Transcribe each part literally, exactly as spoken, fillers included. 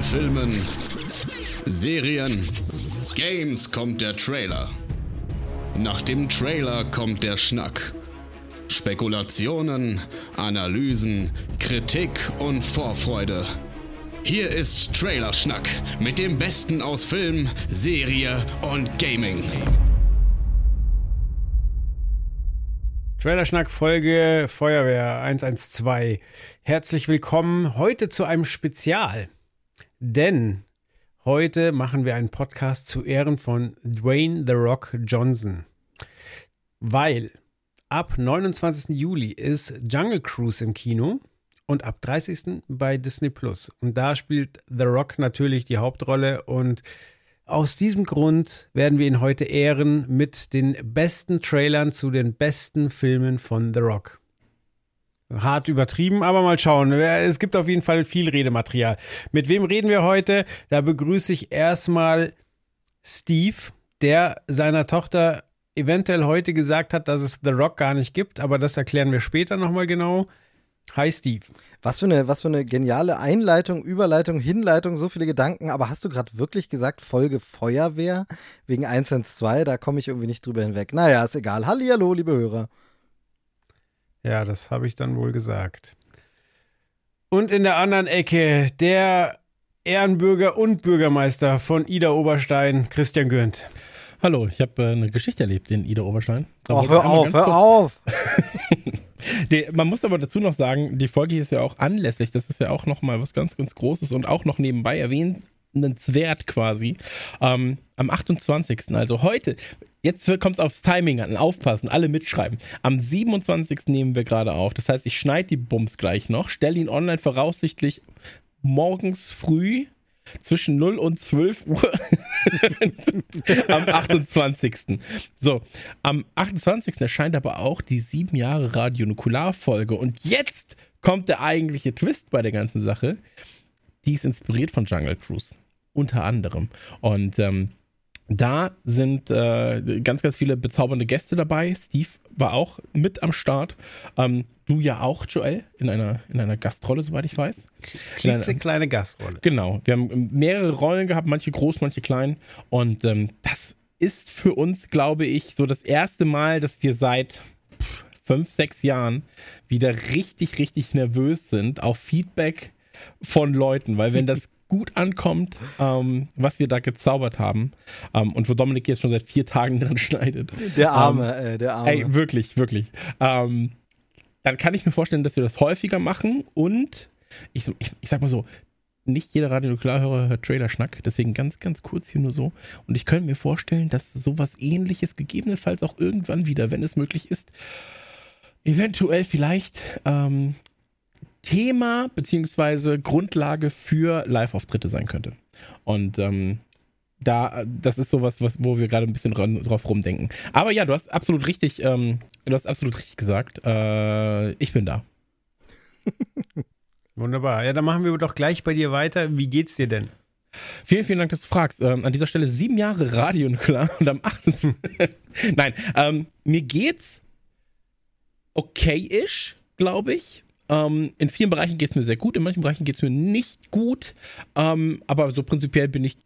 neuen Filmen, Serien, Games kommt der Trailer. Nach dem Trailer kommt der Schnack. Spekulationen, Analysen, Kritik und Vorfreude. Hier ist Trailerschnack mit dem Besten aus Film, Serie und Gaming. Trailerschnack Folge Feuerwehr hundertzwölf. Herzlich willkommen heute zu einem Spezial. Denn heute machen wir einen Podcast zu Ehren von Dwayne The Rock Johnson. Weil ab neunundzwanzigsten Juli ist Jungle Cruise im Kino. Und ab dreißigsten bei Disney Plus. Und da spielt The Rock natürlich die Hauptrolle. Und aus diesem Grund werden wir ihn heute ehren mit den besten Trailern zu den besten Filmen von The Rock. Hart übertrieben, aber mal schauen. Es gibt auf jeden Fall viel Redematerial. Mit wem reden wir heute? Da begrüße ich erstmal Steve, der seiner Tochter eventuell heute gesagt hat, dass es The Rock gar nicht gibt. Aber das erklären wir später nochmal genau. Hi Steve. Was für eine, was für eine geniale Einleitung, Überleitung, Hinleitung, so viele Gedanken. Aber hast du gerade wirklich gesagt, Folge Feuerwehr wegen hundertzwölf? Da komme ich irgendwie nicht drüber hinweg. Naja, ist egal. Hallihallo, liebe Hörer. Ja, das habe ich dann wohl gesagt. Und in der anderen Ecke der Ehrenbürger und Bürgermeister von Ida Oberstein, Christian Gürnt. Hallo, ich habe äh, eine Geschichte erlebt in Ida Oberstein. Ach, hör auf, hör auf! Die, man muss aber dazu noch sagen, die Folge hier ist ja auch anlässlich, das ist ja auch nochmal was ganz, ganz Großes und auch noch nebenbei erwähnenswert quasi. Ähm, am achtundzwanzigsten, also heute, jetzt kommt es aufs Timing an, aufpassen, alle mitschreiben. Am siebenundzwanzigsten nehmen wir gerade auf, das heißt, ich schneide die Bums gleich noch, stelle ihn online voraussichtlich morgens früh zwischen null und zwölf Uhr am achtundzwanzigsten So, am achtundzwanzigsten erscheint aber auch die sieben Jahre Radio Nukular-Folge. Und jetzt kommt der eigentliche Twist bei der ganzen Sache. Die ist inspiriert von Jungle Cruise, unter anderem. Und ähm, da sind äh, ganz, ganz viele bezaubernde Gäste dabei. Steve war auch mit am Start. Ähm, du ja auch, Joel, in einer, in einer Gastrolle, soweit ich weiß. Eine kleine Gastrolle. Genau. Wir haben mehrere Rollen gehabt, manche groß, manche klein. Und ähm, das ist für uns, glaube ich, so das erste Mal, dass wir seit fünf, sechs Jahren wieder richtig, richtig nervös sind auf Feedback von Leuten. Weil wenn das gut ankommt, ähm, was wir da gezaubert haben, ähm, und wo Dominik jetzt schon seit vier Tagen dran schneidet. Der Arme, ähm, ey, der Arme. Ey, wirklich, wirklich. Ähm, dann kann ich mir vorstellen, dass wir das häufiger machen und ich, ich, ich sag mal so, nicht jeder Radio-Nuklearhörer hört Trailerschnack, deswegen ganz, ganz kurz hier nur so. Und ich könnte mir vorstellen, dass sowas Ähnliches gegebenenfalls auch irgendwann wieder, wenn es möglich ist, eventuell vielleicht ähm, Thema beziehungsweise Grundlage für Live-Auftritte sein könnte. Und ähm, da, das ist sowas, was, wo wir gerade ein bisschen ran, drauf rumdenken. Aber ja, du hast absolut richtig, ähm, du hast absolut richtig gesagt. Äh, ich bin da. Wunderbar. Ja, dann machen wir doch gleich bei dir weiter. Wie geht's dir denn? Vielen, vielen Dank, dass du fragst. Ähm, an dieser Stelle sieben Jahre Radio Nukular und am achten Nein, ähm, mir geht's okay-ish, glaube ich. Um, in vielen Bereichen geht es mir sehr gut, in manchen Bereichen geht es mir nicht gut, um, aber so prinzipiell bin ich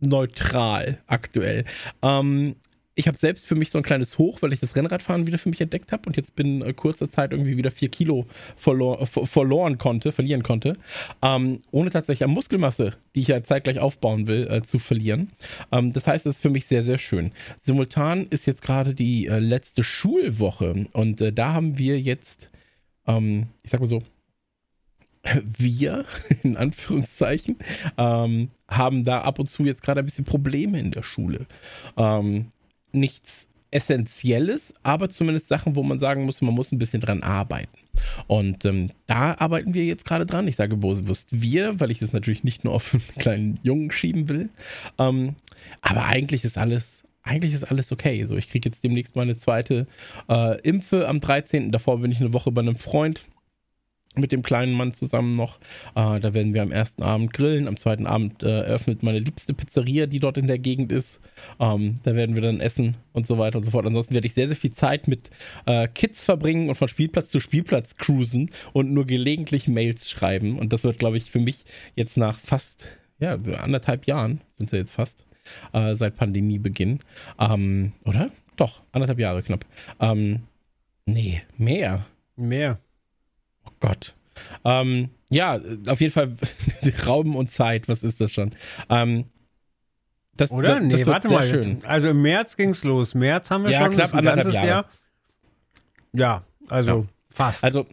neutral aktuell. Um, ich habe selbst für mich so ein kleines Hoch, weil ich das Rennradfahren wieder für mich entdeckt habe und jetzt binnen äh, kurzer Zeit irgendwie wieder vier Kilo verlor- ver- verloren konnte, verlieren konnte, um, ohne tatsächlich an Muskelmasse, die ich ja zeitgleich aufbauen will, äh, zu verlieren. Um, das heißt, es ist für mich sehr, sehr schön. Simultan ist jetzt gerade die äh, letzte Schulwoche und äh, da haben wir jetzt ich sag mal so, wir, in Anführungszeichen, ähm, haben da ab und zu jetzt gerade ein bisschen Probleme in der Schule. Ähm, nichts Essentielles, aber zumindest Sachen, wo man sagen muss, man muss ein bisschen dran arbeiten. Und ähm, da arbeiten wir jetzt gerade dran. Ich sage bewusst wir, weil ich das natürlich nicht nur auf einen kleinen Jungen schieben will. Ähm, aber eigentlich ist alles... Eigentlich ist alles okay. So, ich kriege jetzt demnächst meine zweite äh, Impfe am dreizehnten Davor bin ich eine Woche bei einem Freund mit dem kleinen Mann zusammen noch. Äh, da werden wir am ersten Abend grillen. Am zweiten Abend äh, eröffnet meine liebste Pizzeria, die dort in der Gegend ist. Ähm, da werden wir dann essen und so weiter und so fort. Ansonsten werde ich sehr, sehr viel Zeit mit äh, Kids verbringen und von Spielplatz zu Spielplatz cruisen und nur gelegentlich Mails schreiben. Und das wird, glaube ich, für mich jetzt nach fast ja, anderthalb Jahren sind sie jetzt fast, äh, seit Pandemiebeginn. Ähm, oder? Doch, anderthalb Jahre knapp. Ähm, nee, mehr. Mehr. Oh Gott. Ähm, ja, auf jeden Fall Raum und Zeit, was ist das schon? Ähm, das, oder? Das, nee, das warte mal. Schön. Also im März ging's los. März haben wir ja, schon knapp ein ganzes Jahre. Jahr. Ja, also ja. fast. Also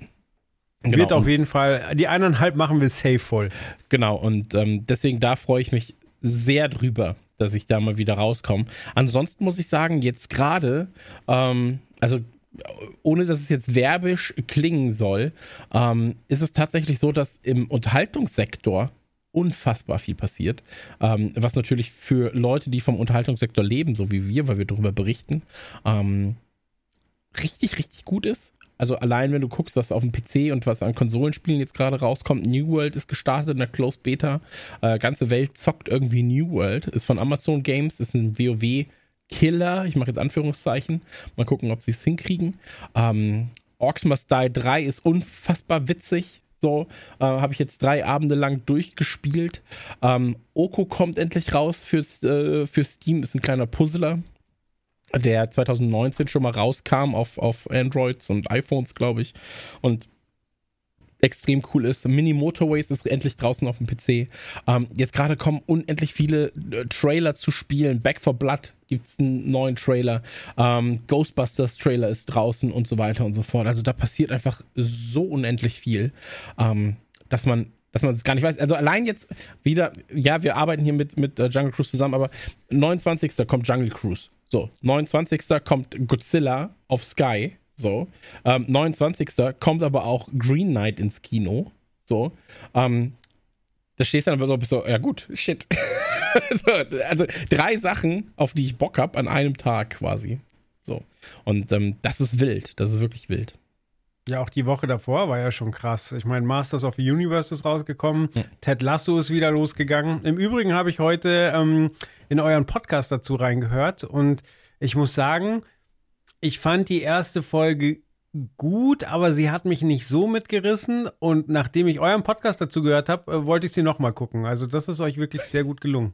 genau. Wird auf jeden Fall, die eineinhalb machen wir safe voll. Genau, und ähm, deswegen da freue ich mich sehr drüber, dass ich da mal wieder rauskomme. Ansonsten muss ich sagen, jetzt gerade, ähm, also ohne dass es jetzt werbisch klingen soll, ähm, ist es tatsächlich so, dass im Unterhaltungssektor unfassbar viel passiert, ähm, was natürlich für Leute, die vom Unterhaltungssektor leben, so wie wir, weil wir darüber berichten, ähm, richtig, richtig gut ist. Also allein, wenn du guckst, was auf dem P C und was an Konsolenspielen jetzt gerade rauskommt, New World ist gestartet in der Closed Beta, äh, ganze Welt zockt irgendwie New World, ist von Amazon Games, ist ein WoW-Killer, ich mache jetzt Anführungszeichen, mal gucken, ob sie es hinkriegen. Ähm, Orcs Must Die drei ist unfassbar witzig, so, äh, habe ich jetzt drei Abende lang durchgespielt. Ähm, Oko kommt endlich raus fürs, äh, für Steam, ist ein kleiner Puzzler, der zwanzig neunzehn schon mal rauskam auf, auf Androids und iPhones, glaube ich, und extrem cool ist. Mini Motorways ist endlich draußen auf dem P C. Ähm, jetzt gerade kommen unendlich viele äh, Trailer zu spielen. Back four Blood gibt es einen neuen Trailer. Ähm, Ghostbusters Trailer ist draußen und so weiter und so fort. Also da passiert einfach so unendlich viel, ähm, dass man dass man es gar nicht weiß. Also allein jetzt wieder, ja, wir arbeiten hier mit, mit äh, Jungle Cruise zusammen, aber neunundzwanzigsten kommt Jungle Cruise. So, neunundzwanzigsten kommt Godzilla auf Sky, so. Ähm, neunundzwanzigsten kommt aber auch Green Knight ins Kino, so. Ähm, da stehst du dann aber so, bist so, ja gut, shit. so, also drei Sachen, auf die ich Bock habe, an einem Tag quasi. So. Und ähm, das ist wild, das ist wirklich wild. Ja, auch die Woche davor war ja schon krass. Ich meine, Masters of the Universe ist rausgekommen. Ja. Ted Lasso ist wieder losgegangen. Im Übrigen habe ich heute ähm, in euren Podcast dazu reingehört. Und ich muss sagen, ich fand die erste Folge gut, aber sie hat mich nicht so mitgerissen. Und nachdem ich euren Podcast dazu gehört habe, äh, wollte ich sie nochmal gucken. Also das ist euch wirklich sehr gut gelungen.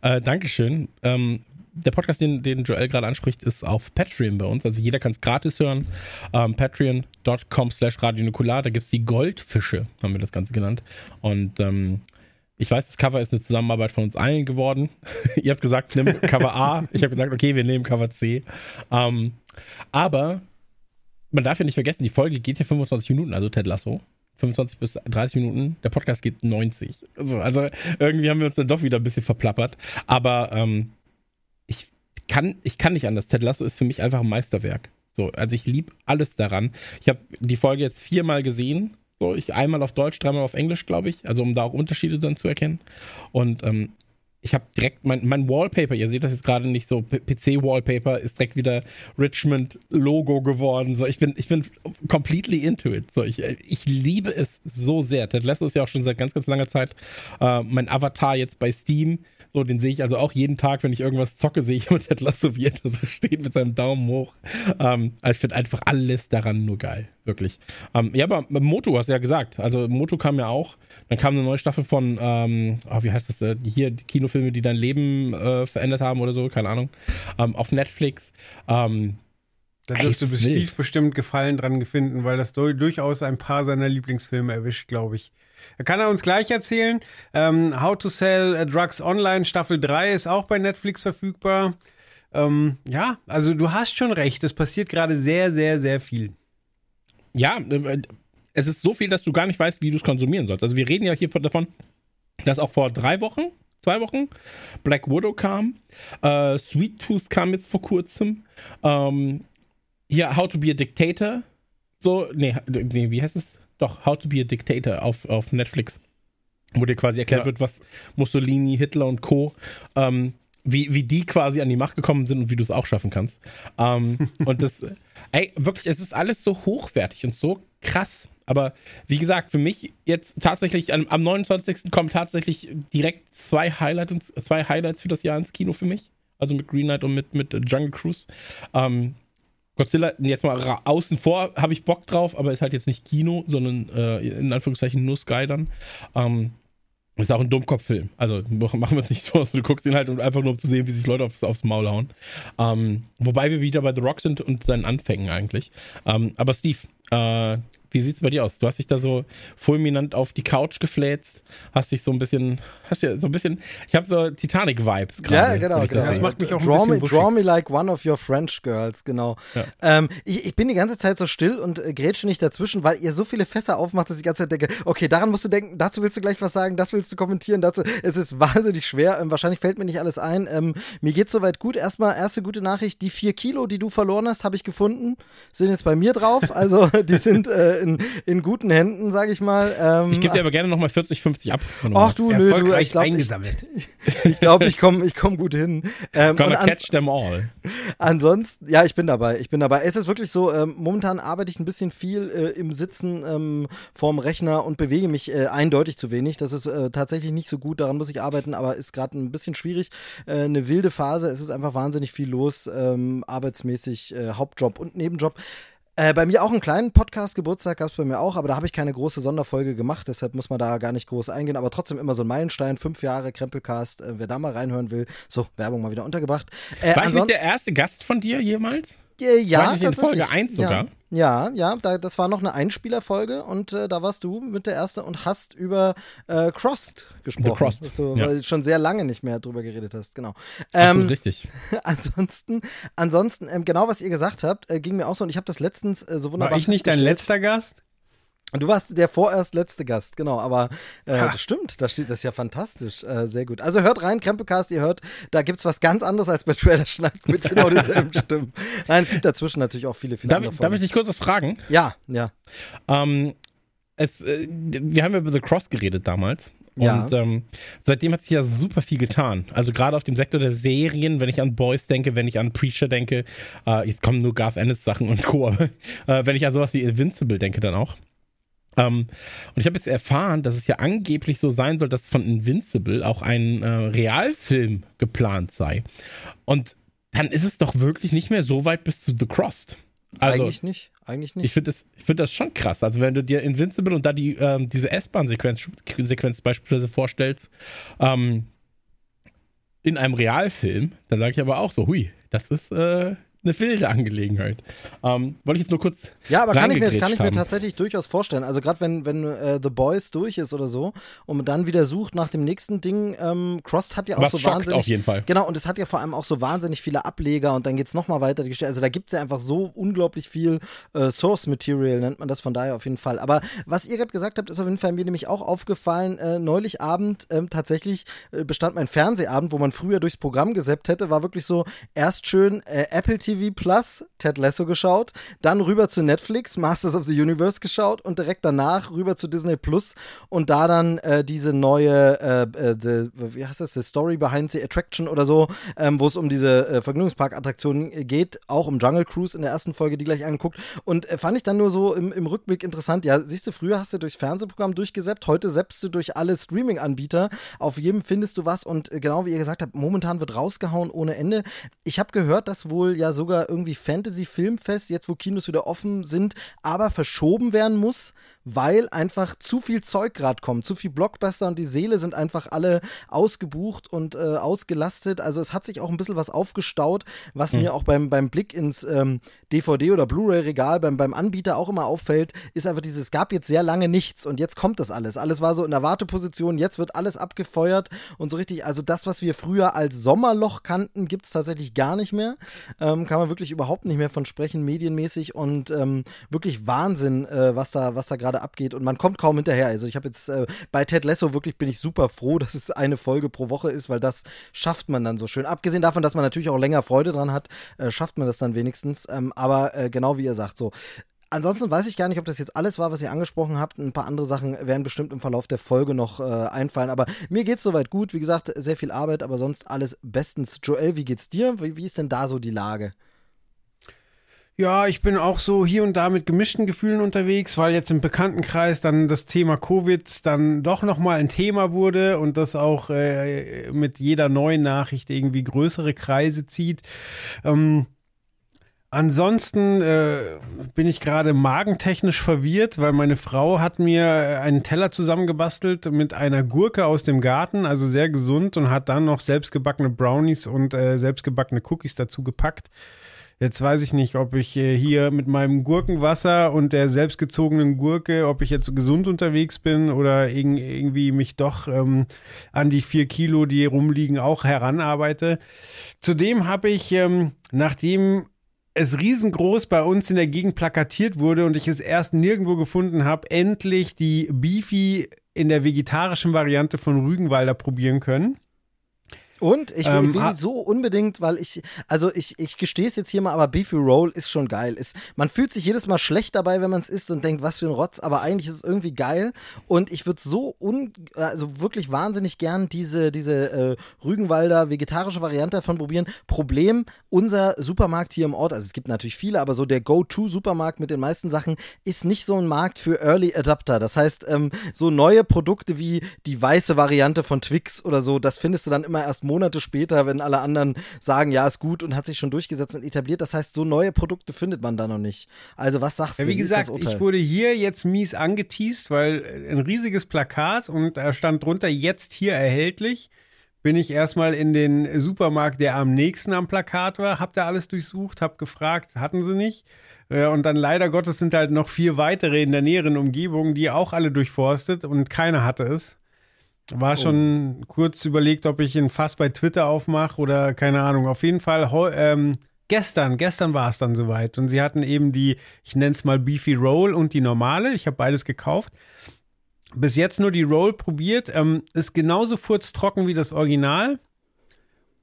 Äh, Dankeschön. Ähm Der Podcast, den, den Joel gerade anspricht, ist auf Patreon bei uns. Also jeder kann es gratis hören. Ähm, Patreon.com slash Radio Nukular. Da gibt es die Goldfische, haben wir das Ganze genannt. Und ähm, ich weiß, das Cover ist eine Zusammenarbeit von uns allen geworden. Ihr habt gesagt, nimm Cover A. Ich habe gesagt, okay, wir nehmen Cover C. Ähm, aber man darf ja nicht vergessen, die Folge geht ja fünfundzwanzig Minuten, also Ted Lasso. fünfundzwanzig bis dreißig Minuten. Der Podcast geht neunzig. Also, also irgendwie haben wir uns dann doch wieder ein bisschen verplappert. Aber ähm, Kann, ich kann nicht anders. Ted Lasso ist für mich einfach ein Meisterwerk. So, also ich liebe alles daran. Ich habe die Folge jetzt viermal gesehen. So, ich einmal auf Deutsch, dreimal auf Englisch, glaube ich. Also um da auch Unterschiede dann zu erkennen. Und ähm, ich habe direkt mein, mein Wallpaper, ihr seht das jetzt gerade nicht so, P C-Wallpaper ist direkt wieder Richmond-Logo geworden. So, ich bin, ich bin completely into it. So, ich, ich liebe es so sehr. Ted Lasso ist ja auch schon seit ganz, ganz langer Zeit äh, mein Avatar jetzt bei Steam. So, den sehe ich also auch jeden Tag, wenn ich irgendwas zocke, sehe ich immer Ted Lasso, wie er da so steht mit seinem Daumen hoch. Ähm, also ich finde einfach alles daran nur geil, wirklich. Ähm, ja, aber Motu hast du ja gesagt. Also Motu kam ja auch. Dann kam eine neue Staffel von, ähm, oh, wie heißt das, äh, hier die Kinofilme, die dein Leben äh, verändert haben oder so, keine Ahnung. Ähm, auf Netflix. Ähm, da dürfte Steve bestimmt Gefallen dran finden, weil das do- durchaus ein paar seiner Lieblingsfilme erwischt, glaube ich. Da kann er uns gleich erzählen. Ähm, How to Sell Drugs Online Staffel drei ist auch bei Netflix verfügbar. Ähm, ja, also du hast schon recht. Es passiert gerade sehr, sehr, sehr viel. Ja, es ist so viel, dass du gar nicht weißt, wie du es konsumieren sollst. Also wir reden ja hier davon, dass auch vor drei Wochen, zwei Wochen, Black Widow kam. Äh, Sweet Tooth kam jetzt vor kurzem. Ähm, hier How to Be a Dictator. So, nee, nee wie heißt es? Doch, How to Be a Dictator auf, auf Netflix, wo dir quasi erklärt ja. wird, was Mussolini, Hitler und Co., ähm, wie, wie die quasi an die Macht gekommen sind und wie du es auch schaffen kannst. Ähm, und das, ey, wirklich, es ist alles so hochwertig und so krass. Aber wie gesagt, für mich jetzt tatsächlich, am, am neunundzwanzigsten kommen tatsächlich direkt zwei Highlights, zwei Highlights für das Jahr ins Kino für mich. Also mit Green Knight und mit, mit Jungle Cruise. Ähm, Godzilla, jetzt mal ra- außen vor, habe ich Bock drauf, aber ist halt jetzt nicht Kino, sondern äh, in Anführungszeichen nur Sky dann. Ähm, Ist auch ein Dummkopf-Film. Also machen wir es nicht so, also, du guckst ihn halt und einfach nur, um zu sehen, wie sich Leute aufs, aufs Maul hauen. Ähm, wobei wir wieder bei The Rock sind und seinen Anfängen eigentlich. Ähm, aber Steve, äh, wie sieht's bei dir aus? Du hast dich da so fulminant auf die Couch gefläzt, hast dich so ein bisschen, hast ja so ein bisschen, ich habe so Titanic-Vibes gerade. Ja, genau. genau. Das, das macht mich auch draw ein bisschen me, draw me like one of your French girls, genau. Ja. Ähm, ich, ich bin die ganze Zeit so still und äh, grätsche nicht dazwischen, weil ihr so viele Fässer aufmacht, dass ich die ganze Zeit denke, okay, daran musst du denken, dazu willst du gleich was sagen, das willst du kommentieren, dazu. Es ist wahnsinnig schwer, ähm, wahrscheinlich fällt mir nicht alles ein. Ähm, mir geht's soweit gut. Erstmal, erste gute Nachricht, die vier Kilo, die du verloren hast, habe ich gefunden, sind jetzt bei mir drauf, also die sind äh, In, in guten Händen, sage ich mal. Ähm, ich gebe dir aber gerne nochmal vierzig, fünfzig ab. Ach du, nö, du, ich glaube, ich, ich, glaub, ich komme ich komm gut hin. Ähm, Gonna catch them all. Ansonsten, ja, ich bin dabei, ich bin dabei. Es ist wirklich so, ähm, momentan arbeite ich ein bisschen viel äh, im Sitzen ähm, vorm Rechner und bewege mich äh, eindeutig zu wenig. Das ist äh, tatsächlich nicht so gut, daran muss ich arbeiten, aber ist gerade ein bisschen schwierig. Äh, eine wilde Phase, es ist einfach wahnsinnig viel los, ähm, arbeitsmäßig, äh, Hauptjob und Nebenjob. Äh, bei mir auch einen kleinen Podcast-Geburtstag gab es bei mir auch, aber da habe ich keine große Sonderfolge gemacht, deshalb muss man da gar nicht groß eingehen, aber trotzdem immer so ein Meilenstein, fünf Jahre Krempelcast, äh, wer da mal reinhören will, so, Werbung mal wieder untergebracht. Äh, War ich nicht der erste Gast von dir jemals? Äh, ja, War ich in Folge eins sogar? Ja. Ja, ja, da, das war noch eine Einspielerfolge und äh, da warst du mit der erste und hast über äh, Crossed gesprochen, Crossed. Dass du ja. schon sehr lange nicht mehr drüber geredet hast, genau. Ähm, richtig. Ansonsten, ansonsten ähm, genau was ihr gesagt habt, äh, ging mir auch so und ich habe das letztens äh, so wunderbar. War ich nicht dein letzter Gast? Du warst der vorerst letzte Gast, genau, aber äh, das stimmt, das ist ja fantastisch, äh, sehr gut. Also hört rein, Krempelcast, ihr hört, da gibt's was ganz anderes als bei Trailer Schnack mit genau denselben Stimmen. Nein, es gibt dazwischen natürlich auch viele, viele darf andere Folgen. Darf ich dich kurz was fragen? Ja, ja. Ähm, es, äh, wir haben ja über The Cross geredet damals. Ja. Und ähm, seitdem hat sich ja super viel getan. Also gerade auf dem Sektor der Serien, wenn ich an Boys denke, wenn ich an Preacher denke, äh, jetzt kommen nur Garth Ennis Sachen und Co., äh, wenn ich an sowas wie Invincible denke dann auch. Um, und ich habe jetzt erfahren, dass es ja angeblich so sein soll, dass von Invincible auch ein äh, Realfilm geplant sei. Und dann ist es doch wirklich nicht mehr so weit bis zu The Crossed. Also, eigentlich nicht, eigentlich nicht. Ich finde das, ich find das schon krass. Also wenn du dir Invincible und da die, ähm, diese S-Bahn-Sequenz Sequenz beispielsweise vorstellst, ähm, in einem Realfilm, dann sage ich aber auch so, hui, das ist... Äh, eine wilde Angelegenheit. Ähm, wollte ich jetzt nur kurz. Ja, aber kann ich mir, kann ich mir tatsächlich durchaus vorstellen. Also gerade wenn, wenn äh, The Boys durch ist oder so und dann wieder sucht nach dem nächsten Ding, ähm, Crossed hat ja auch was so wahnsinnig. Auf jeden Fall. Genau, und es hat ja vor allem auch so wahnsinnig viele Ableger und dann geht's nochmal weiter. Also da gibt's ja einfach so unglaublich viel äh, Source Material, nennt man das von daher auf jeden Fall. Aber was ihr gerade gesagt habt, ist auf jeden Fall mir nämlich auch aufgefallen, äh, neulich Abend äh, tatsächlich äh, bestand mein Fernsehabend, wo man früher durchs Programm gesappt hätte, war wirklich so erst schön äh, Apple T V Plus, Ted Lasso geschaut, dann rüber zu Netflix, Masters of the Universe geschaut und direkt danach rüber zu Disney Plus und da dann äh, diese neue, äh, äh, the, wie heißt das, The Story Behind the Attraction oder so, ähm, wo es um diese äh, Vergnügungspark-Attraktionen geht, auch um Jungle Cruise in der ersten Folge, die gleich angeguckt und äh, fand ich dann nur so im, im Rückblick interessant, ja, siehst du, früher hast du durchs Fernsehprogramm durchgesappt, heute zappst du durch alle Streaming-Anbieter, auf jedem findest du was und äh, genau wie ihr gesagt habt, momentan wird rausgehauen ohne Ende. Ich habe gehört, dass wohl ja sogar irgendwie Fantasy-Filmfest, jetzt wo Kinos wieder offen sind, aber verschoben werden muss, weil einfach zu viel Zeug gerade kommt, zu viel Blockbuster und die Säle sind einfach alle ausgebucht und äh, ausgelastet. Also es hat sich auch ein bisschen was aufgestaut, was mhm. mir auch beim, beim Blick ins ähm, D V D- oder Blu-ray-Regal beim, beim Anbieter auch immer auffällt, ist einfach dieses, es gab jetzt sehr lange nichts und jetzt kommt das alles. Alles war so in der Warteposition, jetzt wird alles abgefeuert und so richtig, also das, was wir früher als Sommerloch kannten, gibt es tatsächlich gar nicht mehr. Ähm, kann man wirklich überhaupt nicht mehr von sprechen, medienmäßig und ähm, wirklich Wahnsinn, äh, was da, was da gerade abgeht und man kommt kaum hinterher. Also ich habe jetzt äh, bei Ted Lasso wirklich bin ich super froh, dass es eine Folge pro Woche ist, weil das schafft man dann so schön. Abgesehen davon, dass man natürlich auch länger Freude dran hat, äh, schafft man das dann wenigstens. Ähm, aber äh, genau wie ihr sagt, so. Ansonsten weiß ich gar nicht, ob das jetzt alles war, was ihr angesprochen habt. Ein paar andere Sachen werden bestimmt im Verlauf der Folge noch äh, einfallen. Aber mir geht's soweit gut. Wie gesagt, sehr viel Arbeit, aber sonst alles bestens. Joel, wie geht's dir? Wie, wie ist denn da so die Lage? Ja, ich bin auch so hier und da mit gemischten Gefühlen unterwegs, weil jetzt im Bekanntenkreis dann das Thema Covid dann doch nochmal ein Thema wurde und das auch äh, mit jeder neuen Nachricht irgendwie größere Kreise zieht. Ähm, Ansonsten äh, bin ich gerade magentechnisch verwirrt, weil meine Frau hat mir einen Teller zusammengebastelt mit einer Gurke aus dem Garten, also sehr gesund, und hat dann noch selbstgebackene Brownies und äh, selbstgebackene Cookies dazu gepackt. Jetzt weiß ich nicht, ob ich äh, hier mit meinem Gurkenwasser und der selbstgezogenen Gurke, ob ich jetzt gesund unterwegs bin oder irg- irgendwie mich doch ähm, an die vier Kilo, die hier rumliegen, auch heranarbeite. Zudem habe ich, ähm, nachdem es riesengroß bei uns in der Gegend plakatiert wurde und ich es erst nirgendwo gefunden habe, endlich die Beefy in der vegetarischen Variante von Rügenwalder probieren können. Und ich will, ähm, will so unbedingt, weil ich, also ich, ich gestehe es jetzt hier mal, aber Beefy Roll ist schon geil. Ist, man fühlt sich jedes Mal schlecht dabei, wenn man es isst und denkt, was für ein Rotz, aber eigentlich ist es irgendwie geil. Und ich würde so, un, also wirklich wahnsinnig gern diese, diese äh, Rügenwalder vegetarische Variante davon probieren. Problem, unser Supermarkt hier im Ort, also es gibt natürlich viele, aber so der Go-To-Supermarkt mit den meisten Sachen ist nicht so ein Markt für Early Adapter. Das heißt, ähm, so neue Produkte wie die weiße Variante von Twix oder so, das findest du dann immer erst Monate später, wenn alle anderen sagen, ja, ist gut und hat sich schon durchgesetzt und etabliert. Das heißt, so neue Produkte findet man da noch nicht. Also was sagst ja, wie du? Wie gesagt, ich wurde hier jetzt mies angeteast, weil ein riesiges Plakat und da stand drunter, jetzt hier erhältlich. Bin ich erstmal in den Supermarkt, der am nächsten am Plakat war, hab da alles durchsucht, hab gefragt, hatten sie nicht. Und dann leider Gottes sind halt noch vier weitere in der näheren Umgebung, die auch alle durchforstet und keiner hatte es. War schon oh. kurz überlegt, ob ich ein Fass bei Twitter aufmache oder keine Ahnung. Auf jeden Fall heu, ähm, gestern, gestern war es dann soweit. Und sie hatten eben die, ich nenne es mal Beefy Roll und die normale. Ich habe beides gekauft. Bis jetzt nur die Roll probiert. Ähm, ist genauso furztrocken wie das Original.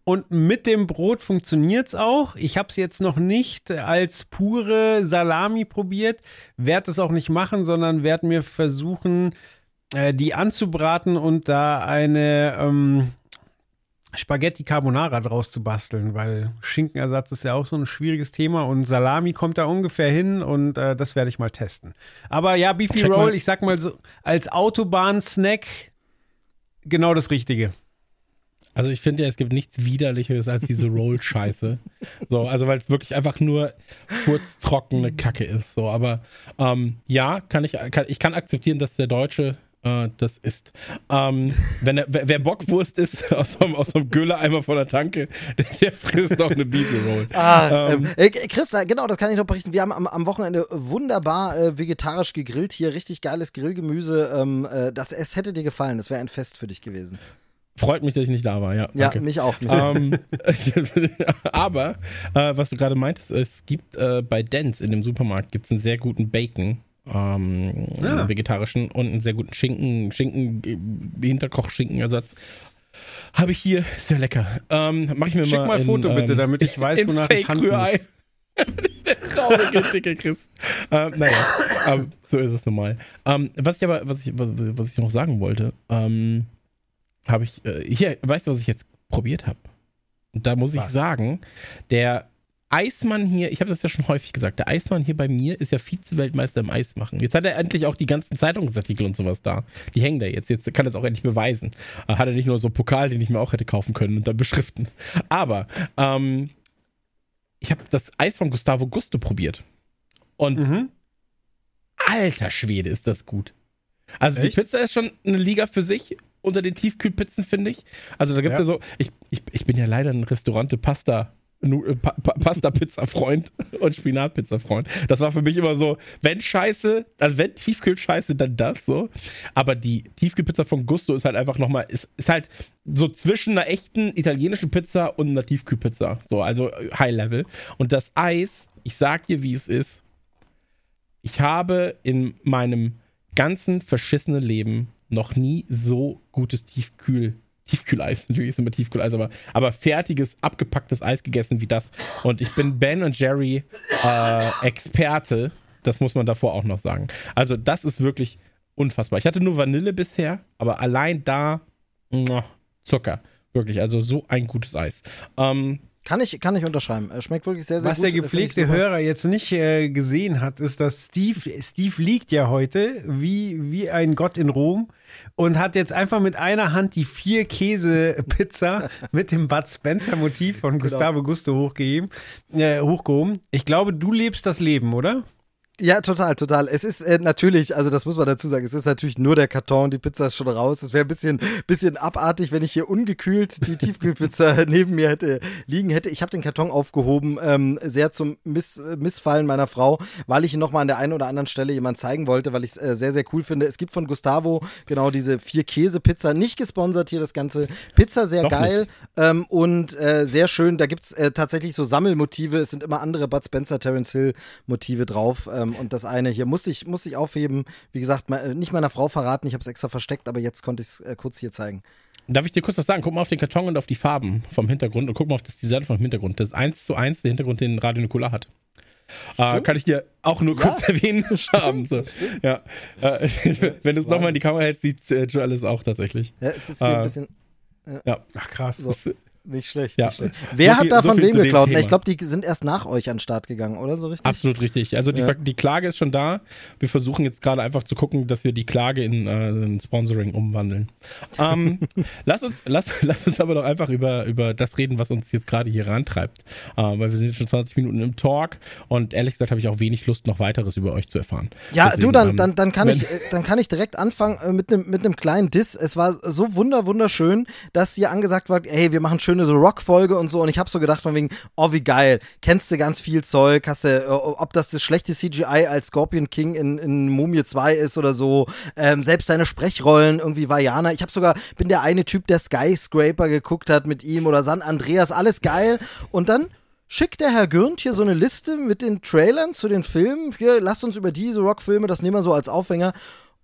Und mit dem Brot funktioniert es auch. Ich habe es jetzt noch nicht als pure Salami probiert. Werde es auch nicht machen, sondern werde mir versuchen, die anzubraten und da eine ähm, Spaghetti Carbonara draus zu basteln, weil Schinkenersatz ist ja auch so ein schwieriges Thema und Salami kommt da ungefähr hin und äh, das werde ich mal testen. Aber ja, Beefy Check Roll, mal. Ich sag mal so, als Autobahn-Snack genau das Richtige. Also ich finde ja, es gibt nichts Widerlicheres als diese Roll-Scheiße. So, also weil es wirklich einfach nur furztrockene Kacke ist. So, aber ähm, ja, kann ich, kann, ich kann akzeptieren, dass der Deutsche Uh, das ist. Ähm, wenn er, wer, wer Bockwurst ist, aus so einem Gülle-Eimer von der Tanke, der, der frisst doch eine Beefy Roll. Ah, ähm, äh, Chris, genau, das kann ich noch berichten. Wir haben am, am Wochenende wunderbar äh, vegetarisch gegrillt hier. Richtig geiles Grillgemüse. Ähm, äh, das, es hätte dir gefallen. Das wäre ein Fest für dich gewesen. Freut mich, dass ich nicht da war, ja. Ja, mich auch. Mich ähm, aber, äh, was du gerade meintest, es gibt äh, bei Dents in dem Supermarkt gibt's einen sehr guten Bacon. Ähm, ah. vegetarischen und einen sehr guten Schinken, Schinken, Hinterkoch-Schinkenersatz. Habe ich hier, ist ja lecker. Ähm, mach ich mir Schick mal, mal ein Foto ähm, bitte, damit ich weiß, wonach ich handle. Der traurige, dicke Chris. ähm, naja, ähm, so ist es normal. Ähm, was ich aber, was ich, was, was ich noch sagen wollte, ähm, habe ich, äh, hier, weißt du, was ich jetzt probiert habe? Und da muss was? ich sagen, der Eismann hier, ich habe das ja schon häufig gesagt, der Eismann hier bei mir ist ja Vize-Weltmeister im Eismachen. Jetzt hat er endlich auch die ganzen Zeitungsartikel und sowas da. Die hängen da jetzt. Jetzt kann er es auch endlich beweisen. Hat er nicht nur so Pokal, den ich mir auch hätte kaufen können und dann beschriften. Aber ähm, ich habe das Eis von Gustavo Gusto probiert. Und mhm. alter Schwede, ist das gut. Also Echt? Die Pizza ist schon eine Liga für sich. Unter den Tiefkühlpizzen, finde ich. Also da gibt es ja. ja so, ich, ich, ich bin ja leider ein Restaurante-Pasta- Pa- pa- Pasta-Pizza-Freund und Spinat-Pizza-Freund. Das war für mich immer so, wenn Scheiße, also wenn Tiefkühl-Scheiße, dann das so. Aber die Tiefkühlpizza von Gusto ist halt einfach nochmal, ist, ist halt so zwischen einer echten italienischen Pizza und einer Tiefkühlpizza. So, also High-Level. Und das Eis, ich sag dir, wie es ist. Ich habe in meinem ganzen verschissenen Leben noch nie so gutes Tiefkühl Tiefkühleis, natürlich ist immer Tiefkühleis, aber, aber fertiges, abgepacktes Eis gegessen wie das. Und ich bin Ben und Jerry äh, Experte, das muss man davor auch noch sagen. Also das ist wirklich unfassbar. Ich hatte nur Vanille bisher, aber allein da, Zucker, wirklich, also so ein gutes Eis. Ähm, Kann ich, kann ich unterschreiben. Schmeckt wirklich sehr, sehr Was gut. Was der gepflegte Hörer jetzt nicht äh, gesehen hat, ist, dass Steve, Steve liegt ja heute wie, wie ein Gott in Rom und hat jetzt einfach mit einer Hand die Vier-Käse-Pizza mit dem Bud Spencer-Motiv von Gustavo Gusto hochgeheben, äh, hochgehoben. Ich glaube, du lebst das Leben, oder? Ja, total, total. Es ist äh, natürlich, also das muss man dazu sagen, es ist natürlich nur der Karton, die Pizza ist schon raus. Es wäre ein bisschen, bisschen abartig, wenn ich hier ungekühlt die Tiefkühlpizza neben mir hätte liegen hätte. Ich habe den Karton aufgehoben, ähm, sehr zum Miss, Missfallen meiner Frau, weil ich ihn nochmal an der einen oder anderen Stelle jemand zeigen wollte, weil ich es äh, sehr, sehr cool finde. Es gibt von Gustavo genau diese Vier-Käse-Pizza, nicht gesponsert hier das Ganze. Pizza sehr Doch geil ähm, und äh, sehr schön. Da gibt es äh, tatsächlich so Sammelmotive. Es sind immer andere Bud Spencer, Terence Hill Motive drauf. Ähm, Und das eine hier musste ich, musste ich aufheben. Wie gesagt, nicht meiner Frau verraten. Ich habe es extra versteckt, aber jetzt konnte ich es äh, kurz hier zeigen. Darf ich dir kurz was sagen? Guck mal auf den Karton und auf die Farben vom Hintergrund und guck mal auf das Design vom Hintergrund. Das ist eins zu eins der Hintergrund, den Radio Nukular hat. Äh, kann ich dir auch nur kurz ja. erwähnen. Stimmt, so. ja. äh, wenn du es wow. nochmal in die Kamera hältst, sieht äh, Joel es auch tatsächlich. Ja, es ist hier äh, ein bisschen... Äh, ja. Ach, krass. So. Nicht schlecht, ja. nicht schlecht. Wer so viel, hat da so von wem geklaut? Ich glaube, die sind erst nach euch an den Start gegangen, oder so richtig? Absolut richtig. Also die, ja. die Klage ist schon da. Wir versuchen jetzt gerade einfach zu gucken, dass wir die Klage in, äh, in Sponsoring umwandeln. Ähm, lass uns, lass, lass uns aber doch einfach über, über das reden, was uns jetzt gerade hier rantreibt. Äh, weil wir sind jetzt schon zwanzig Minuten im Talk und ehrlich gesagt habe ich auch wenig Lust, noch weiteres über euch zu erfahren. Ja, Deswegen, du, dann, ähm, dann, dann, kann ich, dann kann ich direkt anfangen mit einem mit einem kleinen Diss. Es war so wunder wunderschön, dass hier angesagt war, hey, wir machen schön so Rock-Folge und so und ich habe so gedacht von wegen, oh wie geil, kennst du ganz viel Zeug, hast du, ob das das schlechte C G I als Scorpion King in, in Mumie zwei ist oder so, ähm, selbst deine Sprechrollen, irgendwie Vajana, ich habe sogar, bin der eine Typ, der Skyscraper geguckt hat mit ihm oder San Andreas, alles geil und dann schickt der Herr Gürnt hier so eine Liste mit den Trailern zu den Filmen, hier, lasst uns über diese Rock-Filme, das nehmen wir so als Aufhänger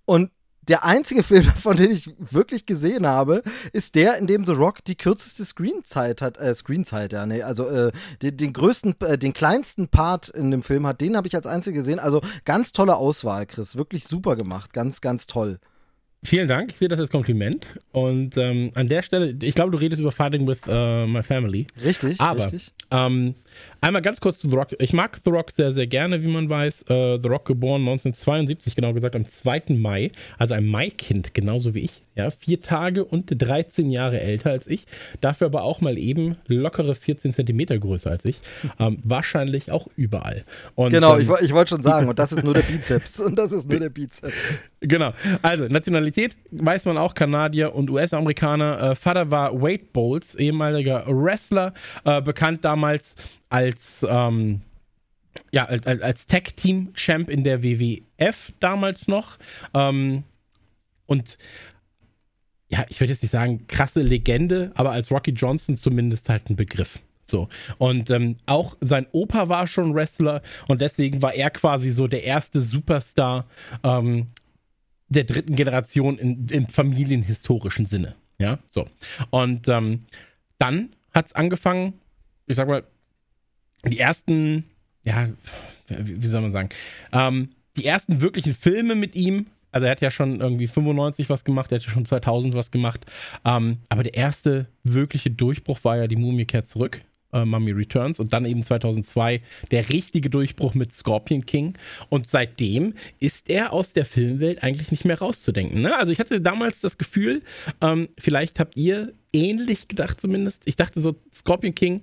und der einzige Film, von dem ich wirklich gesehen habe, ist der, in dem The Rock die kürzeste Screenzeit hat, äh, Screenzeit, ja, nee, also äh, den, den größten, äh, den kleinsten Part in dem Film hat, den habe ich als einziger gesehen, also ganz tolle Auswahl, Chris, wirklich super gemacht, ganz, ganz toll. Vielen Dank, ich sehe das als Kompliment und ähm, an der Stelle, ich glaube, du redest über Fighting with uh, My Family. Richtig, aber, richtig. Ähm, einmal ganz kurz zu The Rock. Ich mag The Rock sehr, sehr gerne, wie man weiß. Uh, The Rock geboren neunzehnhundertzweiundsiebzig, genau gesagt, am zweiten Mai, also ein Maikind, genauso wie ich. Ja, vier Tage und dreizehn Jahre älter als ich, dafür aber auch mal eben lockere vierzehn Zentimeter größer als ich. Ähm, wahrscheinlich auch überall. Und, genau, ähm, ich, ich wollte schon sagen, und das ist nur der Bizeps. Und das ist nur der Bizeps. Genau, also Nationalität weiß man auch, Kanadier und U S-Amerikaner. Äh, Vater war Wade Bowles, ehemaliger Wrestler, äh, bekannt damals als... Ähm, ja, als, als Tag-Team-Champ in der W W F damals noch. Ähm, und ja, ich würde jetzt nicht sagen, krasse Legende, aber als Rocky Johnson zumindest halt ein Begriff. So. Und ähm, auch sein Opa war schon Wrestler und deswegen war er quasi so der erste Superstar ähm, der dritten Generation in, im familienhistorischen Sinne. Ja, so. Und ähm, dann hat es angefangen, ich sag mal, die ersten, ja, wie soll man sagen, ähm, die ersten wirklichen Filme mit ihm. Also er hat ja schon irgendwie fünfundneunzig was gemacht, er hat ja schon zweitausend was gemacht. Ähm, aber der erste wirkliche Durchbruch war ja die Mumie kehrt zurück, äh, Mummy Returns. Und dann eben zweitausendzwei der richtige Durchbruch mit Scorpion King. Und seitdem ist er aus der Filmwelt eigentlich nicht mehr rauszudenken. Ne? Also ich hatte damals das Gefühl, ähm, vielleicht habt ihr ähnlich gedacht zumindest. Ich dachte so, Scorpion King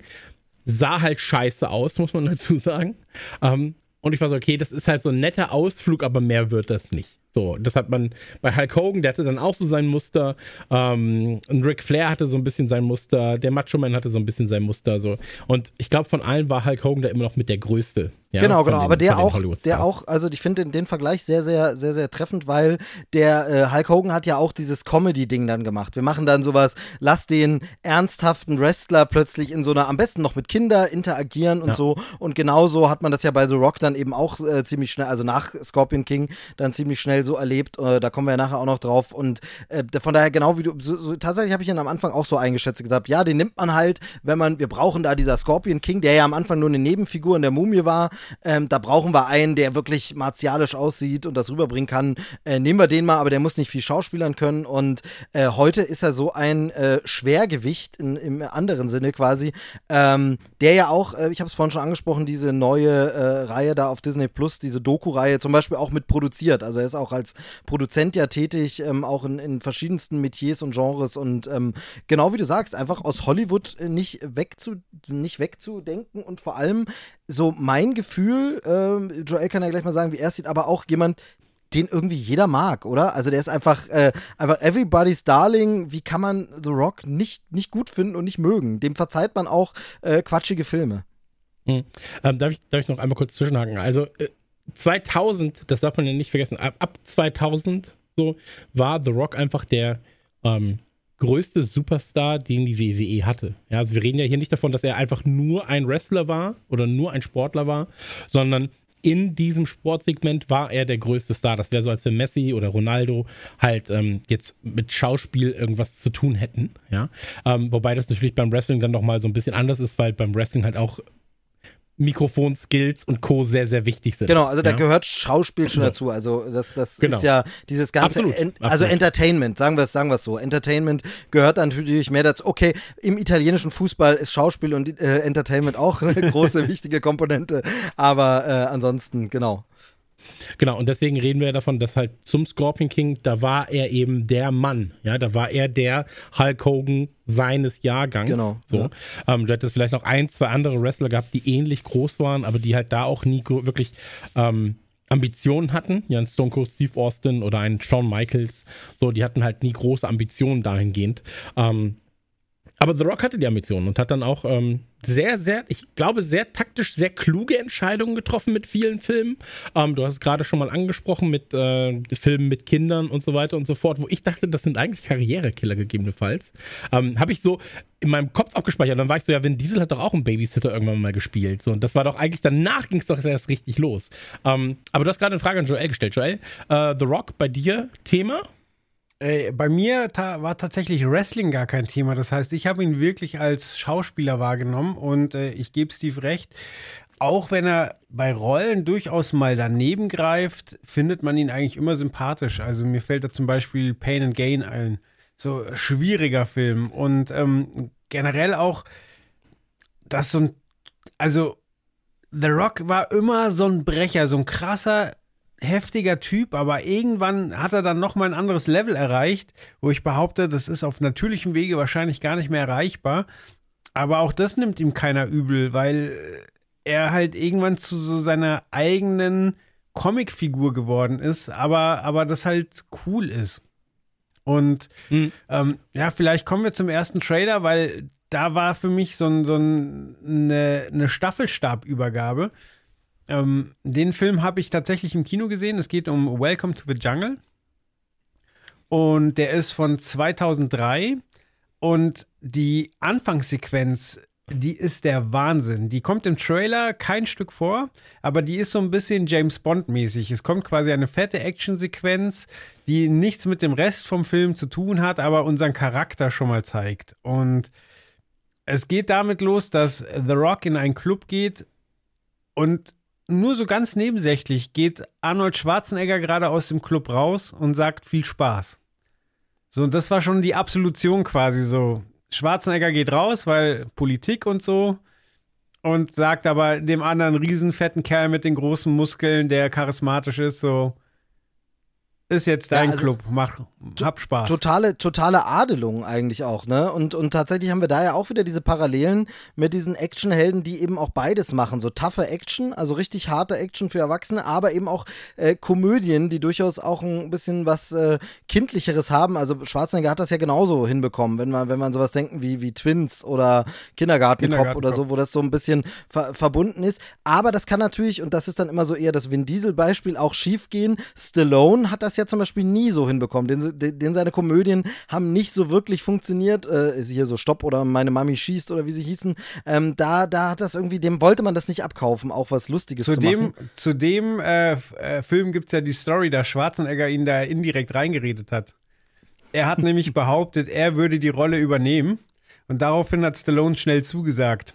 sah halt scheiße aus, muss man dazu sagen. Ähm, und ich war so, okay, das ist halt so ein netter Ausflug, aber mehr wird das nicht. So, das hat man bei Hulk Hogan, der hatte dann auch so sein Muster, ähm, und Ric Flair hatte so ein bisschen sein Muster, der Macho Man hatte so ein bisschen sein Muster, so. Und ich glaube, von allen war Hulk Hogan da immer noch mit der Größte. Ja, genau, genau, den, aber der auch, der auch, also ich finde den, den Vergleich sehr, sehr, sehr, sehr treffend, weil der äh, Hulk Hogan hat ja auch dieses Comedy-Ding dann gemacht. Wir machen dann sowas, lass den ernsthaften Wrestler plötzlich in so einer, am besten noch mit Kindern interagieren und ja. so. Und genauso hat man das ja bei The Rock dann eben auch äh, ziemlich schnell, also nach Scorpion King dann ziemlich schnell so erlebt. Äh, da kommen wir ja nachher auch noch drauf. Und äh, von daher, genau wie du, so, so, tatsächlich habe ich ihn am Anfang auch so eingeschätzt gesagt, ja, den nimmt man halt, wenn man, wir brauchen da dieser Scorpion King, der ja am Anfang nur eine Nebenfigur in der Mumie war, ähm, da brauchen wir einen, der wirklich martialisch aussieht und das rüberbringen kann, äh, nehmen wir den mal, aber der muss nicht viel schauspielern können. Und äh, heute ist er so ein äh, Schwergewicht in, im anderen Sinne quasi, ähm, der ja auch, äh, ich habe es vorhin schon angesprochen, diese neue äh, Reihe da auf Disney Plus, diese Doku-Reihe zum Beispiel auch mit produziert. Also er ist auch als Produzent ja tätig, ähm, auch in, in verschiedensten Metiers und Genres und ähm, genau wie du sagst, einfach aus Hollywood nicht wegzu, nicht wegzudenken und vor allem so mein Gefühl, äh, Joel kann ja gleich mal sagen, wie er es sieht, aber auch jemand, den irgendwie jeder mag, oder? Also der ist einfach, äh, einfach everybody's darling. Wie kann man The Rock nicht, nicht gut finden und nicht mögen? Dem verzeiht man auch äh, quatschige Filme. Mhm. Ähm, darf ich, darf ich noch einmal kurz zwischenhaken? Also äh, zweitausend, das darf man ja nicht vergessen, ab, ab zweitausend so war The Rock einfach der ähm, größte Superstar, den die W W E hatte. Ja, also wir reden ja hier nicht davon, dass er einfach nur ein Wrestler war oder nur ein Sportler war, sondern in diesem Sportsegment war er der größte Star. Das wäre so, als wenn Messi oder Ronaldo halt ähm, jetzt mit Schauspiel irgendwas zu tun hätten. Ja? Ähm, wobei das natürlich beim Wrestling dann nochmal so ein bisschen anders ist, weil beim Wrestling halt auch Mikrofonskills und Co. sehr, sehr wichtig sind. Genau, also da ja? gehört Schauspiel schon so. dazu. Also das, das genau. ist ja dieses ganze, Absolut. En- also Absolut. Entertainment, sagen wir es sagen wir es so. Entertainment gehört dann natürlich mehr dazu. Okay, im italienischen Fußball ist Schauspiel und äh, Entertainment auch eine große, wichtige Komponente. Aber äh, ansonsten, genau. Genau, und deswegen reden wir davon, dass halt zum Scorpion King, da war er eben der Mann, ja, da war er der Hulk Hogan seines Jahrgangs. Genau. So. Ja. Ähm, du hättest vielleicht noch ein, zwei andere Wrestler gehabt, die ähnlich groß waren, aber die halt da auch nie gro- wirklich ähm, Ambitionen hatten. Ja, ein Stone Cold Steve Austin oder ein Shawn Michaels, so, die hatten halt nie große Ambitionen dahingehend. Ähm, aber The Rock hatte die Ambitionen und hat dann auch ähm, sehr, sehr, ich glaube, sehr taktisch, sehr kluge Entscheidungen getroffen mit vielen Filmen. Ähm, du hast es gerade schon mal angesprochen mit äh, Filmen mit Kindern und so weiter und so fort, wo ich dachte, das sind eigentlich Karrierekiller gegebenenfalls. Ähm, habe ich so in meinem Kopf abgespeichert. Dann war ich so, ja, Vin Diesel hat doch auch einen Babysitter irgendwann mal gespielt. So, und das war doch eigentlich, danach ging es doch erst richtig los. Ähm, aber du hast gerade eine Frage an Joel gestellt. Joel, äh, The Rock, bei dir Thema? Bei mir ta- war tatsächlich Wrestling gar kein Thema. Das heißt, ich habe ihn wirklich als Schauspieler wahrgenommen und äh, ich gebe Steve recht. Auch wenn er bei Rollen durchaus mal daneben greift, findet man ihn eigentlich immer sympathisch. Also mir fällt da zum Beispiel Pain and Gain ein. So schwieriger Film. Und ähm, generell auch, dass so ein, also The Rock war immer so ein Brecher, so ein krasser, heftiger Typ, aber irgendwann hat er dann nochmal ein anderes Level erreicht, wo ich behaupte, das ist auf natürlichem Wege wahrscheinlich gar nicht mehr erreichbar. Aber auch das nimmt ihm keiner übel, weil er halt irgendwann zu so seiner eigenen Comicfigur geworden ist, aber, aber das halt cool ist. Und mhm. ähm, ja, vielleicht kommen wir zum ersten Trailer, weil da war für mich so, ein, so ein, eine, eine Staffelstabübergabe. Ähm, den Film habe ich tatsächlich im Kino gesehen. Es geht um Welcome to the Jungle. Und der ist von zweitausenddrei. Und die Anfangssequenz, die ist der Wahnsinn. Die kommt im Trailer kein Stück vor, aber die ist so ein bisschen James Bond-mäßig. Es kommt quasi eine fette Actionsequenz, die nichts mit dem Rest vom Film zu tun hat, aber unseren Charakter schon mal zeigt. Und es geht damit los, dass The Rock in einen Club geht und nur so ganz nebensächlich geht Arnold Schwarzenegger gerade aus dem Club raus und sagt, viel Spaß. So, und das war schon die Absolution quasi so. Schwarzenegger geht raus, weil Politik und so, und sagt aber dem anderen riesen fetten Kerl mit den großen Muskeln, der charismatisch ist, so, ist jetzt dein ja, also, Club, mach, hab Spaß. Totale, totale Adelung eigentlich auch, ne? Und, und tatsächlich haben wir da ja auch wieder diese Parallelen mit diesen Actionhelden, die eben auch beides machen. So toughe Action, also richtig harte Action für Erwachsene, aber eben auch äh, Komödien, die durchaus auch ein bisschen was äh, Kindlicheres haben. Also Schwarzenegger hat das ja genauso hinbekommen, wenn man, wenn man sowas denken wie, wie Twins oder Kindergartencop oder so, wo das so ein bisschen ver- verbunden ist. Aber das kann natürlich, und das ist dann immer so eher das Vin Diesel-Beispiel, auch schief gehen. Stallone hat das ja zum Beispiel nie so hinbekommen, denn, denn seine Komödien haben nicht so wirklich funktioniert, äh, hier so Stopp oder Meine Mami schießt oder wie sie hießen, ähm, da, da hat das irgendwie, dem wollte man das nicht abkaufen, auch was Lustiges zu, zu dem, machen. Zu dem äh, äh, Film gibt es ja die Story, dass Schwarzenegger ihn da indirekt reingeredet hat. Er hat nämlich behauptet, er würde die Rolle übernehmen und daraufhin hat Stallone schnell zugesagt.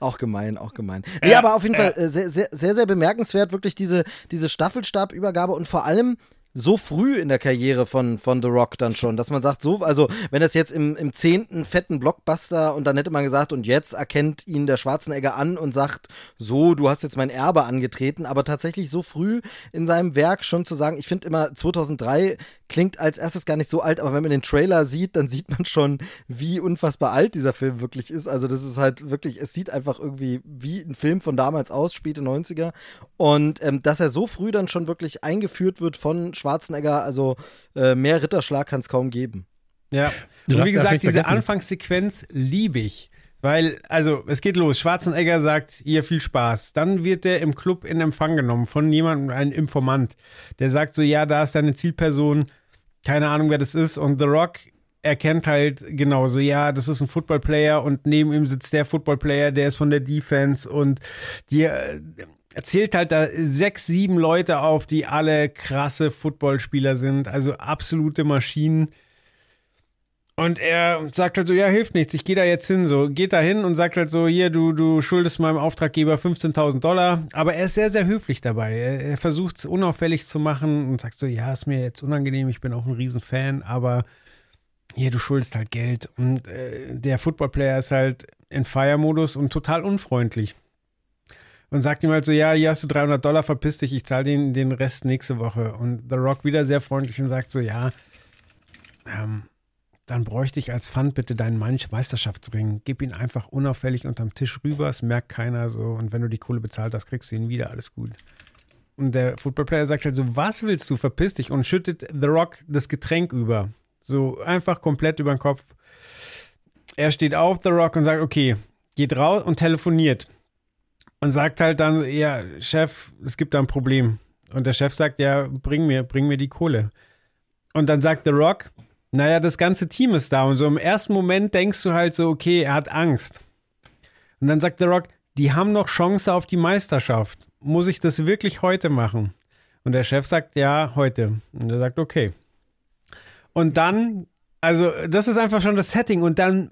Auch gemein, auch gemein. Nee, äh, aber auf jeden äh. Fall äh, sehr, sehr, sehr, sehr bemerkenswert, wirklich diese, diese Staffelstabübergabe und vor allem so früh in der Karriere von, von The Rock dann schon, dass man sagt, so, also wenn das jetzt im, im zehnten fetten Blockbuster und dann hätte man gesagt, und jetzt erkennt ihn der Schwarzenegger an und sagt, so, du hast jetzt mein Erbe angetreten, aber tatsächlich so früh in seinem Werk schon zu sagen, ich finde immer zweitausenddrei klingt als erstes gar nicht so alt, aber wenn man den Trailer sieht, dann sieht man schon, wie unfassbar alt dieser Film wirklich ist. Also das ist halt wirklich, es sieht einfach irgendwie wie ein Film von damals aus, späte neunziger. Und ähm, dass er so früh dann schon wirklich eingeführt wird von Schwarzenegger, also äh, mehr Ritterschlag kann es kaum geben. Ja, und wie gesagt, diese Anfangssequenz liebe ich, weil, also, es geht los, Schwarzenegger sagt, hier, viel Spaß. Dann wird der im Club in Empfang genommen von jemandem, einem Informant, der sagt so, ja, da ist deine Zielperson, keine Ahnung, wer das ist, und The Rock erkennt halt genauso, ja, das ist ein Footballplayer und neben ihm sitzt der Footballplayer, der ist von der Defense und die äh, erzählt halt da sechs, sieben Leute auf, die alle krasse Footballspieler sind, also absolute Maschinen. Und er sagt halt so, ja, hilft nichts, ich gehe da jetzt hin, so, geht da hin und sagt halt so, hier, du, du schuldest meinem Auftraggeber fünfzehntausend Dollar, aber er ist sehr, sehr höflich dabei, er, er versucht es unauffällig zu machen und sagt so, ja, ist mir jetzt unangenehm, ich bin auch ein Riesenfan, aber hier, du schuldest halt Geld und äh, der Footballplayer ist halt in Fire-Modus und total unfreundlich. Und sagt ihm halt so, ja, hier hast du dreihundert Dollar, verpiss dich, ich zahle den, den Rest nächste Woche. Und The Rock wieder sehr freundlich und sagt so, ja, ähm, dann bräuchte ich als Pfand bitte deinen Meisterschaftsring. Gib ihn einfach unauffällig unterm Tisch rüber, es merkt keiner so. Und wenn du die Kohle bezahlt hast, kriegst du ihn wieder, alles gut. Und der Footballplayer sagt halt so, was willst du, verpiss dich? Und schüttet The Rock das Getränk über. So einfach komplett über den Kopf. Er steht auf, The Rock, und sagt, okay, geht raus und telefoniert. Und sagt halt dann, ja, Chef, es gibt da ein Problem. Und der Chef sagt, ja, bring mir, bring mir die Kohle. Und dann sagt The Rock, naja, das ganze Team ist da. Und so im ersten Moment denkst du halt so, okay, er hat Angst. Und dann sagt The Rock, die haben noch Chance auf die Meisterschaft. Muss ich das wirklich heute machen? Und der Chef sagt, ja, heute. Und er sagt, okay. Und dann, also das ist einfach schon das Setting. Und dann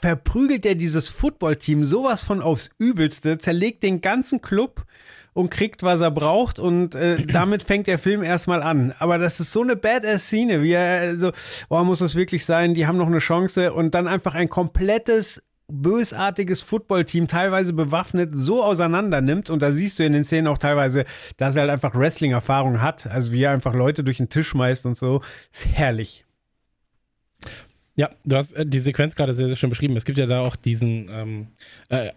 verprügelt er dieses Footballteam sowas von aufs Übelste, zerlegt den ganzen Club und kriegt, was er braucht und äh, damit fängt der Film erstmal an. Aber das ist so eine Badass-Szene, wie er so, oh, muss das wirklich sein, die haben noch eine Chance und dann einfach ein komplettes, bösartiges Footballteam, teilweise bewaffnet, so auseinander nimmt und da siehst du in den Szenen auch teilweise, dass er halt einfach Wrestling-Erfahrung hat, also wie er einfach Leute durch den Tisch schmeißt und so, ist herrlich. Ja, du hast die Sequenz gerade sehr, sehr schön beschrieben. Es gibt ja da auch diesen ähm, äh,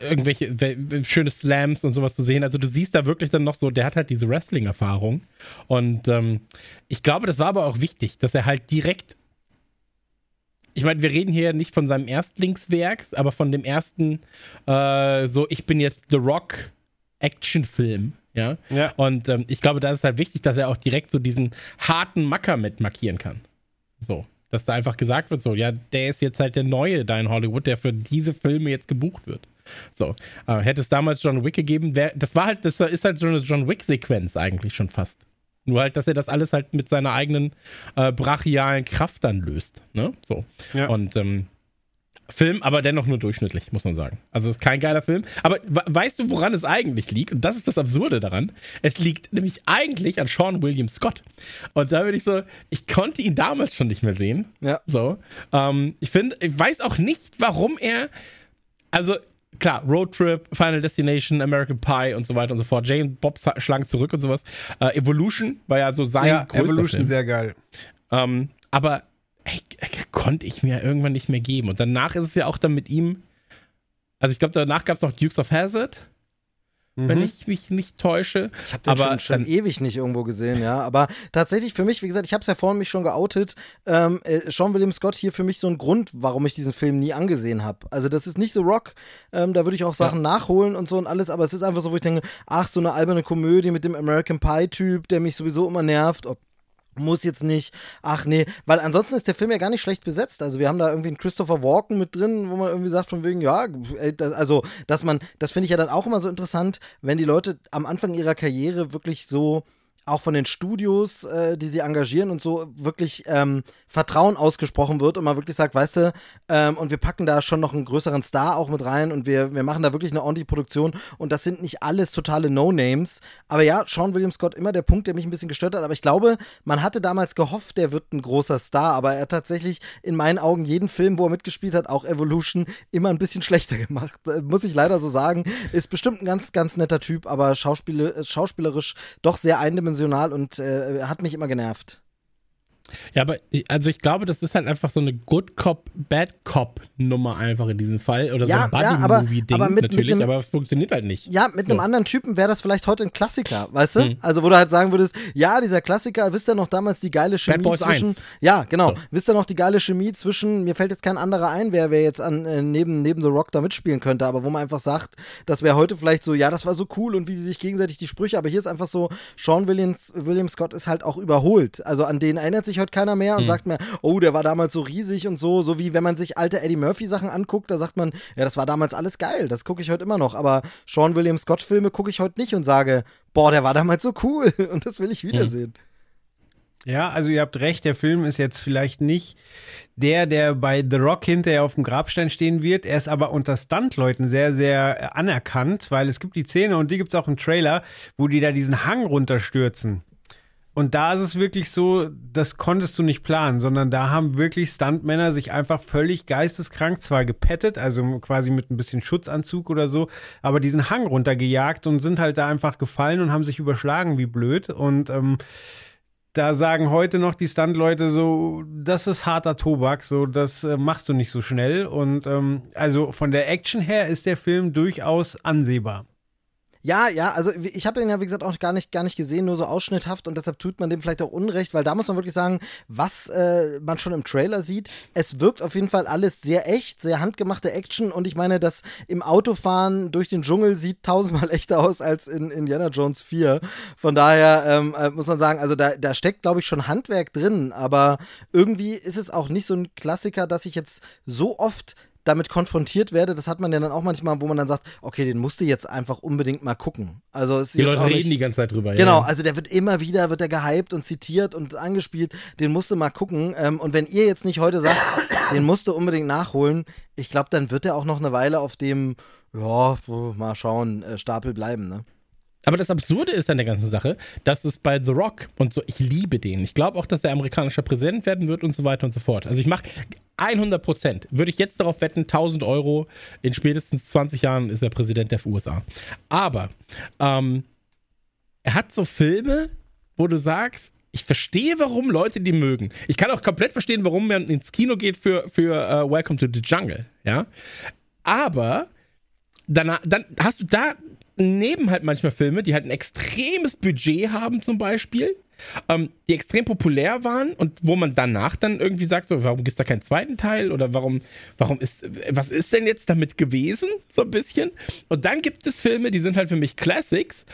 irgendwelche we- schöne Slams und sowas zu sehen. Also du siehst da wirklich dann noch so, der hat halt diese Wrestling-Erfahrung. Und ähm, ich glaube, das war aber auch wichtig, dass er halt direkt, ich meine, wir reden hier nicht von seinem Erstlingswerk, aber von dem ersten äh, so, ich bin jetzt The Rock Actionfilm. Ja? Ja. Und ähm, ich glaube, da ist halt wichtig, dass er auch direkt so diesen harten Macker mit markieren kann. So. Dass da einfach gesagt wird, so, ja, der ist jetzt halt der Neue da in Hollywood, der für diese Filme jetzt gebucht wird. So, äh, hätte es damals John Wick gegeben, wär, das war halt, das ist halt so eine John Wick-Sequenz eigentlich schon fast. Nur halt, dass er das alles halt mit seiner eigenen äh, brachialen Kraft dann löst, ne, so. Ja. Und, ähm, Film, aber dennoch nur durchschnittlich, muss man sagen. Also es ist kein geiler Film. Aber we- weißt du, woran es eigentlich liegt? Und das ist das Absurde daran. Es liegt nämlich eigentlich an Sean William Scott. Und da bin ich so, ich konnte ihn damals schon nicht mehr sehen. Ja. So, ähm, ich finde, ich weiß auch nicht, warum er, also klar, Road Trip, Final Destination, American Pie und so weiter und so fort. Jane Bobs Schlangen zurück und sowas. Äh, Evolution war ja so sein ja, größter Evolution Film. Sehr geil. Ähm, aber Ey, konnte ich mir irgendwann nicht mehr geben. Und danach ist es ja auch dann mit ihm, also ich glaube, danach gab es noch Dukes of Hazzard, mhm. wenn ich mich nicht täusche. Ich habe den aber schon, schon dann ewig nicht irgendwo gesehen, ja. Aber tatsächlich für mich, wie gesagt, ich habe es ja vorhin mich schon geoutet, ähm, äh, Sean William Scott hier für mich so ein Grund, warum ich diesen Film nie angesehen habe. Also das ist nicht so Rock, ähm, da würde ich auch Sachen ja. nachholen und so und alles, aber es ist einfach so, wo ich denke, ach, so eine alberne Komödie mit dem American Pie-Typ, der mich sowieso immer nervt, ob muss jetzt nicht, ach nee, weil ansonsten ist der Film ja gar nicht schlecht besetzt, also wir haben da irgendwie einen Christopher Walken mit drin, wo man irgendwie sagt von wegen, ja, das, also, dass man, das finde ich ja dann auch immer so interessant, wenn die Leute am Anfang ihrer Karriere wirklich so auch von den Studios, äh, die sie engagieren und so, wirklich ähm, Vertrauen ausgesprochen wird und man wirklich sagt, weißt du, ähm, und wir packen da schon noch einen größeren Star auch mit rein und wir, wir machen da wirklich eine ordentliche Produktion und das sind nicht alles totale No-Names. Aber ja, Sean William Scott, immer der Punkt, der mich ein bisschen gestört hat, aber ich glaube, man hatte damals gehofft, der wird ein großer Star, aber er hat tatsächlich in meinen Augen jeden Film, wo er mitgespielt hat, auch Evolution, immer ein bisschen schlechter gemacht. Äh, muss ich leider so sagen. Ist bestimmt ein ganz, ganz netter Typ, aber schauspiel- schauspielerisch doch sehr eindimensional und äh, hat mich immer genervt. Ja, aber also ich glaube, das ist halt einfach so eine Good Cop, Bad Cop Nummer einfach in diesem Fall oder ja, so ein Buddy-Movie-Ding ja, aber, aber natürlich, mit einem, aber es funktioniert halt nicht. Ja, mit so. einem anderen Typen wäre das vielleicht heute ein Klassiker, weißt du? Hm. Also wo du halt sagen würdest, ja, dieser Klassiker, wisst ihr noch damals die geile Chemie zwischen... eins. Ja, genau. So. Wisst ihr noch die geile Chemie zwischen, mir fällt jetzt kein anderer ein, wer, wer jetzt an, äh, neben, neben The Rock da mitspielen könnte, aber wo man einfach sagt, das wäre heute vielleicht so, ja, das war so cool und wie sie sich gegenseitig die Sprüche, aber hier ist einfach so, Sean Williams, William Scott ist halt auch überholt. Also an den erinnert sich heute keiner mehr und hm. sagt mir, oh, der war damals so riesig und so, so wie wenn man sich alte Eddie Murphy Sachen anguckt, da sagt man, ja, das war damals alles geil, das gucke ich heute immer noch, aber Sean William Scott Filme gucke ich heute nicht und sage, boah, der war damals so cool und das will ich wiedersehen. Ja, also ihr habt recht, der Film ist jetzt vielleicht nicht der, der bei The Rock hinterher auf dem Grabstein stehen wird, er ist aber unter Stuntleuten sehr, sehr anerkannt, weil es gibt die Szene und die gibt es auch im Trailer, wo die da diesen Hang runterstürzen. Und da ist es wirklich so, das konntest du nicht planen, sondern da haben wirklich Stuntmänner sich einfach völlig geisteskrank zwar gepettet, also quasi mit ein bisschen Schutzanzug oder so, aber diesen Hang runtergejagt und sind halt da einfach gefallen und haben sich überschlagen wie blöd. Und ähm, da sagen heute noch die Stuntleute so, das ist harter Tobak, so das äh, machst du nicht so schnell. Und ähm, also von der Action her ist der Film durchaus ansehbar. Ja, ja, also ich habe den ja, wie gesagt, auch gar nicht, gar nicht gesehen, nur so ausschnitthaft und deshalb tut man dem vielleicht auch Unrecht, weil da muss man wirklich sagen, was äh, man schon im Trailer sieht, es wirkt auf jeden Fall alles sehr echt, sehr handgemachte Action und ich meine, das im Autofahren durch den Dschungel sieht tausendmal echter aus als in Indiana Jones vier, von daher ähm, muss man sagen, also da, da steckt, glaube ich, schon Handwerk drin, aber irgendwie ist es auch nicht so ein Klassiker, dass ich jetzt so oft damit konfrontiert werde, das hat man ja dann auch manchmal, wo man dann sagt, okay, den musst du jetzt einfach unbedingt mal gucken. Also es ist die jetzt Leute auch nicht, reden die ganze Zeit drüber. Genau, ja. Also der wird immer wieder, wird der gehypt und zitiert und angespielt, den musst du mal gucken. Und wenn ihr jetzt nicht heute sagt, den musst du unbedingt nachholen, ich glaube, dann wird der auch noch eine Weile auf dem, ja, mal schauen, Stapel bleiben, ne? Aber das Absurde ist an der ganzen Sache, dass es bei The Rock und so, ich liebe den. Ich glaube auch, dass er amerikanischer Präsident werden wird und so weiter und so fort. Also ich mache hundert Prozent, würde ich jetzt darauf wetten, tausend Euro, in spätestens zwanzig Jahren ist er Präsident der U S A. Aber ähm, er hat so Filme, wo du sagst, ich verstehe, warum Leute die mögen. Ich kann auch komplett verstehen, warum man ins Kino geht für, für uh, Welcome to the Jungle. Ja? Aber dann, dann hast du da... nehmen halt manchmal Filme, die halt ein extremes Budget haben zum Beispiel, ähm, die extrem populär waren und wo man danach dann irgendwie sagt, so, warum gibt's da keinen zweiten Teil oder warum, warum ist, was ist denn jetzt damit gewesen, so ein bisschen. Und dann gibt es Filme, die sind halt für mich Classics,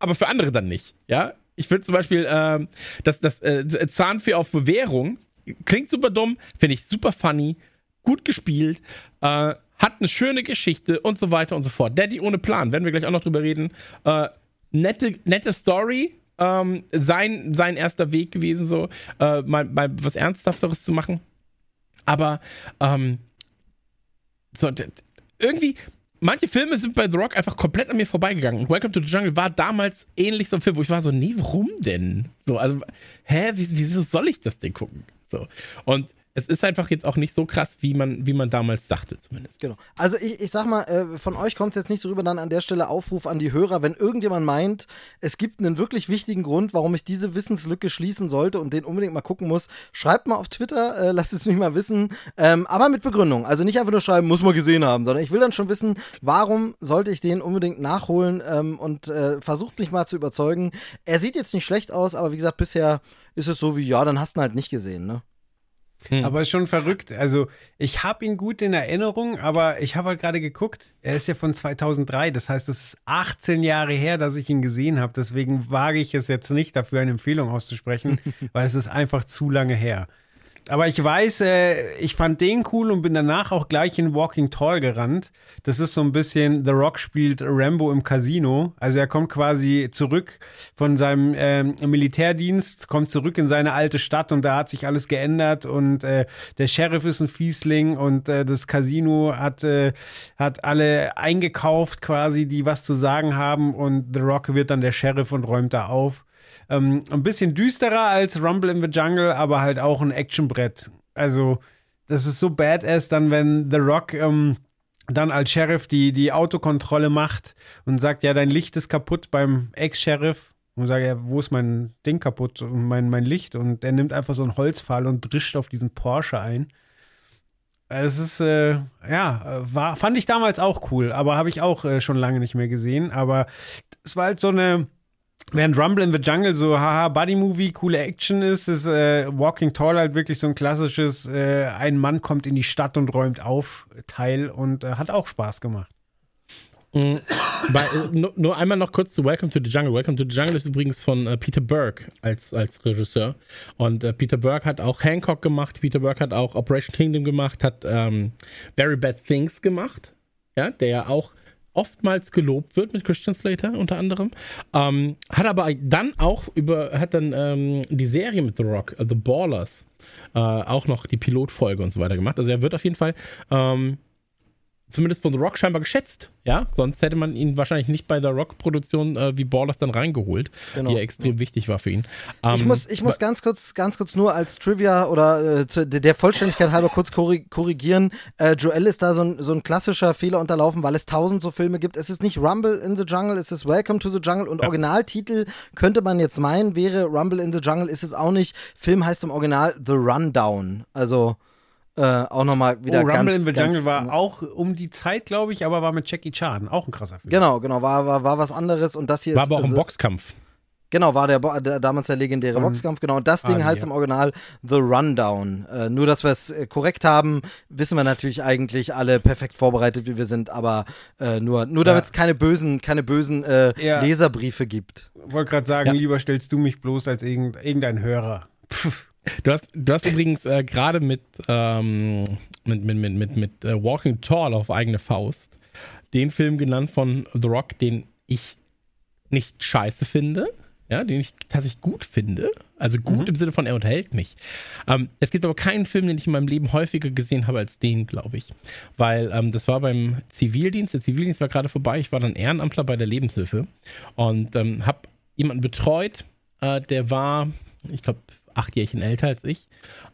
aber für andere dann nicht, ja. Ich finde zum Beispiel, ähm, das, das äh, Zahnfee auf Bewährung, klingt super dumm, finde ich super funny, gut gespielt, äh, hat eine schöne Geschichte und so weiter und so fort. Daddy ohne Plan, werden wir gleich auch noch drüber reden. Äh, nette, nette Story, ähm, sein, sein erster Weg gewesen, so äh, mal, mal was Ernsthafteres zu machen. Aber ähm, so, d- irgendwie, manche Filme sind bei The Rock einfach komplett an mir vorbeigegangen. Und Welcome to the Jungle war damals ähnlich so ein Film, wo ich war so, nee, warum denn? So, also, hä, wieso wie soll ich das denn gucken? So, und es ist einfach jetzt auch nicht so krass, wie man, wie man damals dachte zumindest. Genau. Also ich, ich sag mal, äh, von euch kommt es jetzt nicht so rüber, dann an der Stelle Aufruf an die Hörer, wenn irgendjemand meint, es gibt einen wirklich wichtigen Grund, warum ich diese Wissenslücke schließen sollte und den unbedingt mal gucken muss, schreibt mal auf Twitter, äh, lasst es mich mal wissen, ähm, aber mit Begründung. Also nicht einfach nur schreiben, muss man gesehen haben, sondern ich will dann schon wissen, warum sollte ich den unbedingt nachholen ähm, und äh, versucht mich mal zu überzeugen. Er sieht jetzt nicht schlecht aus, aber wie gesagt, bisher ist es so wie, ja, dann hast du ihn halt nicht gesehen, ne? Hm. Aber ist schon verrückt. Also, ich habe ihn gut in Erinnerung, aber ich habe halt gerade geguckt, er ist ja von zweitausenddrei, das heißt, es ist achtzehn Jahre her, dass ich ihn gesehen habe, deswegen wage ich es jetzt nicht, dafür eine Empfehlung auszusprechen, weil es ist einfach zu lange her. Aber ich weiß, äh, ich fand den cool und bin danach auch gleich in Walking Tall gerannt. Das ist so ein bisschen, The Rock spielt Rambo im Casino. Also er kommt quasi zurück von seinem ähm, Militärdienst, kommt zurück in seine alte Stadt und da hat sich alles geändert und äh, der Sheriff ist ein Fiesling und äh, das Casino hat, äh, hat alle eingekauft quasi, die was zu sagen haben, und The Rock wird dann der Sheriff und räumt da auf. Ähm, ein bisschen düsterer als Rumble in the Jungle, aber halt auch ein Actionbrett. Also das ist so badass dann, wenn The Rock ähm, dann als Sheriff die, die Autokontrolle macht und sagt, ja, dein Licht ist kaputt beim Ex-Sheriff. Und sagt, ja, wo ist mein Ding kaputt, mein, mein Licht? Und er nimmt einfach so einen Holzpfahl und drischt auf diesen Porsche ein. Es ist, äh, ja, war, fand ich damals auch cool, aber habe ich auch äh, schon lange nicht mehr gesehen. Aber es war halt so eine... Während Rumble in the Jungle so, haha, Buddy-Movie, coole Action ist, ist äh, Walking Tall halt wirklich so ein klassisches äh, ein Mann kommt in die Stadt und räumt auf Teil und äh, hat auch Spaß gemacht. Mhm. Bei, nur, nur einmal noch kurz zu Welcome to the Jungle. Welcome to the Jungle ist übrigens von äh, Peter Berg als, als Regisseur. Und äh, Peter Berg hat auch Hancock gemacht, Peter Berg hat auch Operation Kingdom gemacht, hat ähm, Very Bad Things gemacht, ja, der ja auch oftmals gelobt wird mit Christian Slater unter anderem, ähm, hat aber dann auch über, hat dann ähm, die Serie mit The Rock, The Ballers, äh, auch noch die Pilotfolge und so weiter gemacht. Also er wird auf jeden Fall ähm, zumindest von The Rock scheinbar geschätzt, ja, sonst hätte man ihn wahrscheinlich nicht bei The Rock-Produktionen äh, wie Ballers dann reingeholt, genau, die ja extrem ja. wichtig war für ihn. Ähm, ich muss, ich muss ganz kurz, ganz kurz nur als Trivia oder äh, zu, der Vollständigkeit halber kurz korrigieren. Äh, Joel ist da so ein, so ein klassischer Fehler unterlaufen, weil es tausend so Filme gibt. Es ist nicht Rumble in the Jungle, es ist Welcome to the Jungle und ja. Originaltitel könnte man jetzt meinen, wäre Rumble in the Jungle, ist es auch nicht. Film heißt im Original The Rundown, also Äh, auch nochmal wieder oh, ganz... Rumble in the Jungle war auch um die Zeit, glaube ich, aber war mit Jackie Chan, auch ein krasser Film. Genau, genau, war, war, war was anderes und das hier war ist... War aber auch ein Boxkampf. Genau, war der, der damals der legendäre um, Boxkampf, genau. Und das Ding ah, nee, heißt ja. im Original The Rundown. Äh, nur, dass wir es äh, korrekt haben, wissen wir natürlich eigentlich alle perfekt vorbereitet, wie wir sind, aber äh, nur, nur ja. damit es keine bösen, keine bösen äh, ja. Leserbriefe gibt. Ich wollte gerade sagen, ja. lieber stellst du mich bloß als irgend, irgendein Hörer. Pff. Du hast, du hast übrigens äh, gerade mit, ähm, mit, mit, mit, mit, mit äh, Walking Tall auf eigene Faust den Film genannt von The Rock, den ich nicht scheiße finde, ja, den ich tatsächlich gut finde. Also gut mhm. im Sinne von, er unterhält mich. Ähm, es gibt aber keinen Film, den ich in meinem Leben häufiger gesehen habe als den, glaube ich. Weil ähm, das war beim Zivildienst. Der Zivildienst war gerade vorbei. Ich war dann Ehrenamtler bei der Lebenshilfe und ähm, habe jemanden betreut, äh, der war, ich glaube, acht Jährchen älter als ich.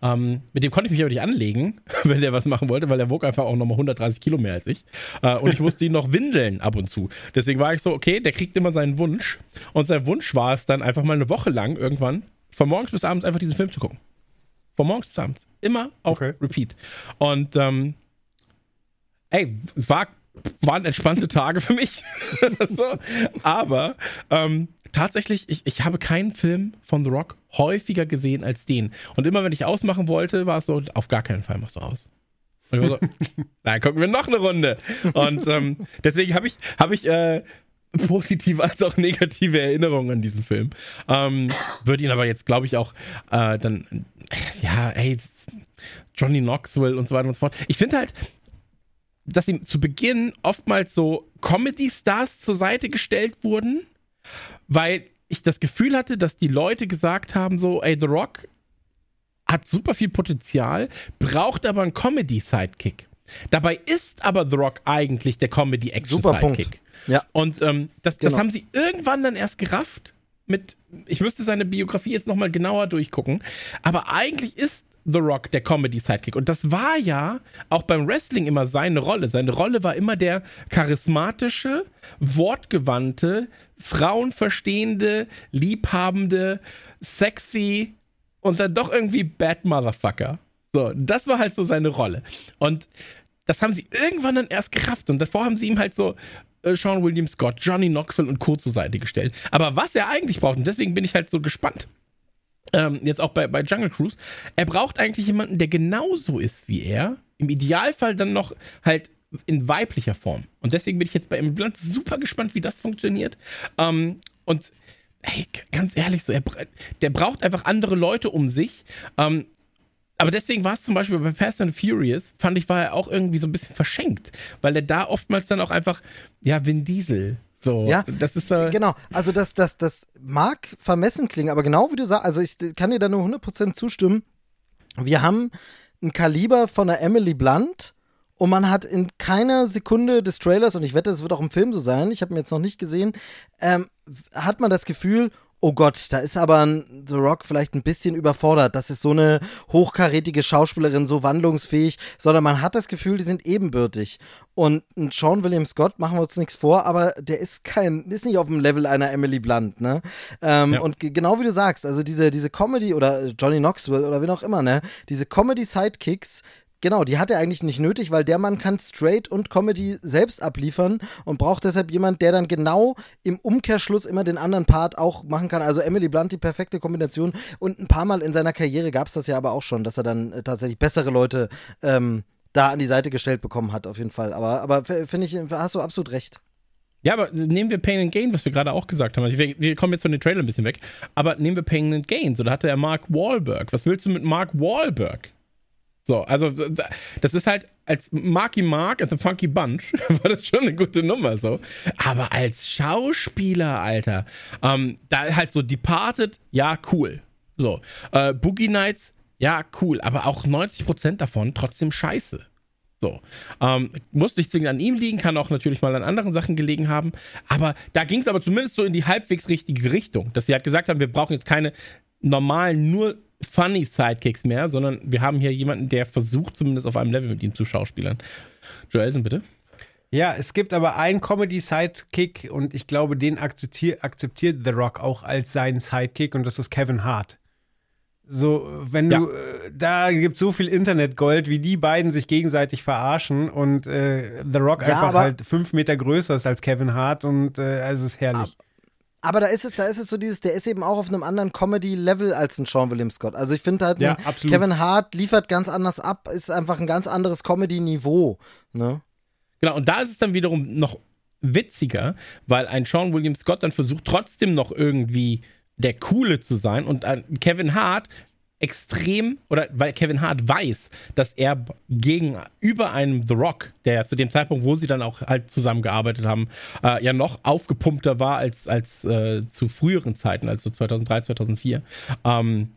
Ähm, mit dem konnte ich mich aber nicht anlegen, wenn der was machen wollte, weil der wog einfach auch nochmal hundertdreißig Kilo mehr als ich. Äh, und ich musste ihn noch windeln ab und zu. Deswegen war ich so, okay, der kriegt immer seinen Wunsch. Und sein Wunsch war es dann einfach mal eine Woche lang irgendwann, von morgens bis abends einfach diesen Film zu gucken. Von morgens bis abends. Immer auf okay. Repeat. Und ähm, ey, war, waren entspannte Tage für mich. so. Aber ähm, tatsächlich, ich, ich habe keinen Film von The Rock häufiger gesehen als den. Und immer, wenn ich ausmachen wollte, war es so, auf gar keinen Fall machst du aus. Und ich war so, dann gucken wir noch eine Runde. Und ähm, deswegen habe ich, hab ich äh, positive als auch negative Erinnerungen an diesen Film. Ähm, würde ihn aber jetzt, glaube ich, auch äh, dann, ja, ey, Johnny Knoxville und so weiter und so fort. Ich finde halt, dass ihm zu Beginn oftmals so Comedy-Stars zur Seite gestellt wurden, weil ich das Gefühl hatte, dass die Leute gesagt haben so, ey, The Rock hat super viel Potenzial, braucht aber einen Comedy-Sidekick. Dabei ist aber The Rock eigentlich der Comedy-Action-Sidekick. Ja. Und ähm, das, genau. das haben sie irgendwann dann erst gerafft mit, ich müsste seine Biografie jetzt nochmal genauer durchgucken, aber eigentlich ist The Rock der Comedy-Sidekick. Und das war ja auch beim Wrestling immer seine Rolle. Seine Rolle war immer der charismatische, wortgewandte, frauenverstehende, liebhabende, sexy und dann doch irgendwie Bad Motherfucker. So, das war halt so seine Rolle. Und das haben sie irgendwann dann erst gerafft. Und davor haben sie ihm halt so äh, Sean William Scott, Johnny Knoxville und Co. zur Seite gestellt. Aber was er eigentlich braucht, und deswegen bin ich halt so gespannt, ähm, jetzt auch bei, bei Jungle Cruise, er braucht eigentlich jemanden, der genauso ist wie er. Im Idealfall dann noch halt in weiblicher Form. Und deswegen bin ich jetzt bei Emily Blunt super gespannt, wie das funktioniert. Ähm, und hey, ganz ehrlich, so, er, der braucht einfach andere Leute um sich. Ähm, Aber deswegen war es zum Beispiel bei Fast and Furious, fand ich, war er auch irgendwie so ein bisschen verschenkt, weil er da oftmals dann auch einfach, ja, Vin Diesel, so. Ja, das ist, äh genau. Also das, das, das mag vermessen klingen, aber genau wie du sagst, also ich kann dir da nur hundert Prozent zustimmen, wir haben ein Kaliber von der Emily Blunt und man hat in keiner Sekunde des Trailers, und ich wette, das wird auch im Film so sein, ich habe ihn jetzt noch nicht gesehen, ähm, hat man das Gefühl, oh Gott, da ist aber The Rock vielleicht ein bisschen überfordert. Das ist so eine hochkarätige Schauspielerin, so wandlungsfähig, sondern man hat das Gefühl, die sind ebenbürtig. Und Sean William Scott, machen wir uns nichts vor, aber der ist kein, ist nicht auf dem Level einer Emily Blunt, ne? Ähm, ja. Und g- genau wie du sagst, also diese, diese Comedy oder Johnny Knoxville oder wen auch immer, ne? Diese Comedy-Sidekicks, genau, die hat er eigentlich nicht nötig, weil der Mann kann Straight und Comedy selbst abliefern und braucht deshalb jemand, der dann genau im Umkehrschluss immer den anderen Part auch machen kann. Also Emily Blunt, die perfekte Kombination, und ein paar Mal in seiner Karriere gab es das ja aber auch schon, dass er dann tatsächlich bessere Leute ähm, da an die Seite gestellt bekommen hat, auf jeden Fall. Aber, aber finde ich, hast du absolut recht. Ja, aber nehmen wir Pain and Gain, was wir gerade auch gesagt haben. Also wir, wir kommen jetzt von den Trailern ein bisschen weg, aber nehmen wir Pain and Gain. So, da hatte er Mark Wahlberg. Was willst du mit Mark Wahlberg? So, also das ist halt als Marky Mark and the Funky Bunch war das schon eine gute Nummer, so. Aber als Schauspieler, Alter, ähm, da halt so Departed, ja, cool. So, äh, Boogie Nights, ja, cool. Aber auch neunzig Prozent davon trotzdem scheiße. So, ähm, muss nicht zwingend an ihm liegen, kann auch natürlich mal an anderen Sachen gelegen haben. Aber da ging es aber zumindest so in die halbwegs richtige Richtung, dass sie halt gesagt haben, wir brauchen jetzt keine normalen, nur funny Sidekicks mehr, sondern wir haben hier jemanden, der versucht, zumindest auf einem Level mit ihm zu schauspielern. Joelsen, bitte. Ja, es gibt aber einen Comedy-Sidekick und ich glaube, den akzeptier- akzeptiert The Rock auch als seinen Sidekick und das ist Kevin Hart. So, wenn ja. du, da gibt so viel Internetgold, wie die beiden sich gegenseitig verarschen und äh, The Rock ja, einfach halt fünf Meter größer ist als Kevin Hart und äh, also es ist herrlich. Ab- Aber da ist es, da ist es so dieses, der ist eben auch auf einem anderen Comedy-Level als ein Sean William Scott. Also ich finde halt, ja, Kevin Hart liefert ganz anders ab, ist einfach ein ganz anderes Comedy-Niveau. Ne? Genau, und da ist es dann wiederum noch witziger, weil ein Sean William Scott dann versucht, trotzdem noch irgendwie der Coole zu sein und ein Kevin Hart extrem, oder weil Kevin Hart weiß, dass er gegenüber einem The Rock, der ja zu dem Zeitpunkt, wo sie dann auch halt zusammengearbeitet haben, äh, ja noch aufgepumpter war als, als äh, zu früheren Zeiten, also zweitausenddrei, zweitausendvier. Ähm,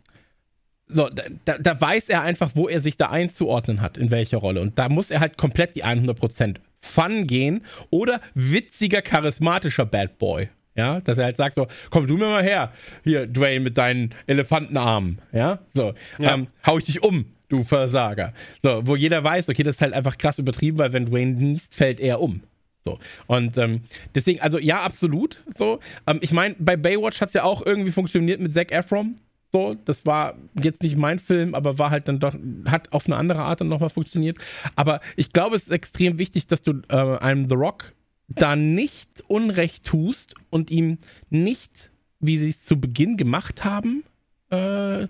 so, da, da weiß er einfach, wo er sich da einzuordnen hat, in welcher Rolle. Und da muss er halt komplett die hundert Prozent Fun gehen oder witziger, charismatischer Bad Boy. Ja, dass er halt sagt so, komm du mir mal her, hier Dwayne mit deinen Elefantenarmen, ja, so, ja. Ähm, hau ich dich um, du Versager. So, wo jeder weiß, okay, das ist halt einfach krass übertrieben, weil wenn Dwayne niest, fällt er um. So, und ähm, deswegen, also ja, absolut, so. Ähm, ich meine, bei Baywatch hat es ja auch irgendwie funktioniert mit Zac Efron, so, das war jetzt nicht mein Film, aber war halt dann doch, hat auf eine andere Art dann nochmal funktioniert. Aber ich glaube, es ist extrem wichtig, dass du äh, einem The Rock da nicht Unrecht tust und ihm nicht, wie sie es zu Beginn gemacht haben, äh,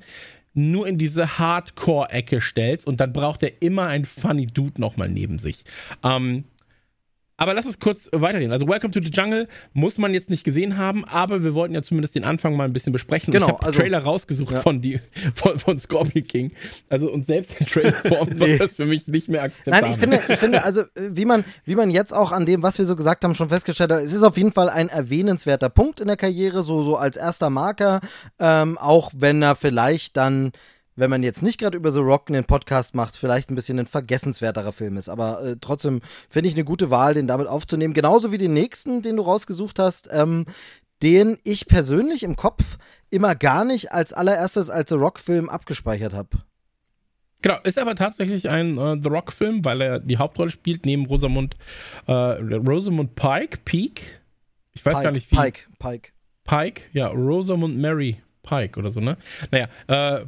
nur in diese Hardcore-Ecke stellst und dann braucht er immer einen funny Dude nochmal neben sich. Ähm, aber lass uns kurz weitergehen. Also Welcome to the Jungle muss man jetzt nicht gesehen haben, aber wir wollten ja zumindest den Anfang mal ein bisschen besprechen. Genau, ich habe also, Trailer rausgesucht ja. von, die, von, von Scorpion King. Also und selbst in Trailerform war das für mich nicht mehr akzeptabel. Nein, ich finde, ich finde also wie man, wie man jetzt auch an dem, was wir so gesagt haben, schon festgestellt hat, es ist auf jeden Fall ein erwähnenswerter Punkt in der Karriere, so, so als erster Marker, ähm, auch wenn er vielleicht dann, wenn man jetzt nicht gerade über The Rock einen Podcast macht, vielleicht ein bisschen ein vergessenswerterer Film ist. Aber äh, trotzdem finde ich eine gute Wahl, den damit aufzunehmen. Genauso wie den nächsten, den du rausgesucht hast, ähm, den ich persönlich im Kopf immer gar nicht als allererstes als The Rock-Film abgespeichert habe. Genau, ist aber tatsächlich ein äh, The Rock-Film, weil er die Hauptrolle spielt, neben Rosamund, äh, Rosamund Pike, Pike? Ich weiß Pike, gar nicht wie. Pike, Pike. Pike, ja, Rosamund Mary Pike oder so, ne? Naja, äh,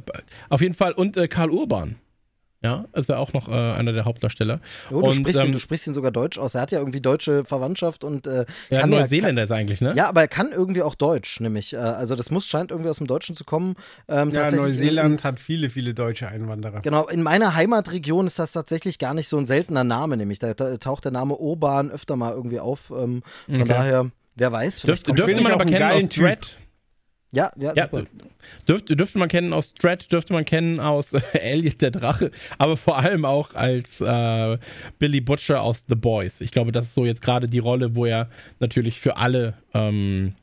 auf jeden Fall. Und äh, Karl Urban. Ja, ist ja auch noch äh, einer der Hauptdarsteller. Oh, du, und, sprichst ähm, ihn, du sprichst ihn sogar deutsch aus. Er hat ja irgendwie deutsche Verwandtschaft und äh, ja, kann Neuseeländer ist eigentlich, ne? Ja, aber er kann irgendwie auch Deutsch, nämlich. Äh, also das muss scheint irgendwie aus dem Deutschen zu kommen. Ähm, ja, Neuseeland in, hat viele, viele deutsche Einwanderer. Genau, in meiner Heimatregion ist das tatsächlich gar nicht so ein seltener Name, nämlich. Da, da taucht der Name Urban öfter mal irgendwie auf. Ähm, von okay. daher, wer weiß. Vielleicht Dürf, dürfte man aber kennen aus Thread. Ja, ja, ja super. Dürfte, dürfte man kennen aus Dread, dürfte man kennen aus äh, Alien der Drache, aber vor allem auch als äh, Billy Butcher aus The Boys. Ich glaube, das ist so jetzt gerade die Rolle, wo er natürlich für alle ähm,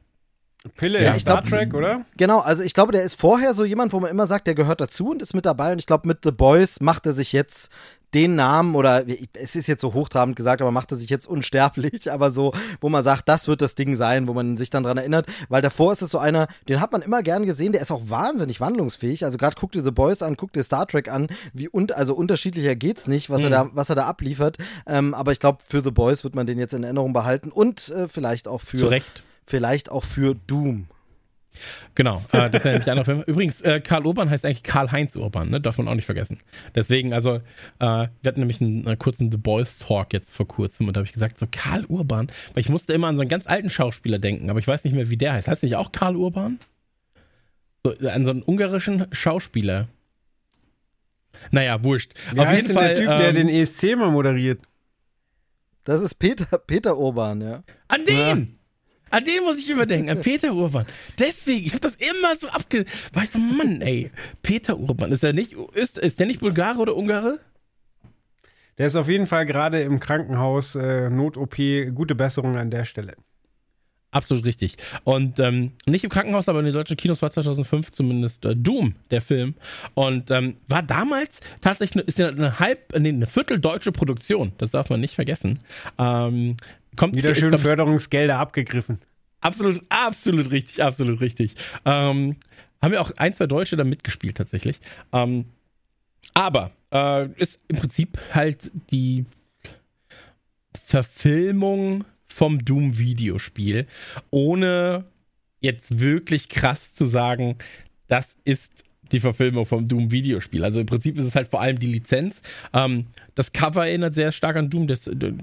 Pille ja, in Star Trek, oder? Genau, also ich glaube, der ist vorher so jemand, wo man immer sagt, der gehört dazu und ist mit dabei. Und ich glaube, mit The Boys macht er sich jetzt den Namen, oder es ist jetzt so hochtrabend gesagt, aber macht er sich jetzt unsterblich, aber so, wo man sagt, das wird das Ding sein, wo man sich dann dran erinnert, weil davor ist es so einer, den hat man immer gern gesehen, der ist auch wahnsinnig wandlungsfähig, also gerade guck dir The Boys an, guck dir Star Trek an, wie und also unterschiedlicher geht's nicht, was, mhm. er, da, was er da abliefert, ähm, aber ich glaube, für The Boys wird man den jetzt in Erinnerung behalten und äh, vielleicht auch für, zu Recht. Vielleicht auch für Doom. Genau, äh, das wäre nämlich ein anderer Film. Übrigens, äh, Karl Urban heißt eigentlich Karl-Heinz Urban, ne? Darf man auch nicht vergessen. Deswegen, also, äh, wir hatten nämlich einen äh, kurzen The Boys Talk jetzt vor kurzem und da habe ich gesagt, so Karl Urban, weil ich musste immer an so einen ganz alten Schauspieler denken, aber ich weiß nicht mehr, wie der heißt. Heißt nicht auch Karl Urban? So, an so einen ungarischen Schauspieler. Naja, wurscht. Wie Auf heißt jeden Fall, der Typ, ähm, der den E S C mal moderiert? Das ist Peter, Peter Urban, ja. An den! Ja. An den muss ich überdenken, an Peter Urban. Deswegen, ich hab das immer so abge... War ich so, Mann, ey, Peter Urban, ist der nicht, ist, ist der nicht Bulgare oder Ungare? Der ist auf jeden Fall gerade im Krankenhaus, äh, Not-O P, gute Besserung an der Stelle. Absolut richtig. Und ähm, nicht im Krankenhaus, aber in den deutschen Kinos war zweitausendfünf zumindest äh, Doom, der Film. Und ähm, war damals tatsächlich, ist ja eine halb, nee, eine vierteldeutsche Produktion. Das darf man nicht vergessen. Ähm, kommt, Wieder schön ist, Förderungsgelder abgegriffen. Absolut, absolut richtig, absolut richtig. Ähm, haben ja auch ein, zwei Deutsche da mitgespielt tatsächlich. Ähm, aber äh, ist im Prinzip halt die Verfilmung vom Doom-Videospiel, ohne jetzt wirklich krass zu sagen, das ist die Verfilmung vom Doom-Videospiel. Also im Prinzip ist es halt vor allem die Lizenz. Ähm, das Cover erinnert sehr stark an Doom, das, das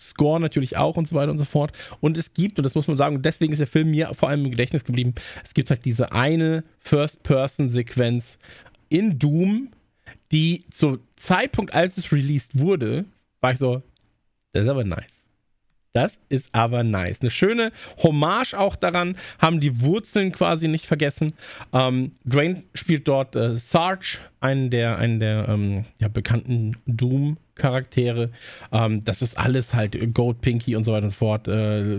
Score natürlich auch und so weiter und so fort. Und es gibt, und das muss man sagen, deswegen ist der Film mir vor allem im Gedächtnis geblieben, es gibt halt diese eine First-Person-Sequenz in Doom, die zum Zeitpunkt, als es released wurde, war ich so, das ist aber nice. Das ist aber nice. Eine schöne Hommage auch daran, haben die Wurzeln quasi nicht vergessen. Ähm, Drain spielt dort äh, Sarge, einen der, einen der ähm, ja, bekannten Doom-Charaktere. Ähm, das ist alles halt Gold, Pinky und so weiter und so fort. Äh,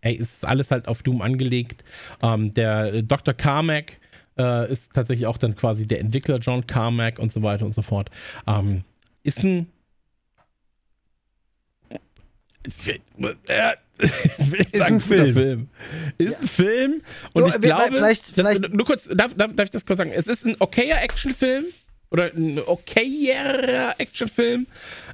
ey, ist alles halt auf Doom angelegt. Ähm, der Doktor Carmack äh, ist tatsächlich auch dann quasi der Entwickler John Carmack und so weiter und so fort. Ähm, ist ein Ich will nicht sagen, ist ein Film. Film. Ist ja. ein Film. Und so, ich glaube, vielleicht, vielleicht das, nur kurz, darf, darf, darf ich das kurz sagen? Es ist ein okayer Actionfilm. Oder ein okayer Actionfilm.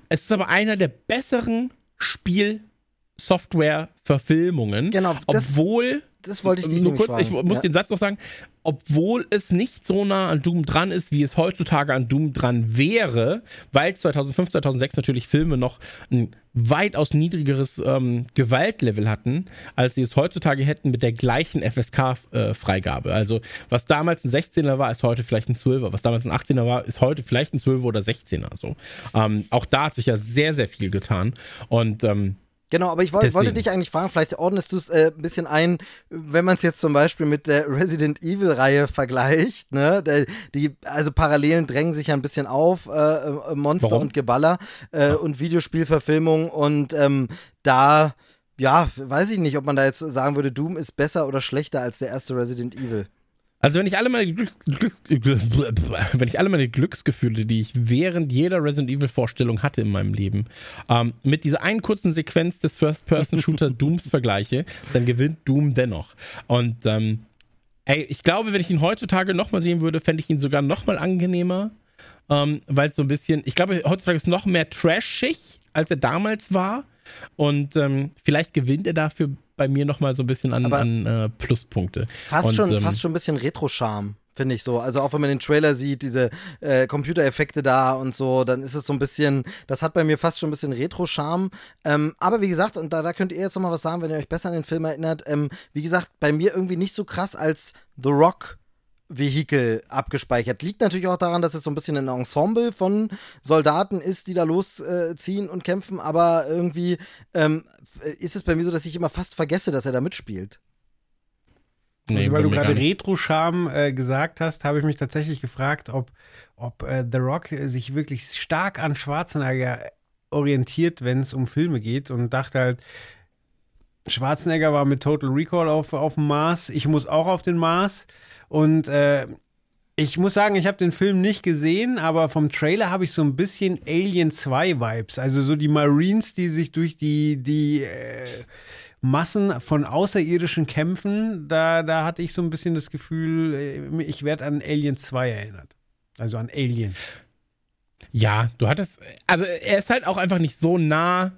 Es ist aber einer der besseren Spielsoftware-Verfilmungen. Genau. Obwohl. Das, das wollte ich nicht nur kurz, fragen. Ich muss ja. den Satz noch sagen. Obwohl es nicht so nah an Doom dran ist, wie es heutzutage an Doom dran wäre, weil zweitausendfünf, zweitausendsechs natürlich Filme noch ein weitaus niedrigeres ähm, Gewaltlevel hatten, als sie es heutzutage hätten mit der gleichen F S K-Freigabe. Äh, also was damals ein sechzehner war, ist heute vielleicht ein zwölfer. Was damals ein achtzehner war, ist heute vielleicht ein zwölfer oder sechzehner. So. Ähm, auch da hat sich ja sehr, sehr viel getan. Und ähm, Genau, aber ich wollt, wollte dich eigentlich fragen, vielleicht ordnest du es äh, ein bisschen ein, wenn man es jetzt zum Beispiel mit der Resident Evil-Reihe vergleicht, ne, der, die, also Parallelen drängen sich ja ein bisschen auf, äh, Monster Warum? und Geballer äh, und Videospielverfilmung und ähm, da, ja, weiß ich nicht, ob man da jetzt sagen würde, Doom ist besser oder schlechter als der erste Resident Evil. Also wenn ich alle meine Glück, Glück, wenn ich alle meine Glücksgefühle, die ich während jeder Resident Evil Vorstellung hatte in meinem Leben, ähm, mit dieser einen kurzen Sequenz des First-Person-Shooter Dooms vergleiche, dann gewinnt Doom dennoch. Und ähm, ey, ich glaube, wenn ich ihn heutzutage nochmal sehen würde, fände ich ihn sogar nochmal angenehmer, ähm, weil es so ein bisschen, ich glaube, heutzutage ist es noch mehr trashig, als er damals war. Und ähm, vielleicht gewinnt er dafür bei mir nochmal so ein bisschen an, an äh, Pluspunkte. Fast, und, schon, ähm, fast schon ein bisschen Retro-Charme, finde ich so. Also auch wenn man den Trailer sieht, diese äh, Computereffekte da und so, dann ist es so ein bisschen, das hat bei mir fast schon ein bisschen Retro-Charme. Ähm, aber wie gesagt, und da, da könnt ihr jetzt nochmal was sagen, wenn ihr euch besser an den Film erinnert. Ähm, wie gesagt, bei mir irgendwie nicht so krass als The Rock Vehikel abgespeichert. Liegt natürlich auch daran, dass es so ein bisschen ein Ensemble von Soldaten ist, die da losziehen äh, und kämpfen, aber irgendwie ähm, ist es bei mir so, dass ich immer fast vergesse, dass er da mitspielt. Nee, also, weil du gerade Retro-Charme äh, gesagt hast, habe ich mich tatsächlich gefragt, ob, ob äh, The Rock äh, sich wirklich stark an Schwarzenegger orientiert, wenn es um Filme geht, und dachte halt, Schwarzenegger war mit Total Recall auf, auf dem Mars, ich muss auch auf den Mars, und äh, ich muss sagen, ich habe den Film nicht gesehen, aber vom Trailer habe ich so ein bisschen Alien zwei Vibes, also so die Marines, die sich durch die, die äh, Massen von Außerirdischen kämpfen, da, da hatte ich so ein bisschen das Gefühl, ich werde an Alien zwei erinnert, also an Alien. Ja, du hattest, also er ist halt auch einfach nicht so nah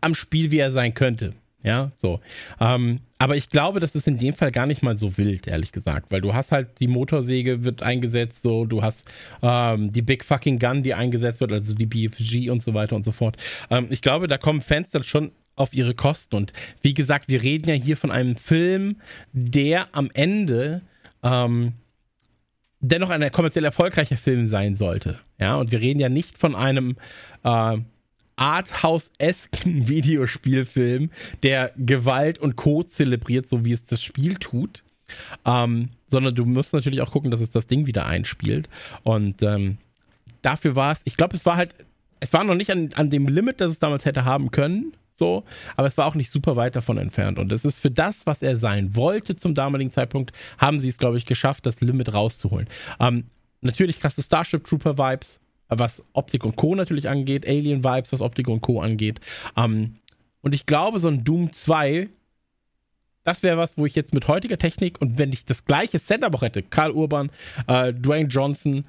am Spiel, wie er sein könnte, ja, so. Ähm, aber ich glaube, das ist in dem Fall gar nicht mal so wild, ehrlich gesagt, weil du hast halt, die Motorsäge wird eingesetzt, so, du hast ähm, die Big Fucking Gun, die eingesetzt wird, also die B F G und so weiter und so fort. Ähm, ich glaube, da kommen Fans dann schon auf ihre Kosten, und wie gesagt, wir reden ja hier von einem Film, der am Ende ähm, dennoch ein kommerziell erfolgreicher Film sein sollte, ja, und wir reden ja nicht von einem äh, Arthouse-esken Videospielfilm, der Gewalt und Co. zelebriert, so wie es das Spiel tut, ähm, sondern du musst natürlich auch gucken, dass es das Ding wieder einspielt, und ähm, dafür war es, ich glaube, es war halt, es war noch nicht an, an dem Limit, das es damals hätte haben können, so, aber es war auch nicht super weit davon entfernt, und es ist für das, was er sein wollte zum damaligen Zeitpunkt, haben sie es, glaube ich, geschafft, das Limit rauszuholen. Ähm, natürlich krasse Starship Trooper Vibes, was Optik und Co. natürlich angeht, Alien Vibes, was Optik und Co. angeht. Ähm, und ich glaube, so ein Doom zwei, das wäre was, wo ich jetzt mit heutiger Technik, und wenn ich das gleiche Setup auch hätte, Karl Urban, äh, Dwayne Johnson,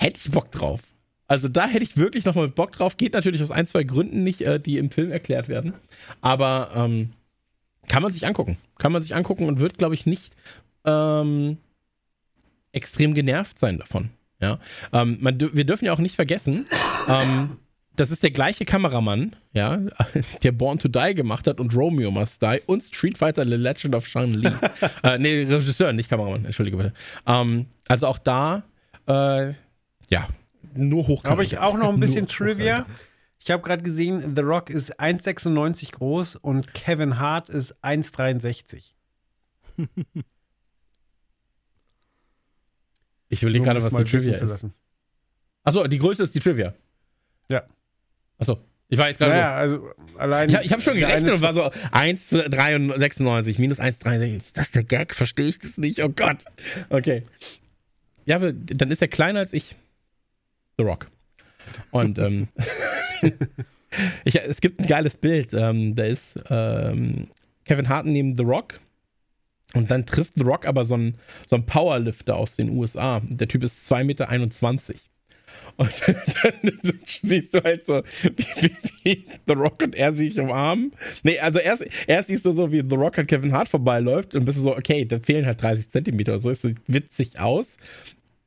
hätte ich Bock drauf. Also da hätte ich wirklich nochmal Bock drauf. Geht natürlich aus ein, zwei Gründen nicht, äh, die im Film erklärt werden. Aber ähm, kann man sich angucken. Kann man sich angucken und wird, glaube ich, nicht ähm, extrem genervt sein davon. Ja, ähm, man, wir dürfen ja auch nicht vergessen, ähm, das ist der gleiche Kameramann, ja, der Born to Die gemacht hat und Romeo Must Die und Street Fighter The Legend of Chun-Li. äh, nee, Regisseur, nicht Kameramann, entschuldige bitte. Ähm, also auch da, äh, ja, nur hochkant. Habe ich auch noch ein bisschen Trivia. Ich habe gerade gesehen, The Rock ist eins Komma sechsundneunzig groß und Kevin Hart ist eins Komma dreiundsechzig. Ich will dir gerade, was die Trivia ist. Achso, die Größe ist die Trivia. Ja. Achso, ich war jetzt gerade naja, so. Also allein ich ich habe schon gerechnet und war so eins Komma sechsundneunzig minus eins Komma dreiundsechzig. Ist das der Gag? Verstehe ich das nicht? Oh Gott. Okay. Ja, aber dann ist er kleiner als ich. The Rock. Und ähm, ich, es gibt ein geiles Bild. Ähm, da ist ähm, Kevin Hart neben The Rock. Und dann trifft The Rock aber so einen, so einen Powerlifter aus den U S A. Der Typ ist zwei Komma einundzwanzig Meter. Und dann, dann siehst du halt so, wie, wie, wie The Rock und er sich umarmen. Nee, also erst, erst siehst du so, wie The Rock an Kevin Hart vorbeiläuft. Und bist du so, okay, da fehlen halt dreißig Zentimeter oder so. Es sieht witzig aus.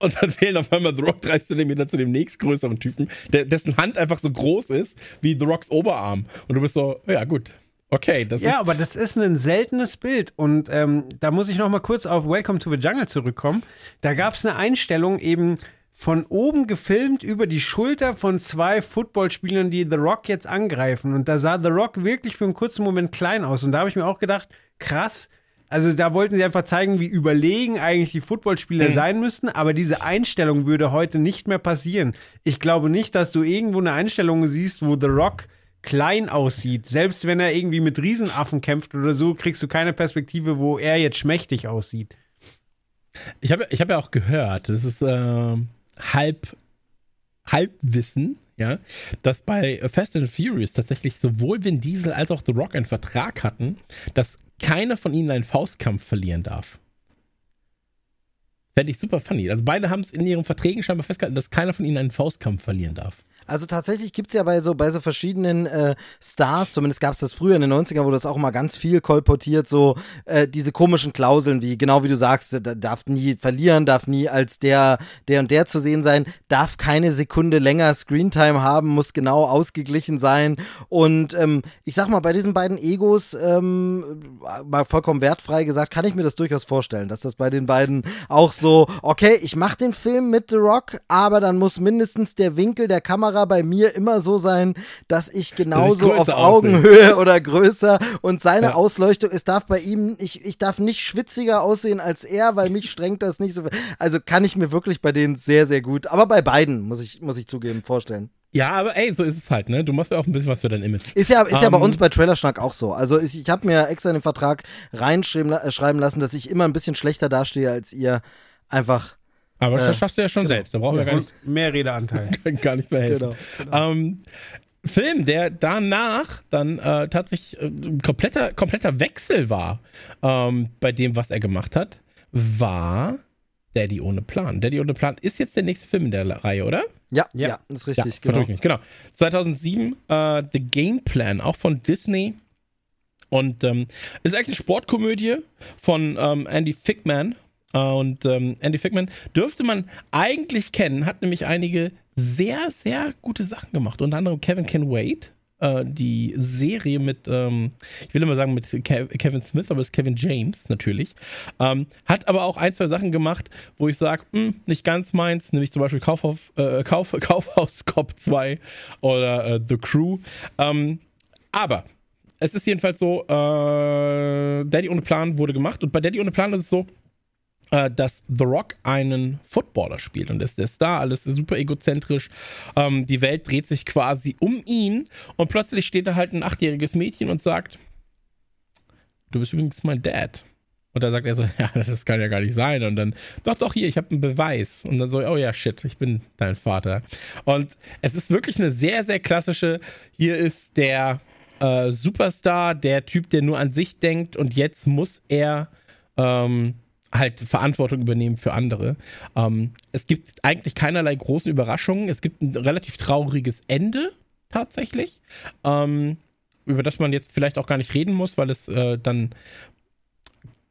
Und dann fehlen auf einmal The Rock dreißig Zentimeter zu dem nächstgrößeren Typen, der, dessen Hand einfach so groß ist wie The Rocks Oberarm. Und du bist so, ja gut. Okay, das ja, ist aber das ist ein seltenes Bild, und ähm, da muss ich noch mal kurz auf Welcome to the Jungle zurückkommen. Da gab es eine Einstellung eben von oben gefilmt über die Schulter von zwei Footballspielern, die The Rock jetzt angreifen, und da sah The Rock wirklich für einen kurzen Moment klein aus, und da habe ich mir auch gedacht, krass, also da wollten sie einfach zeigen, wie überlegen eigentlich die Footballspieler mhm. sein müssten, aber diese Einstellung würde heute nicht mehr passieren. Ich glaube nicht, dass du irgendwo eine Einstellung siehst, wo The Rock klein aussieht. Selbst wenn er irgendwie mit Riesenaffen kämpft oder so, kriegst du keine Perspektive, wo er jetzt schmächtig aussieht. Ich habe ich hab ja auch gehört, das ist äh, halb Halbwissen, ja, dass bei Fast and Furious tatsächlich sowohl Vin Diesel als auch The Rock einen Vertrag hatten, dass keiner von ihnen einen Faustkampf verlieren darf. Fände ich super funny. Also beide haben es in ihren Verträgen scheinbar festgehalten, dass keiner von ihnen einen Faustkampf verlieren darf. Also tatsächlich gibt es ja bei so, bei so verschiedenen äh, Stars, zumindest gab es das früher in den neunzigern, wurde das auch immer ganz viel kolportiert, so äh, diese komischen Klauseln, wie genau wie du sagst, darf nie verlieren, darf nie als der, der und der zu sehen sein, darf keine Sekunde länger Screentime haben, muss genau ausgeglichen sein. Und ähm, ich sag mal, bei diesen beiden Egos, ähm, mal vollkommen wertfrei gesagt, kann ich mir das durchaus vorstellen, dass das bei den beiden auch so, okay, ich mach den Film mit The Rock, aber dann muss mindestens der Winkel der Kamera Kamera bei mir immer so sein, dass ich genauso auf Augenhöhe oder größer und seine ja. Ausleuchtung, es darf bei ihm, ich, ich darf nicht schwitziger aussehen als er, weil mich strengt das nicht so viel. Also kann ich mir wirklich bei denen sehr, sehr gut, aber bei beiden, muss ich, muss ich zugeben, vorstellen. Ja, aber ey, so ist es halt, ne? Du machst ja auch ein bisschen was für dein Image. Ist ja, ist um, ja bei uns bei Trailerschnack auch so. Also ich, ich habe mir extra in den Vertrag reinschreiben äh, schreiben lassen, dass ich immer ein bisschen schlechter dastehe als ihr. Einfach. Aber äh, das schaffst du ja schon genau. selbst. Da brauchen wir ja, gar nicht mehr Redeanteil. Gar nichts mehr helfen. Genau, genau. Ähm, Film, der danach dann äh, tatsächlich ein äh, kompletter, kompletter Wechsel war ähm, bei dem, was er gemacht hat, war Daddy ohne Plan. Daddy ohne Plan ist jetzt der nächste Film in der Reihe, oder? Ja, ja, ja, ist richtig. Ja, genau. Mich, genau. zweitausendsieben, äh, The Game Plan, auch von Disney. Und ähm, ist eigentlich eine Sportkomödie von ähm, Andy Fickman. Äh, und ähm, Andy Fickman dürfte man eigentlich kennen, hat nämlich einige sehr, sehr gute Sachen gemacht. Unter anderem Kevin Can Wait, äh, die Serie mit, ähm, ich will immer sagen mit Kev- Kevin Smith, aber es ist Kevin James natürlich. Ähm, hat aber auch ein, zwei Sachen gemacht, wo ich sage, nicht ganz meins, nämlich zum Beispiel Kaufhof, äh, Kauf, Kaufhaus Cop zwei oder äh, The Crew. Ähm, aber es ist jedenfalls so, äh, Daddy ohne Plan wurde gemacht und bei Daddy ohne Plan ist es so, dass The Rock einen Footballer spielt und ist der Star, alles ist super egozentrisch, ähm, die Welt dreht sich quasi um ihn und plötzlich steht da halt ein achtjähriges Mädchen und sagt, du bist übrigens mein Dad. Und da sagt er so, ja, das kann ja gar nicht sein. Und dann, doch, doch, hier, ich habe einen Beweis. Und dann so, oh ja, shit, ich bin dein Vater. Und es ist wirklich eine sehr, sehr klassische, hier ist der äh, Superstar, der Typ, der nur an sich denkt und jetzt muss er, ähm, halt Verantwortung übernehmen für andere. Ähm, es gibt eigentlich keinerlei großen Überraschungen. Es gibt ein relativ trauriges Ende tatsächlich, ähm, über das man jetzt vielleicht auch gar nicht reden muss, weil es äh, dann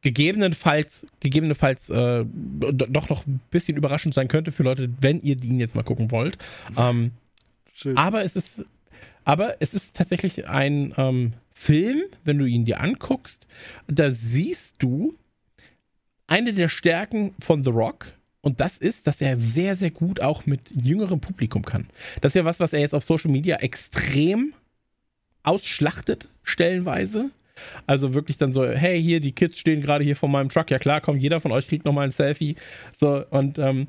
gegebenenfalls, gegebenenfalls äh, doch noch ein bisschen überraschend sein könnte für Leute, wenn ihr ihn jetzt mal gucken wollt. Ähm, Schön. Aber es ist, aber es ist tatsächlich ein ähm, Film, wenn du ihn dir anguckst, da siehst du eine der Stärken von The Rock, und das ist, dass er sehr, sehr gut auch mit jüngerem Publikum kann. Das ist ja was, was er jetzt auf Social Media extrem ausschlachtet, stellenweise. Also wirklich dann so, hey, hier, die Kids stehen gerade hier vor meinem Truck. Ja klar, komm, jeder von euch kriegt nochmal ein Selfie. So, und ähm,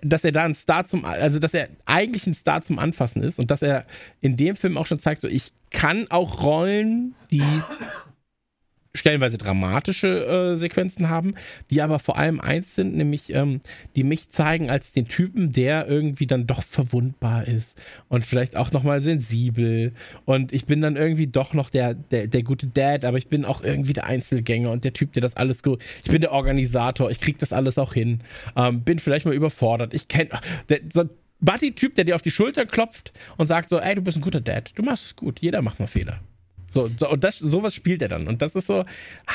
dass er da ein Star zum, also dass er eigentlich ein Star zum Anfassen ist und dass er in dem Film auch schon zeigt, so, ich kann auch Rollen, die stellenweise dramatische äh, Sequenzen haben, die aber vor allem eins sind, nämlich ähm, die mich zeigen als den Typen, der irgendwie dann doch verwundbar ist und vielleicht auch nochmal sensibel und ich bin dann irgendwie doch noch der, der, der gute Dad, aber ich bin auch irgendwie der Einzelgänger und der Typ, der das alles, go- ich bin der Organisator, ich krieg das alles auch hin, ähm, bin vielleicht mal überfordert, ich kenn, der, so Buddy-Typ, der dir auf die Schulter klopft und sagt so, ey, du bist ein guter Dad, du machst es gut, jeder macht mal Fehler. So, so, und das, sowas spielt er dann. Und das ist so, ah,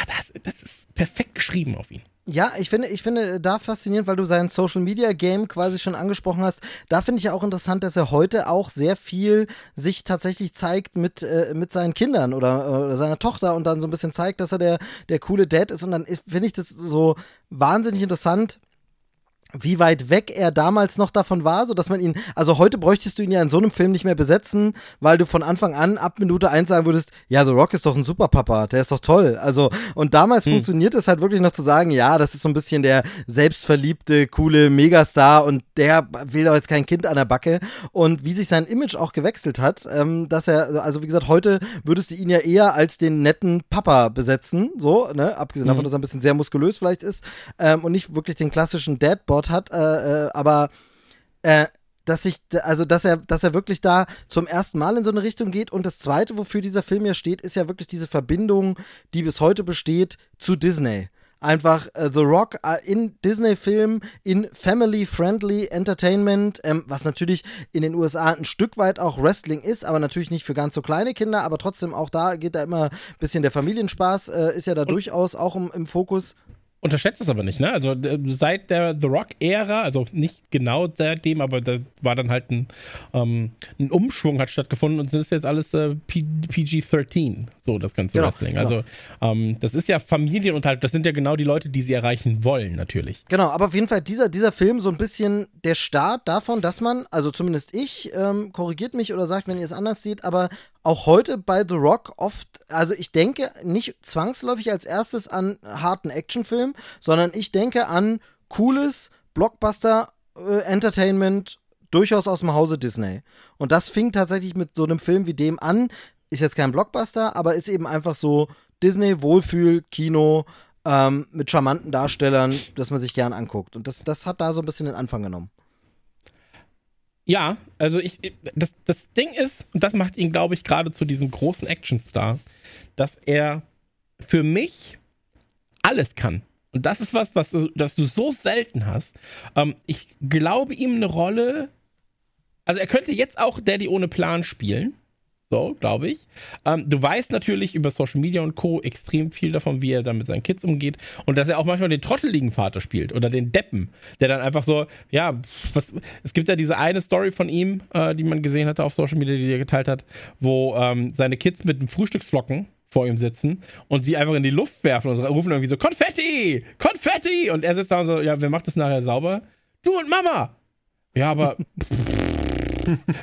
das, das ist perfekt geschrieben auf ihn. Ja, ich finde, ich finde da faszinierend, weil du sein Social-Media-Game quasi schon angesprochen hast. Da finde ich ja auch interessant, dass er heute auch sehr viel sich tatsächlich zeigt mit, äh, mit seinen Kindern oder äh, seiner Tochter und dann so ein bisschen zeigt, dass er der, der coole Dad ist. Und dann finde ich das so wahnsinnig interessant, wie weit weg er damals noch davon war, so dass man ihn, also heute bräuchtest du ihn ja in so einem Film nicht mehr besetzen, weil du von Anfang an ab Minute eins sagen würdest, ja, The Rock ist doch ein Superpapa, der ist doch toll, also und damals hm. funktioniert es halt wirklich noch zu sagen, ja, das ist so ein bisschen der selbstverliebte, coole Megastar und der will doch jetzt kein Kind an der Backe und wie sich sein Image auch gewechselt hat, ähm, dass er, also wie gesagt, heute würdest du ihn ja eher als den netten Papa besetzen, so, ne, abgesehen davon, hm. dass er ein bisschen sehr muskulös vielleicht ist ähm, und nicht wirklich den klassischen Dad-Boss hat, äh, äh, aber äh, dass sich, also dass er, dass er wirklich da zum ersten Mal in so eine Richtung geht. Und das Zweite, wofür dieser Film ja steht, ist ja wirklich diese Verbindung, die bis heute besteht, zu Disney. Einfach äh, The Rock äh, in Disney-Filmen, in Family-Friendly Entertainment, ähm, was natürlich in den U S A ein Stück weit auch Wrestling ist, aber natürlich nicht für ganz so kleine Kinder, aber trotzdem auch da geht da immer ein bisschen der Familienspaß, äh, ist ja da durchaus auch im, im Fokus. unterschätzt das aber nicht, ne? Also seit der The Rock-Ära, also nicht genau seitdem, aber da war dann halt ein, ähm, ein Umschwung hat stattgefunden und es ist jetzt alles äh, P G dreizehn, so das ganze Wrestling. Genau, genau. Also ähm, das ist ja Familienunterhalt, das sind ja genau die Leute, die sie erreichen wollen natürlich. Genau, aber auf jeden Fall dieser, dieser Film so ein bisschen der Start davon, dass man, also zumindest ich, ähm, korrigiert mich oder sagt, wenn ihr es anders seht, aber auch heute bei The Rock oft, also ich denke nicht zwangsläufig als erstes an harten Actionfilm, sondern ich denke an cooles Blockbuster-Entertainment durchaus aus dem Hause Disney. Und das fing tatsächlich mit so einem Film wie dem an. Ist jetzt kein Blockbuster, aber ist eben einfach so Disney-Wohlfühl-Kino ähm, mit charmanten Darstellern, das man sich gern anguckt. Und das, das hat da so ein bisschen den Anfang genommen. Ja, also ich, das, das Ding ist, und das macht ihn, glaube ich, gerade zu diesem großen Actionstar, dass er für mich alles kann. Und das ist was, was das du so selten hast. Ähm, ich glaube ihm eine Rolle, also er könnte jetzt auch Daddy ohne Plan spielen, so, glaube ich. Ähm, du weißt natürlich über Social Media und Co. extrem viel davon, wie er dann mit seinen Kids umgeht und dass er auch manchmal den trotteligen Vater spielt oder den Deppen, der dann einfach so, ja, was, es gibt ja diese eine Story von ihm, äh, die man gesehen hatte auf Social Media, die er geteilt hat, wo ähm, seine Kids mit einem Frühstücksflocken vor ihm sitzen und sie einfach in die Luft werfen und rufen irgendwie so, Konfetti! Konfetti! Und er sitzt da und so, ja, wer macht das nachher sauber? Du und Mama! Ja, aber...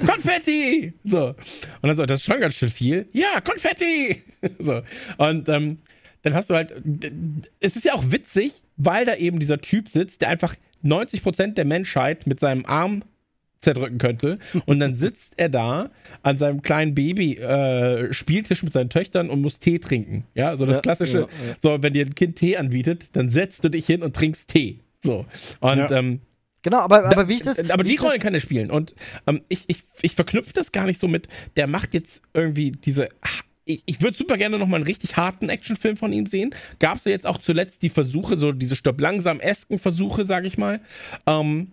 Konfetti! So. Und dann so, das ist schon ganz schön viel. Ja, Konfetti! So. Und ähm, dann hast du halt, es ist ja auch witzig, weil da eben dieser Typ sitzt, der einfach neunzig Prozent der Menschheit mit seinem Arm zerdrücken könnte. Und dann sitzt er da an seinem kleinen Baby-Spieltisch äh, mit seinen Töchtern und muss Tee trinken. Ja, so das ja, klassische, ja, ja. So, wenn dir ein Kind Tee anbietet, dann setzt du dich hin und trinkst Tee. So. Und, ja. ähm, Genau, aber, aber da, wie ich das... Aber die Rollen kann er spielen. Und ähm, ich, ich, ich verknüpfe das gar nicht so mit, der macht jetzt irgendwie diese... Ach, ich ich würde super gerne nochmal einen richtig harten Actionfilm von ihm sehen. Gab es ja jetzt auch zuletzt die Versuche, so diese stopp-langsam-esken Versuche, sag ich mal. Ähm,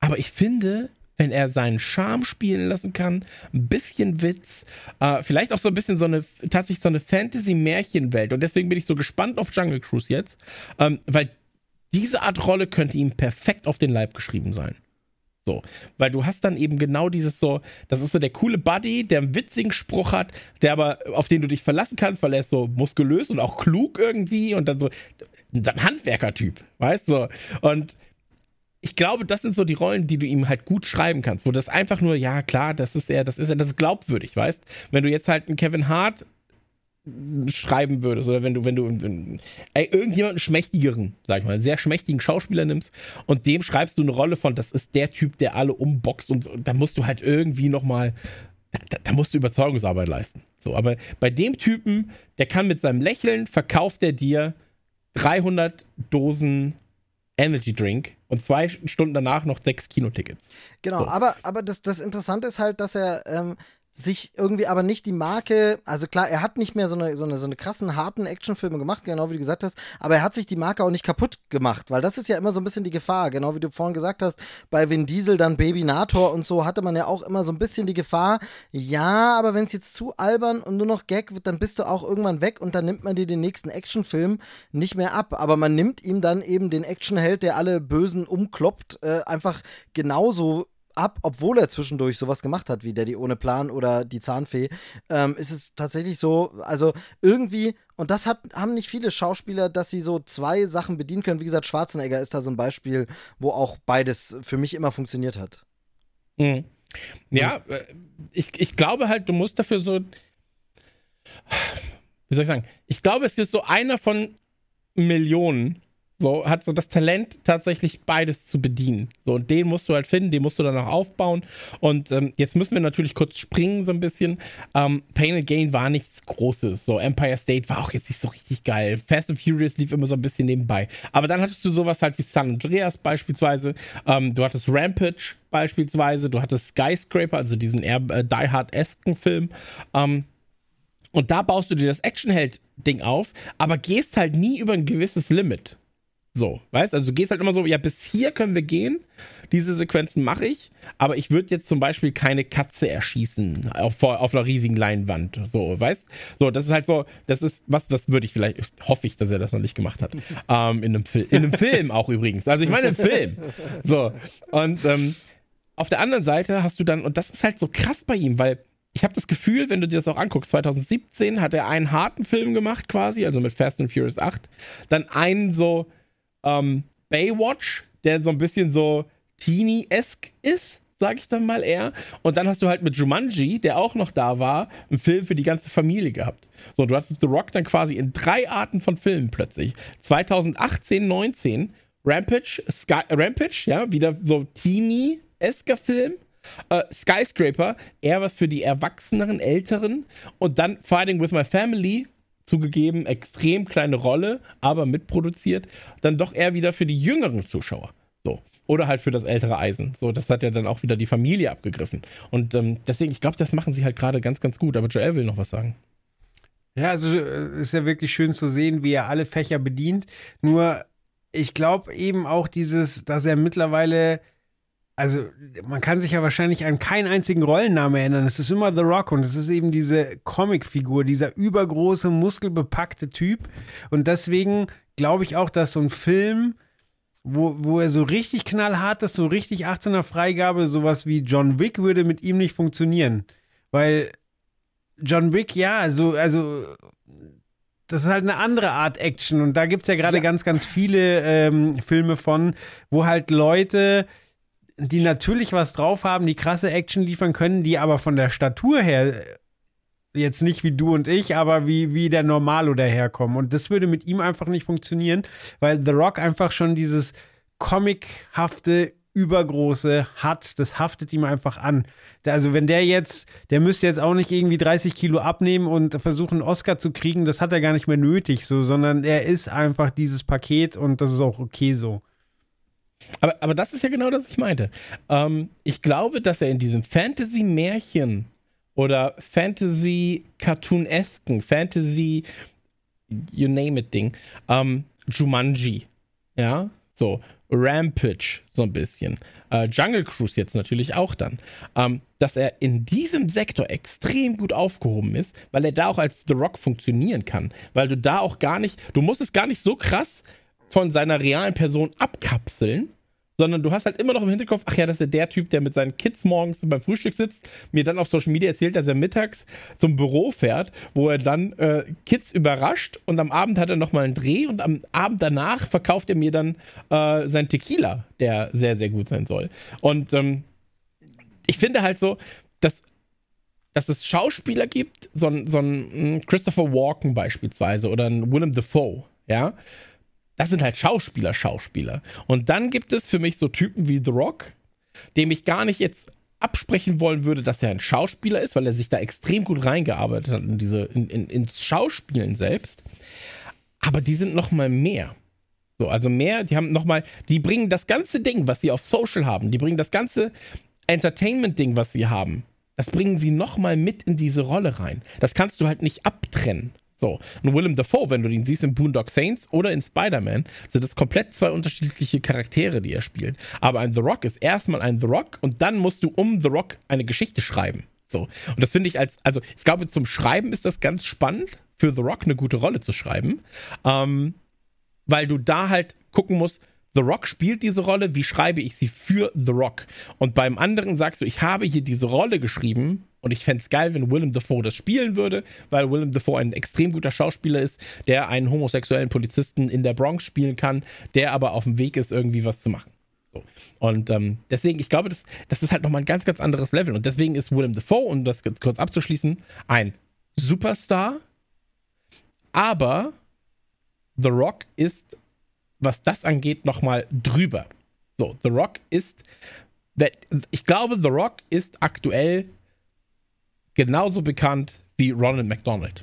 aber ich finde, wenn er seinen Charme spielen lassen kann, ein bisschen Witz, äh, vielleicht auch so ein bisschen so eine, tatsächlich so eine Fantasy-Märchenwelt. Und deswegen bin ich so gespannt auf Jungle Cruise jetzt, ähm, weil diese Art Rolle könnte ihm perfekt auf den Leib geschrieben sein. So. Weil du hast dann eben genau dieses so, das ist so der coole Buddy, der einen witzigen Spruch hat, der aber, auf den du dich verlassen kannst, weil er ist so muskulös und auch klug irgendwie und dann so, ein Handwerker-Typ, weißt du? Und ich glaube, das sind so die Rollen, die du ihm halt gut schreiben kannst, wo das einfach nur, ja klar, das ist er, das ist er, das ist glaubwürdig, weißt? Wenn du jetzt halt einen Kevin Hart schreiben würdest oder wenn du wenn du ey, irgendjemanden schmächtigeren, sag ich mal, sehr schmächtigen Schauspieler nimmst und dem schreibst du eine Rolle von, das ist der Typ, der alle umboxt und, so, und da musst du halt irgendwie nochmal, da, da musst du Überzeugungsarbeit leisten. So, aber bei dem Typen, der kann mit seinem Lächeln, verkauft er dir dreihundert Dosen Energy Drink und zwei Stunden danach noch sechs Kinotickets. Genau, so. aber, aber das, das Interessante ist halt, dass er ähm sich irgendwie aber nicht die Marke, also klar, er hat nicht mehr so eine, so eine, so eine krassen, harten Actionfilme gemacht, genau wie du gesagt hast, aber er hat sich die Marke auch nicht kaputt gemacht, weil das ist ja immer so ein bisschen die Gefahr, genau wie du vorhin gesagt hast, bei Vin Diesel, dann Baby Nator und so, hatte man ja auch immer so ein bisschen die Gefahr, ja, aber wenn es jetzt zu albern und nur noch Gag wird, dann bist du auch irgendwann weg und dann nimmt man dir den nächsten Actionfilm nicht mehr ab, aber man nimmt ihm dann eben den Actionheld, der alle Bösen umkloppt, äh, einfach genauso ab, obwohl er zwischendurch sowas gemacht hat wie Daddy ohne Plan oder die Zahnfee, ähm, ist es tatsächlich so, also irgendwie, und das hat, haben nicht viele Schauspieler, dass sie so zwei Sachen bedienen können. Wie gesagt, Schwarzenegger ist da so ein Beispiel, wo auch beides für mich immer funktioniert hat. Mhm. Ja, ich, ich glaube halt, du musst dafür so, wie soll ich sagen, ich glaube, es ist so einer von Millionen, so, hat so das Talent, tatsächlich beides zu bedienen. So, und den musst du halt finden, den musst du danach aufbauen. Und ähm, jetzt müssen wir natürlich kurz springen, so ein bisschen. Ähm, Pain and Gain war nichts Großes. So, Empire State war auch jetzt nicht so richtig geil. Fast and Furious lief immer so ein bisschen nebenbei. Aber dann hattest du sowas halt wie San Andreas beispielsweise. Ähm, du hattest Rampage beispielsweise. Du hattest Skyscraper, also diesen eher äh, Die Hard-esken Film. Ähm, und da baust du dir das Actionheld-Ding auf, aber gehst halt nie über ein gewisses Limit. So, weißt du, also du gehst halt immer so, ja, bis hier können wir gehen, diese Sequenzen mache ich, aber ich würde jetzt zum Beispiel keine Katze erschießen auf, auf einer riesigen Leinwand, so, weißt du? So, das ist halt so, das ist, was, das würde ich vielleicht, hoffe ich, dass er das noch nicht gemacht hat, ähm, in einem Film, in einem Film auch übrigens, also ich meine im Film, so, und ähm, auf der anderen Seite hast du dann, und das ist halt so krass bei ihm, weil ich habe das Gefühl, wenn du dir das auch anguckst, zwanzig siebzehn hat er einen harten Film gemacht quasi, also mit Fast and Furious acht, dann einen so Um, Baywatch, der so ein bisschen so Teenie-esque ist, sag ich dann mal eher. Und dann hast du halt mit Jumanji, der auch noch da war, einen Film für die ganze Familie gehabt. So, du hast The Rock dann quasi in drei Arten von Filmen plötzlich. zwanzig achtzehn, neunzehn Rampage, Sky, Rampage, ja, wieder so Teenie-esker Film. Uh, Skyscraper, eher was für die Erwachseneren, Älteren. Und dann Fighting with My Family, zugegeben, extrem kleine Rolle, aber mitproduziert, dann doch eher wieder für die jüngeren Zuschauer. So. Oder halt für das ältere Eisen. So, das hat ja dann auch wieder die Familie abgegriffen. Und ähm, deswegen, ich glaube, das machen sie halt gerade ganz, ganz gut. Aber Joel will noch was sagen. Ja, also ist ja wirklich schön zu sehen, wie er alle Fächer bedient. Nur, ich glaube eben auch dieses, dass er mittlerweile, also man kann sich ja wahrscheinlich an keinen einzigen Rollennamen erinnern. Es ist immer The Rock und es ist eben diese Comicfigur, dieser übergroße, muskelbepackte Typ. Und deswegen glaube ich auch, dass so ein Film, wo, wo er so richtig knallhart ist, so richtig achtzehner Freigabe, sowas wie John Wick würde mit ihm nicht funktionieren. Weil John Wick, ja, so, also das ist halt eine andere Art Action. Und da gibt es ja gerade ja. ganz, ganz viele ähm, Filme von, wo halt Leute, die natürlich was drauf haben, die krasse Action liefern können, die aber von der Statur her jetzt nicht wie du und ich, aber wie, wie der Normalo daherkommen. Und das würde mit ihm einfach nicht funktionieren, weil The Rock einfach schon dieses comichafte, übergroße hat. Das haftet ihm einfach an. Also wenn der jetzt, der müsste jetzt auch nicht irgendwie dreißig Kilo abnehmen und versuchen, einen Oscar zu kriegen, das hat er gar nicht mehr nötig, so, sondern er ist einfach dieses Paket und das ist auch okay so. Aber, aber das ist ja genau das, was ich meinte. Ähm, ich glaube, dass er in diesem Fantasy-Märchen oder Fantasy-Cartoon-esken, Fantasy-you-name-it-Ding, ähm, Jumanji, ja, so, Rampage so ein bisschen, äh, Jungle Cruise jetzt natürlich auch dann, ähm, dass er in diesem Sektor extrem gut aufgehoben ist, weil er da auch als The Rock funktionieren kann, weil du da auch gar nicht, du musst es gar nicht so krass von seiner realen Person abkapseln, sondern du hast halt immer noch im Hinterkopf, ach ja, das ist ja der Typ, der mit seinen Kids morgens beim Frühstück sitzt, mir dann auf Social Media erzählt, dass er mittags zum Büro fährt, wo er dann äh, Kids überrascht und am Abend hat er nochmal einen Dreh und am Abend danach verkauft er mir dann äh, seinen Tequila, der sehr, sehr gut sein soll. Und ähm, ich finde halt so, dass dass es Schauspieler gibt, so ein so ein Christopher Walken beispielsweise oder ein Willem Dafoe, ja, das sind halt Schauspieler, Schauspieler. Und dann gibt es für mich so Typen wie The Rock, dem ich gar nicht jetzt absprechen wollen würde, dass er ein Schauspieler ist, weil er sich da extrem gut reingearbeitet hat in diese, in, in, ins Schauspielen selbst. Aber die sind noch mal mehr. So, also mehr, die haben noch mal, die bringen das ganze Ding, was sie auf Social haben, die bringen das ganze Entertainment-Ding, was sie haben, das bringen sie noch mal mit in diese Rolle rein. Das kannst du halt nicht abtrennen. So, und Willem Dafoe, wenn du den siehst in Boondock Saints oder in Spider-Man, sind das komplett zwei unterschiedliche Charaktere, die er spielt. Aber ein The Rock ist erstmal ein The Rock und dann musst du um The Rock eine Geschichte schreiben. So, und das finde ich als, also ich glaube, zum Schreiben ist das ganz spannend, für The Rock eine gute Rolle zu schreiben, ähm, weil du da halt gucken musst, The Rock spielt diese Rolle, wie schreibe ich sie für The Rock? Und beim anderen sagst du, ich habe hier diese Rolle geschrieben, und ich fände es geil, wenn Willem Dafoe das spielen würde, weil Willem Dafoe ein extrem guter Schauspieler ist, der einen homosexuellen Polizisten in der Bronx spielen kann, der aber auf dem Weg ist, irgendwie was zu machen. So. Und ähm, deswegen, ich glaube, das, das ist halt nochmal ein ganz, ganz anderes Level. Und deswegen ist Willem Dafoe, um das kurz abzuschließen, ein Superstar, aber The Rock ist, was das angeht, nochmal drüber. So, The Rock ist, ich glaube, The Rock ist aktuell genauso bekannt wie Ronald McDonald.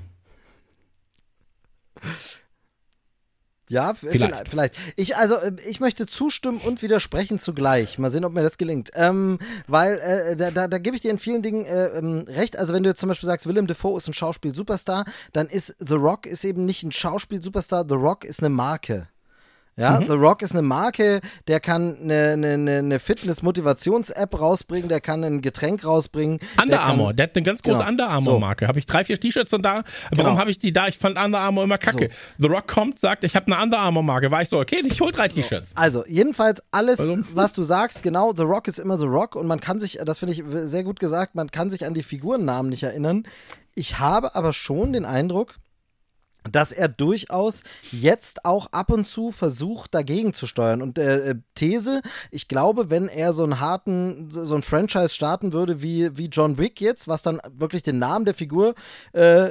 Ja, vielleicht. vielleicht. Ich, also, ich möchte zustimmen und widersprechen zugleich. Mal sehen, ob mir das gelingt. Ähm, weil äh, da, da, da gebe ich dir in vielen Dingen äh, recht. Also wenn du jetzt zum Beispiel sagst, Willem Dafoe ist ein Schauspiel-Superstar, dann ist The Rock ist eben nicht ein Schauspiel-Superstar. The Rock ist eine Marke. Ja, mhm. The Rock ist eine Marke, der kann eine, eine, eine Fitness-Motivations-App rausbringen, der kann ein Getränk rausbringen. Under Armour, der hat eine ganz große genau. Under Armour-Marke. So. Habe ich drei, vier T-Shirts und da, warum genau. habe ich die da? Ich fand Under Armour immer kacke. So. The Rock kommt, sagt, ich habe eine Under Armour-Marke. War ich so, okay, ich hol drei so. T-Shirts. Also, jedenfalls alles, also. was du sagst, genau, The Rock ist immer The Rock und man kann sich, das finde ich sehr gut gesagt, man kann sich an die Figurennamen nicht erinnern. Ich habe aber schon den Eindruck, dass er durchaus jetzt auch ab und zu versucht, dagegen zu steuern. Und äh, These, ich glaube, wenn er so einen harten, so ein Franchise starten würde wie, wie John Wick jetzt, was dann wirklich den Namen der Figur äh,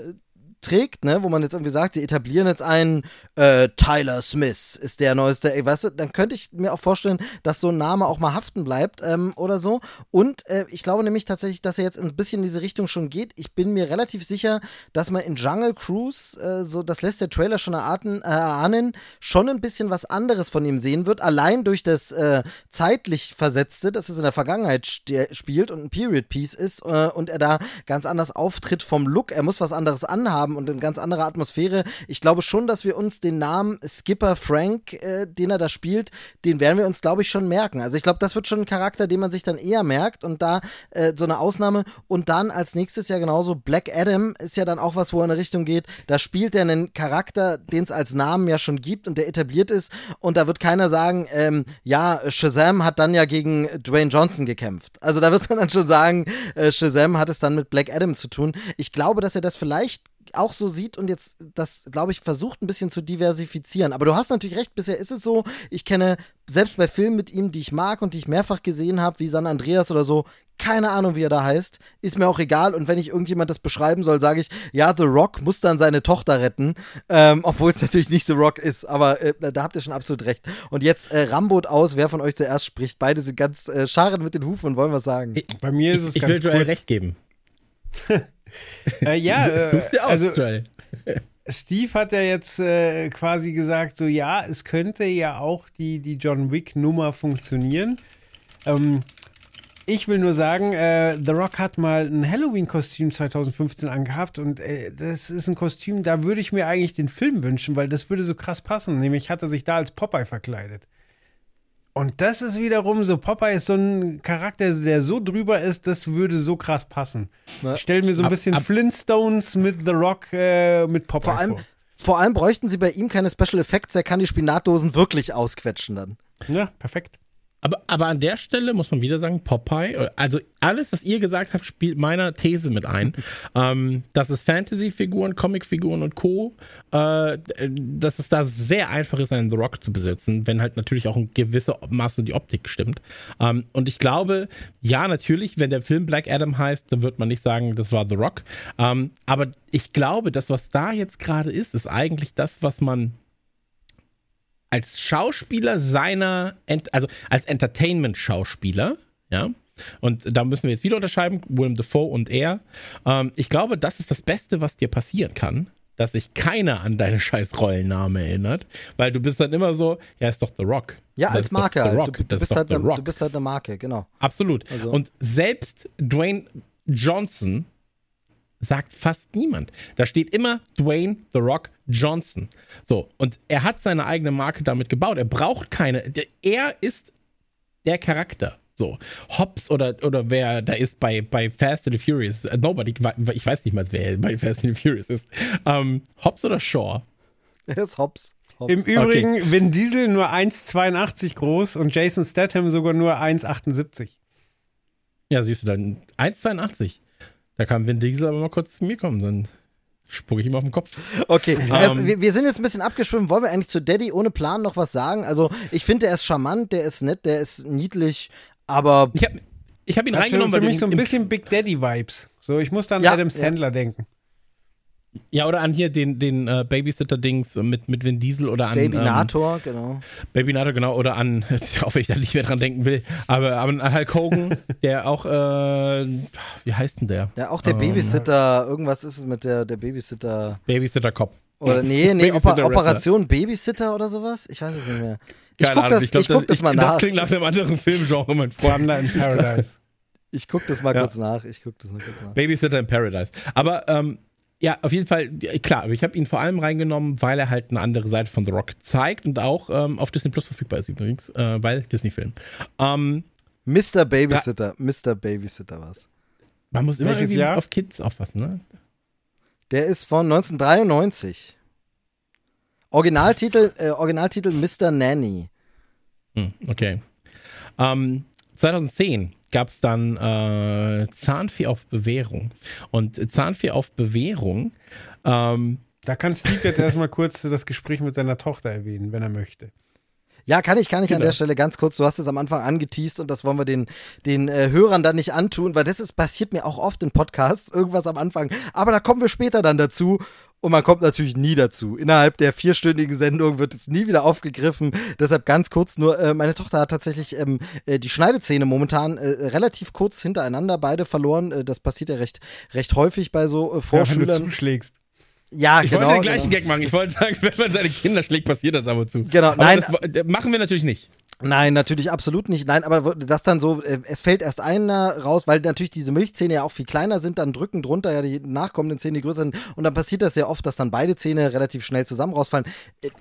trägt, ne, wo man jetzt irgendwie sagt, sie etablieren jetzt einen äh, Tyler Smith ist der neueste, ey, weißt du, dann könnte ich mir auch vorstellen, dass so ein Name auch mal haften bleibt ähm, oder so und äh, ich glaube nämlich tatsächlich, dass er jetzt ein bisschen in diese Richtung schon geht. Ich bin mir relativ sicher, dass man in Jungle Cruise, äh, so das lässt der Trailer schon erahnen, äh, schon ein bisschen was anderes von ihm sehen wird, allein durch das äh, zeitlich Versetzte, dass es in der Vergangenheit st- spielt und ein Period Piece ist äh, und er da ganz anders auftritt vom Look, er muss was anderes anhaben und eine ganz andere Atmosphäre. Ich glaube schon, dass wir uns den Namen Skipper Frank, äh, den er da spielt, den werden wir uns, glaube ich, schon merken. Also ich glaube, das wird schon ein Charakter, den man sich dann eher merkt und da äh, so eine Ausnahme. Und dann als nächstes ja genauso Black Adam ist ja dann auch was, wo er in eine Richtung geht. Da spielt er einen Charakter, den es als Namen ja schon gibt und der etabliert ist und da wird keiner sagen, ähm, ja, Shazam hat dann ja gegen Dwayne Johnson gekämpft. Also da wird man dann schon sagen, äh, Shazam hat es dann mit Black Adam zu tun. Ich glaube, dass er das vielleicht auch so sieht und jetzt das, glaube ich, versucht ein bisschen zu diversifizieren. Aber du hast natürlich recht, bisher ist es so, ich kenne selbst bei Filmen mit ihm, die ich mag und die ich mehrfach gesehen habe, wie San Andreas oder so, keine Ahnung, wie er da heißt, ist mir auch egal und wenn ich irgendjemand das beschreiben soll, sage ich, ja, The Rock muss dann seine Tochter retten, ähm, obwohl es natürlich nicht The Rock ist, aber äh, da habt ihr schon absolut recht. Und jetzt äh, Rambot aus, wer von euch zuerst spricht, beide sind ganz äh, scharren mit den Hufen und wollen was sagen. Ich, bei mir ist es ich, ganz Ich will Joel recht geben. Äh, ja, äh, also Steve hat ja jetzt äh, quasi gesagt, so ja, es könnte ja auch die, die John Wick-Nummer funktionieren. Ähm, ich will nur sagen, äh, The Rock hat mal ein Halloween-Kostüm zwanzig fünfzehn angehabt und äh, das ist ein Kostüm, da würde ich mir eigentlich den Film wünschen, weil das würde so krass passen. Nämlich hat er sich da als Popeye verkleidet. Und das ist wiederum so, Popeye ist so ein Charakter, der so drüber ist, das würde so krass passen. Na, ich stelle mir so ein ab, bisschen ab. Flintstones mit The Rock, äh, mit Popeye vor. Allem, vor. Vor allem bräuchten sie bei ihm keine Special Effects, er kann die Spinatdosen wirklich ausquetschen dann. Ja, perfekt. Aber, aber an der Stelle muss man wieder sagen, Popeye, also alles, was ihr gesagt habt, spielt meiner These mit ein. ähm, dass es Fantasy-Figuren, Comic-Figuren und Co., äh, dass es da sehr einfach ist, einen The Rock zu besitzen, wenn halt natürlich auch in gewisser Maße die Optik stimmt. Ähm, und ich glaube, ja, natürlich, wenn der Film Black Adam heißt, dann wird man nicht sagen, das war The Rock. Ähm, aber ich glaube, das, was da jetzt gerade ist, ist eigentlich das, was man als Schauspieler seiner, Ent- also als Entertainment-Schauspieler, ja, und da müssen wir jetzt wieder unterscheiden, Willem Dafoe und er, ähm, ich glaube, das ist das Beste, was dir passieren kann, dass sich keiner an deine scheiß Rollennamen erinnert, weil du bist dann immer so, ja, ist doch The Rock. Ja, das als Marke, halt. du, du, bist halt ne, du bist halt eine Marke, genau. Absolut. Also. Und selbst Dwayne Johnson sagt fast niemand. Da steht immer Dwayne The Rock Johnson. So, und er hat seine eigene Marke damit gebaut. Er braucht keine. Er ist der Charakter. So, Hobbs oder, oder wer da ist bei, bei Fast and the Furious. Nobody, ich weiß nicht mal, wer bei Fast and the Furious ist. Ähm, Hobbs oder Shaw? Er ist Hobbs. Hobbs. Im Übrigen, okay. Vin Diesel nur eins Komma zweiundachtzig groß und Jason Statham sogar nur eins Komma achtundsiebzig. Ja, siehst du dann. eins Komma zweiundachtzig. Da kann Vin Diesel aber mal kurz zu mir kommen, dann spucke ich ihm auf den Kopf. Okay, ähm, äh, wir, wir sind jetzt ein bisschen abgeschwimmt. Wollen wir eigentlich zu Daddy ohne Plan noch was sagen? Also ich finde, der ist charmant, der ist nett, der ist niedlich, aber... Ich habe ich hab ihn reingenommen, weil... Für mich so ein bisschen Big Daddy-Vibes. So, ich muss da an ja, Adam Sandler ja. denken. Ja, oder an hier den, den äh, Babysitter-Dings mit, mit Vin Diesel oder an... Babynator, ähm, genau. Babynator, genau, oder an, auch wenn ich da nicht mehr dran denken will, aber, aber an Hulk Hogan, der auch, äh, wie heißt denn der? Ja, auch der ähm, Babysitter, irgendwas ist es mit der, der Babysitter... Babysitter-Cop. Oder, nee, nee, Babysitter Operation Babysitter oder sowas? Ich weiß es nicht mehr. Ich Keine guck Ahnung, das, ich glaub, ich guck das, das mal ich, nach. Das klingt nach einem anderen Filmgenre, mein Freund. in Paradise. Ich guck das mal ja. kurz nach, ich guck das mal kurz nach. Babysitter in Paradise. Aber, ähm, Ja, auf jeden Fall, klar, aber ich habe ihn vor allem reingenommen, weil er halt eine andere Seite von The Rock zeigt und auch ähm, auf Disney Plus verfügbar ist übrigens, äh, weil Disney-Film. Ähm, Mister Babysitter, Mister Babysitter war's. Man muss immer Welches irgendwie Jahr? Auf Kids aufpassen, ne? Der ist von neunzehnhundertdreiundneunzig. Originaltitel, äh, Originaltitel Mister Nanny. Hm, okay. Ähm, zweitausendzehn gab es dann äh, Zahnfee auf Bewährung. Und Zahnfee auf Bewährung. Ähm, da kann Steve jetzt erstmal kurz das Gespräch mit seiner Tochter erwähnen, wenn er möchte. Ja, kann ich, kann ich genau. An der Stelle ganz kurz, du hast es am Anfang angeteased und das wollen wir den, den äh, Hörern dann nicht antun, weil das ist, passiert mir auch oft in Podcasts, irgendwas am Anfang, aber da kommen wir später dann dazu und man kommt natürlich nie dazu. Innerhalb der vierstündigen Sendung wird es nie wieder aufgegriffen, deshalb ganz kurz nur, äh, meine Tochter hat tatsächlich ähm, äh, die Schneidezähne momentan äh, relativ kurz hintereinander beide verloren, äh, das passiert ja recht, recht häufig bei so äh, Vorschülern. Ja, wenn du zuschlägst. Ja, ich genau, wollte den gleichen genau. Gag machen. Ich wollte sagen, wenn man seine Kinder schlägt, passiert das ab und zu. Genau, aber nein. Das machen wir natürlich nicht. Nein, natürlich absolut nicht. Nein, aber das dann so, es fällt erst einer raus, weil natürlich diese Milchzähne ja auch viel kleiner sind, dann drücken drunter ja die nachkommenden Zähne, die größer sind. Und dann passiert das sehr oft, dass dann beide Zähne relativ schnell zusammen rausfallen.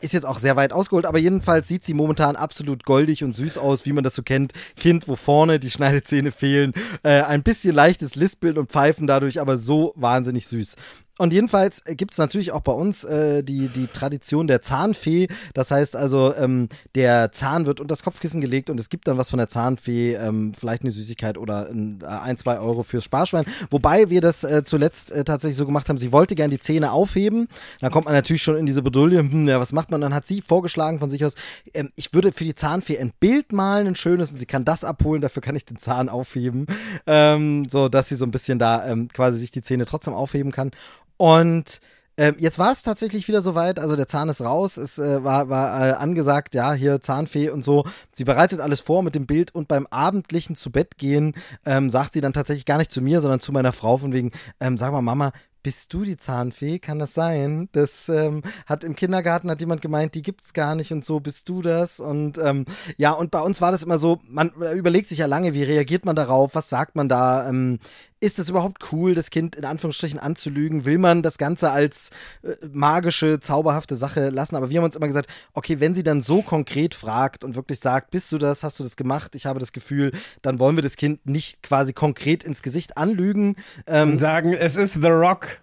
Ist jetzt auch sehr weit ausgeholt, aber jedenfalls sieht sie momentan absolut goldig und süß aus, wie man das so kennt. Kind, wo vorne die Schneidezähne fehlen, äh, ein bisschen leichtes Lispeln und Pfeifen dadurch, aber so wahnsinnig süß. Und jedenfalls gibt es natürlich auch bei uns äh, die, die Tradition der Zahnfee. Das heißt also, ähm, der Zahn wird unter das Kopfkissen gelegt und es gibt dann was von der Zahnfee, ähm, vielleicht eine Süßigkeit oder ein, ein, zwei Euro fürs Sparschwein. Wobei wir das äh, zuletzt äh, tatsächlich so gemacht haben, sie wollte gerne die Zähne aufheben. Dann kommt man natürlich schon in diese Bredouille, hm, ja, was macht man? Dann hat sie vorgeschlagen von sich aus, ähm, ich würde für die Zahnfee ein Bild malen, ein schönes, und sie kann das abholen, dafür kann ich den Zahn aufheben. Ähm, so, dass sie so ein bisschen da ähm, quasi sich die Zähne trotzdem aufheben kann. Und äh, jetzt war es tatsächlich wieder soweit, also der Zahn ist raus, es äh, war, war äh, angesagt, ja, hier Zahnfee und so. Sie bereitet alles vor mit dem Bild und beim abendlichen Zubettgehen ähm, sagt sie dann tatsächlich gar nicht zu mir, sondern zu meiner Frau von wegen, ähm, sag mal Mama, bist du die Zahnfee? Kann das sein? Das ähm, hat im Kindergarten hat jemand gemeint, die gibt's gar nicht und so, bist du das? Und ähm, ja, und bei uns war das immer so, man überlegt sich ja lange, wie reagiert man darauf, was sagt man da, ähm, ist es überhaupt cool, das Kind in Anführungsstrichen anzulügen? Will man das Ganze als äh, magische, zauberhafte Sache lassen? Aber wir haben uns immer gesagt, okay, wenn sie dann so konkret fragt und wirklich sagt, bist du das, hast du das gemacht, ich habe das Gefühl, dann wollen wir das Kind nicht quasi konkret ins Gesicht anlügen. Ähm, und sagen, es ist The Rock.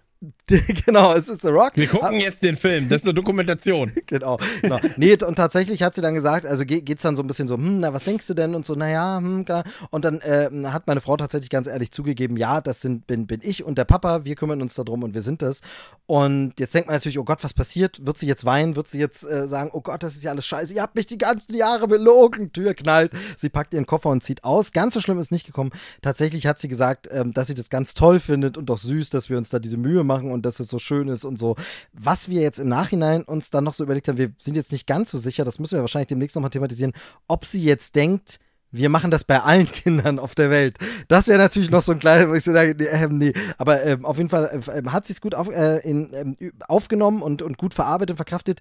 Genau, es ist The Rock. Wir gucken jetzt den Film, das ist eine Dokumentation. genau, genau. Nee, und tatsächlich hat sie dann gesagt, also geht es dann so ein bisschen so, hm, na, was denkst du denn? Und so, naja, hm, klar. Und dann äh, hat meine Frau tatsächlich ganz ehrlich zugegeben, ja, das sind, bin, bin ich und der Papa, wir kümmern uns darum und wir sind das. Und jetzt denkt man natürlich, oh Gott, was passiert? Wird sie jetzt weinen? Wird sie jetzt äh, sagen, oh Gott, das ist ja alles scheiße, ihr habt mich die ganzen Jahre belogen, Tür knallt. Sie packt ihren Koffer und zieht aus. Ganz so schlimm ist nicht gekommen. Tatsächlich hat sie gesagt, ähm, dass sie das ganz toll findet und auch süß, dass wir uns da diese Mühe machen. machen und dass es so schön ist und so. Was wir jetzt im Nachhinein uns dann noch so überlegt haben, wir sind jetzt nicht ganz so sicher, das müssen wir wahrscheinlich demnächst nochmal thematisieren, ob sie jetzt denkt, wir machen das bei allen Kindern auf der Welt. Das wäre natürlich noch so ein kleiner, wo ich so sage, nee, äh, nee. Aber ähm, auf jeden Fall äh, hat sie es gut auf, äh, in, äh, aufgenommen und, und gut verarbeitet und verkraftet.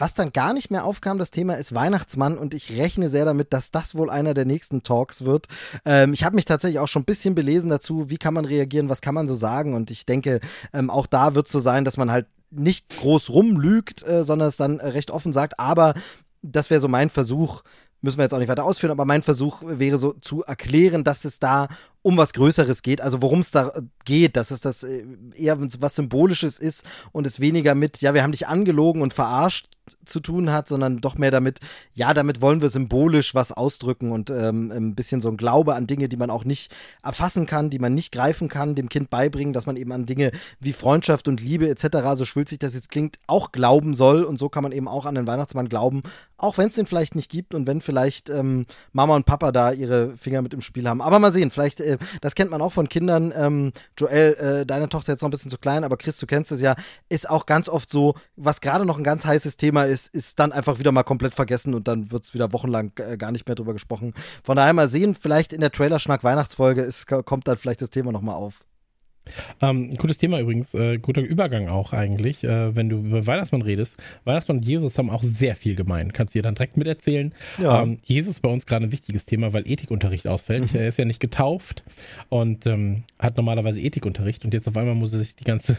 Was dann gar nicht mehr aufkam, das Thema ist Weihnachtsmann und ich rechne sehr damit, dass das wohl einer der nächsten Talks wird. Ähm, ich habe mich tatsächlich auch schon ein bisschen belesen dazu, wie kann man reagieren, was kann man so sagen und ich denke, ähm, auch da wird es so sein, dass man halt nicht groß rumlügt, äh, sondern es dann äh, recht offen sagt, aber das wäre so mein Versuch, müssen wir jetzt auch nicht weiter ausführen, aber mein Versuch wäre so zu erklären, dass es da um was Größeres geht, also worum es da geht, dass es das eher was Symbolisches ist und es weniger mit, ja, wir haben dich angelogen und verarscht zu tun hat, sondern doch mehr damit, ja, damit wollen wir symbolisch was ausdrücken und ähm, ein bisschen so ein Glaube an Dinge, die man auch nicht erfassen kann, die man nicht greifen kann, dem Kind beibringen, dass man eben an Dinge wie Freundschaft und Liebe et cetera, so schwülzig das jetzt klingt, auch glauben soll und so kann man eben auch an den Weihnachtsmann glauben, auch wenn es den vielleicht nicht gibt und wenn vielleicht ähm, Mama und Papa da ihre Finger mit im Spiel haben. Aber mal sehen, vielleicht, äh, das kennt man auch von Kindern, ähm, Joel, äh, deine Tochter jetzt noch ein bisschen zu klein, aber Chris, du kennst es ja, ist auch ganz oft so, was gerade noch ein ganz heißes Thema ist, ist dann einfach wieder mal komplett vergessen und dann wird es wieder wochenlang äh, gar nicht mehr drüber gesprochen. Von daher mal sehen, vielleicht in der Trailer-Schnack-Weihnachtsfolge ist, kommt dann vielleicht das Thema nochmal auf. Ähm, gutes Thema übrigens, äh, guter Übergang auch eigentlich, äh, wenn du über Weihnachtsmann redest. Weihnachtsmann und Jesus haben auch sehr viel gemein. Kannst du dir dann direkt miterzählen. Ja. Ähm, Jesus ist bei uns gerade ein wichtiges Thema, weil Ethikunterricht ausfällt. Mhm. Er ist ja nicht getauft und ähm, hat normalerweise Ethikunterricht und jetzt auf einmal muss er sich die ganze,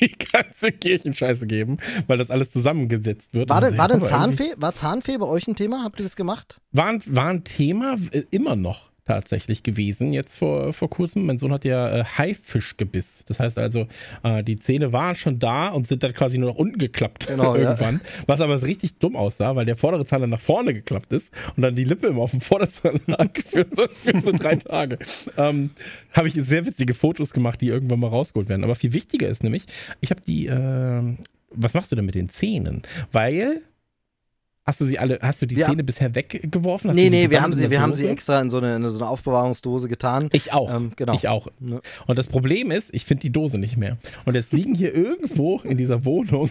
die ganze Kirchenscheiße geben, weil das alles zusammengesetzt wird. War, denn, war denn Zahnfee, war Zahnfee bei euch ein Thema? Habt ihr das gemacht? War ein, war ein Thema, äh, immer noch. Tatsächlich gewesen, jetzt vor, vor kurzem. Mein Sohn hat ja äh, Haifischgebiss. Das heißt also, äh, die Zähne waren schon da und sind dann quasi nur nach unten geklappt. Genau, irgendwann. Ja. Was aber richtig dumm aussah, weil der vordere Zahn dann nach vorne geklappt ist und dann die Lippe immer auf dem Vorderzahn lag für so, für so drei Tage. Ähm, habe ich sehr witzige Fotos gemacht, die irgendwann mal rausgeholt werden. Aber viel wichtiger ist nämlich, ich habe die, äh, was machst du denn mit den Zähnen? Weil... Hast du sie alle, hast du die ja. Zähne bisher weggeworfen? Hast nee, nee, wir haben sie, wir haben sie extra in so eine, in so eine Aufbewahrungsdose getan. Ich auch. Ähm, genau. Ich auch. Ja. Und das Problem ist, ich finde die Dose nicht mehr. Und jetzt liegen hier irgendwo in dieser Wohnung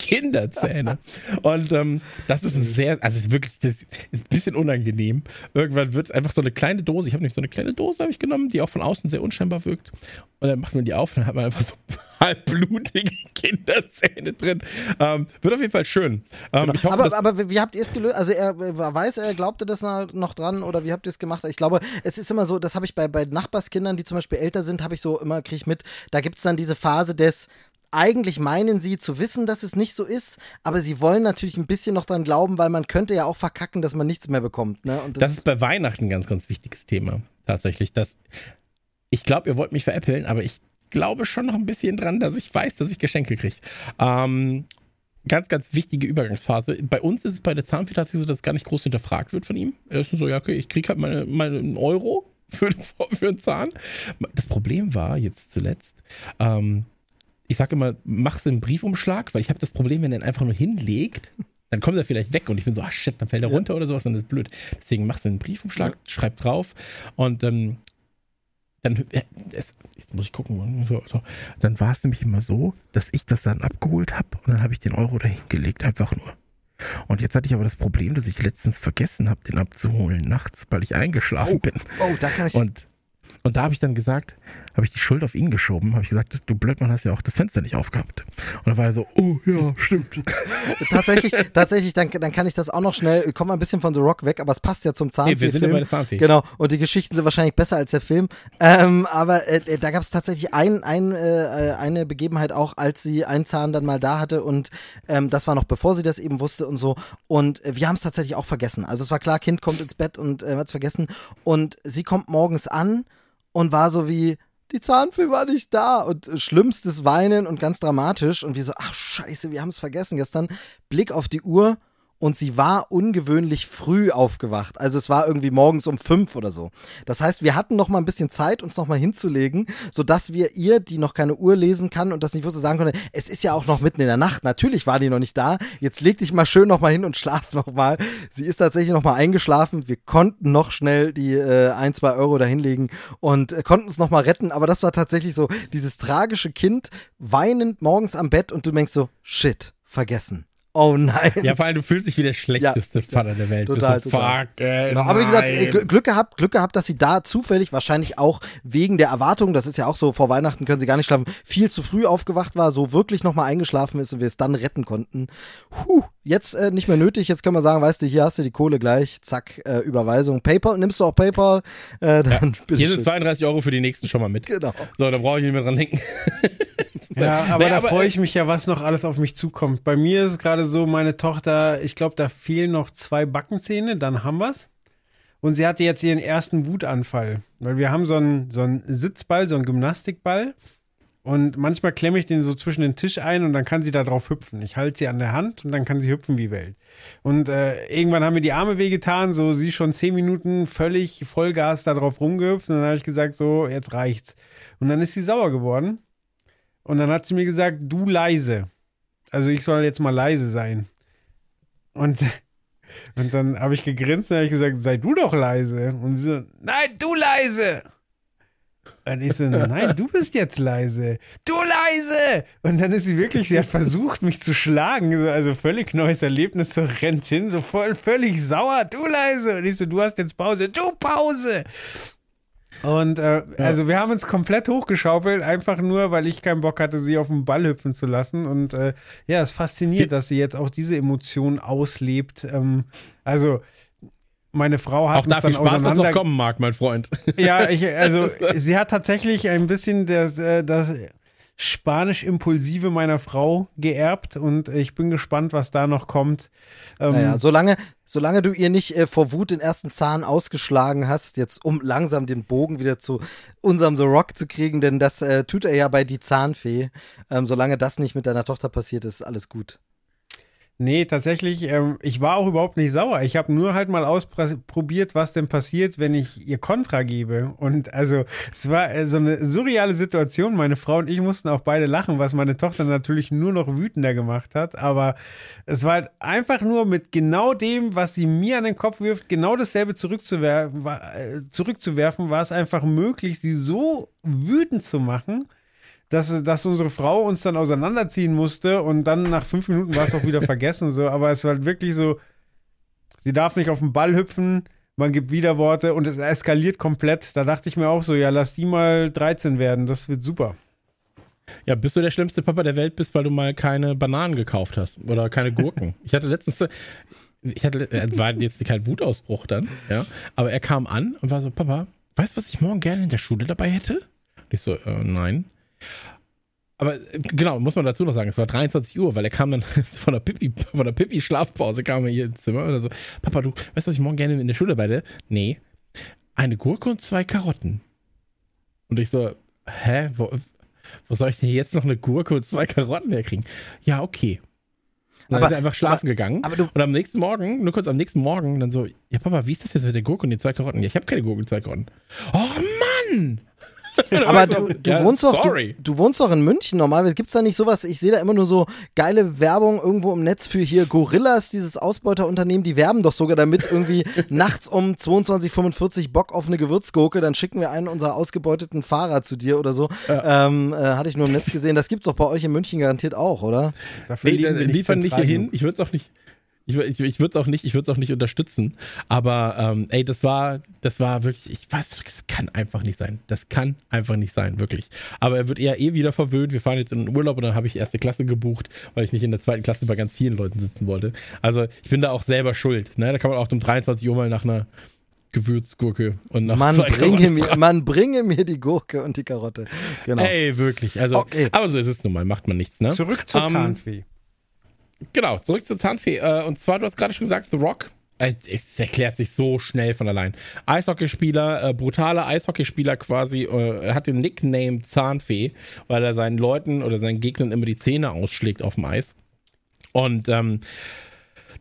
Kinderzähne. Und ähm, das ist ein sehr, also ist wirklich, das ist ein bisschen unangenehm. Irgendwann wird es einfach so eine kleine Dose, ich habe nämlich so eine kleine Dose habe ich genommen, die auch von außen sehr unscheinbar wirkt. Und dann macht man die auf und dann hat man einfach so halbblutige Kinderzähne drin. Ähm, wird auf jeden Fall schön. Ähm, genau. ich hoffe, aber, aber wie habt ihr es gelöst? Also er weiß, er glaubte das noch dran oder wie habt ihr es gemacht? Ich glaube, es ist immer so, das habe ich bei, bei Nachbarskindern, die zum Beispiel älter sind, habe ich so immer, kriege ich mit, da gibt es dann diese Phase des, eigentlich meinen sie zu wissen, dass es nicht so ist, aber sie wollen natürlich ein bisschen noch dran glauben, weil man könnte ja auch verkacken, dass man nichts mehr bekommt. Ne? Und das, das ist bei Weihnachten ein ganz, ganz wichtiges Thema. Tatsächlich, dass ich glaube, ihr wollt mich veräppeln, aber ich glaube schon noch ein bisschen dran, dass ich weiß, dass ich Geschenke kriege. Ähm, ganz, ganz wichtige Übergangsphase. Bei uns ist es bei der Zahnfee tatsächlich so, dass es gar nicht groß hinterfragt wird von ihm. Er ist so, ja, okay, ich kriege halt meine, meine einen Euro für, für einen Zahn. Das Problem war jetzt zuletzt, ähm, ich sage immer, mach's im Briefumschlag, weil ich habe das Problem, wenn er ihn einfach nur hinlegt, dann kommt er vielleicht weg und ich bin so, ah shit, dann fällt er ja. runter oder sowas und das ist blöd. Deswegen mach's in den Briefumschlag, ja. schreib drauf und ähm, dann, jetzt muss ich gucken, dann war es nämlich immer so, dass ich das dann abgeholt habe und dann habe ich den Euro dahin gelegt, einfach nur. Und jetzt hatte ich aber das Problem, dass ich letztens vergessen habe, den abzuholen nachts, weil ich eingeschlafen oh, bin. Oh, da kann ich... Und, und da habe ich dann gesagt, habe ich die Schuld auf ihn geschoben, habe ich gesagt, du Blödmann, hast ja auch das Fenster nicht aufgehabt. Und dann war er so, oh ja, stimmt. tatsächlich, tatsächlich, dann, dann kann ich das auch noch schnell, komm mal ein bisschen von The Rock weg, aber es passt ja zum Zahnfee-Film. Hey, wir sind ja bei der Zahnfee. Genau, und die Geschichten sind wahrscheinlich besser als der Film. Ähm, aber äh, da gab es tatsächlich ein, ein, äh, eine Begebenheit auch, als sie einen Zahn dann mal da hatte und ähm, das war noch bevor sie das eben wusste und so. Und äh, wir haben es tatsächlich auch vergessen. Also es war klar, Kind kommt ins Bett und äh, hat es vergessen. Und sie kommt morgens an und war so wie, die Zahnfee war nicht da und schlimmstes Weinen und ganz dramatisch und wir so, ach scheiße, wir haben es vergessen gestern, Blick auf die Uhr und sie war ungewöhnlich früh aufgewacht, also es war irgendwie morgens um fünf oder so, das heißt, wir hatten noch mal ein bisschen Zeit, uns noch mal hinzulegen, sodass wir ihr, die noch keine Uhr lesen kann und das nicht wusste, sagen konnte, es ist ja auch noch mitten in der Nacht, natürlich war die noch nicht da, jetzt leg dich mal schön noch mal hin und schlaf noch mal, sie ist tatsächlich noch mal eingeschlafen, wir konnten noch schnell die äh, ein, zwei Euro da hinlegen und äh, konnten es noch mal retten, aber das war tatsächlich so, dieses tragische Kind weinend morgens am Bett und du denkst so, shit, vergessen. Oh nein. Ja, vor allem, du fühlst dich wie der schlechteste ja, Vater der Welt. Total, so, total. Fuck, ey, genau. Aber wie gesagt, Glück gehabt, Glück gehabt, dass sie da zufällig, wahrscheinlich auch wegen der Erwartung, das ist ja auch so, vor Weihnachten können sie gar nicht schlafen, viel zu früh aufgewacht war, so wirklich nochmal eingeschlafen ist und wir es dann retten konnten. Puh, jetzt äh, nicht mehr nötig, jetzt können wir sagen, weißt du, hier hast du die Kohle gleich, zack, äh, Überweisung. PayPal, nimmst du auch PayPal? Äh, dann ja, bitte hier sind zweiunddreißig Euro für die nächsten schon mal mit. Genau. So, da brauche ich nicht mehr dran denken. Ja, aber nee, da freue ich mich ja, was noch alles auf mich zukommt. Bei mir ist gerade so, meine Tochter, ich glaube, da fehlen noch zwei Backenzähne, dann haben wir's. Und sie hatte jetzt ihren ersten Wutanfall, weil wir haben so einen, so einen Sitzball, so einen Gymnastikball und manchmal klemme ich den so zwischen den Tisch ein und dann kann sie da drauf hüpfen. Ich halte sie an der Hand und dann kann sie hüpfen wie wild. Und äh, irgendwann haben mir die Arme wehgetan, so sie schon zehn Minuten völlig Vollgas da drauf rumgehüpft und dann habe ich gesagt, so, jetzt reicht's. Und dann ist sie sauer geworden. Und dann hat sie mir gesagt, du leise. Also ich soll jetzt mal leise sein. Und, und dann habe ich gegrinst und habe ich gesagt, sei du doch leise. Und sie so, nein, du leise. Und ich so, nein, du bist jetzt leise. Du leise! Und dann ist sie wirklich, sie hat versucht, mich zu schlagen. Also völlig neues Erlebnis, so rennt hin, so voll, völlig sauer. Du leise! Und ich so, du hast jetzt Pause. Du Pause! Und äh, ja. also wir haben uns komplett hochgeschaukelt, einfach nur, weil ich keinen Bock hatte, sie auf den Ball hüpfen zu lassen. Und äh, ja, es fasziniert, dass sie jetzt auch diese Emotionen auslebt. Ähm, also meine Frau hat auch uns dann auseinander... Auch darf Spaß, was noch kommen mag, mein Freund. Ja, ich, also sie hat tatsächlich ein bisschen das, das Spanisch-Impulsive meiner Frau geerbt und ich bin gespannt, was da noch kommt. Ähm, naja, solange... Solange du ihr nicht äh, vor Wut den ersten Zahn ausgeschlagen hast, jetzt um langsam den Bogen wieder zu unserem The Rock zu kriegen, denn das äh, tut er ja bei Die Zahnfee. Ähm, solange das nicht mit deiner Tochter passiert ist, alles gut. Nee, tatsächlich, ähm, ich war auch überhaupt nicht sauer. Ich habe nur halt mal ausprobiert, was denn passiert, wenn ich ihr Kontra gebe. Und also, es war äh, so eine surreale Situation. Meine Frau und ich mussten auch beide lachen, was meine Tochter natürlich nur noch wütender gemacht hat. Aber es war halt einfach nur mit genau dem, was sie mir an den Kopf wirft, genau dasselbe zurückzuwerfen, war, äh, zurückzuwerfen, war es einfach möglich, sie so wütend zu machen, Dass, dass unsere Frau uns dann auseinanderziehen musste und dann nach fünf Minuten war es auch wieder vergessen. So. Aber es war wirklich so, sie darf nicht auf den Ball hüpfen, man gibt Widerworte und es eskaliert komplett. Da dachte ich mir auch so, ja, lass die mal dreizehn werden, das wird super. Ja, bis du der schlimmste Papa der Welt bist, weil du mal keine Bananen gekauft hast oder keine Gurken. Ich hatte letztens... ich hatte, war jetzt kein Wutausbruch dann, ja, aber er kam an und war so, Papa, weißt du, was ich morgen gerne in der Schule dabei hätte? Und ich so, äh, nein. Aber genau, muss man dazu noch sagen, es war dreiundzwanzig Uhr, weil er kam dann von der Pipi, von der Pipi-Schlafpause kam er hier ins Zimmer und so, Papa, du, weißt du, was ich morgen gerne in der Schule arbeite? Nee, eine Gurke und zwei Karotten. Und ich so, hä, wo, wo soll ich denn jetzt noch eine Gurke und zwei Karotten herkriegen? Ja, okay. Und dann aber, ist er einfach schlafen aber, gegangen aber du, und am nächsten Morgen, nur kurz am nächsten Morgen, dann so, ja Papa, wie ist das jetzt mit der Gurke und den zwei Karotten? Ja, ich habe keine Gurke und zwei Karotten. Oh Mann! Aber du, du, ja, wohnst doch, du, du wohnst doch in München normalerweise. Gibt es da nicht sowas? Ich sehe da immer nur so geile Werbung irgendwo im Netz für hier Gorillas, dieses Ausbeuterunternehmen. Die werben doch sogar damit irgendwie nachts um zweiundzwanzig Uhr fünfundvierzig Bock auf eine Gewürzgurke. Dann schicken wir einen unserer ausgebeuteten Fahrer zu dir oder so. Ja. Ähm, äh, hatte ich nur im Netz gesehen. Das gibt's doch bei euch in München garantiert auch, oder? Dafür nee, liegen wir nicht liefern nicht hier hin. Ich würde es auch nicht. Ich, ich, ich würde es auch nicht, ich würde es auch nicht unterstützen, aber ähm, ey, das war, das war wirklich, ich weiß, das kann einfach nicht sein, das kann einfach nicht sein, wirklich. Aber er wird eher eh wieder verwöhnt. Wir fahren jetzt in den Urlaub und dann habe ich erste Klasse gebucht, weil ich nicht in der zweiten Klasse bei ganz vielen Leuten sitzen wollte. Also ich bin da auch selber schuld. Ne? Da kann man auch um dreiundzwanzig Uhr mal nach einer Gewürzgurke und nach man zwei bringe mir, Man bringe mir die Gurke und die Karotte. Genau. Ey, wirklich. Also, okay. Aber so ist es nun mal, macht man nichts. Ne? Zurück zur um, Zahnfee. Genau, zurück zur Zahnfee. Und zwar, du hast gerade schon gesagt, The Rock. Es erklärt sich so schnell von allein. Eishockeyspieler, brutaler Eishockeyspieler quasi, hat den Nickname Zahnfee, weil er seinen Leuten oder seinen Gegnern immer die Zähne ausschlägt auf dem Eis. Und ähm,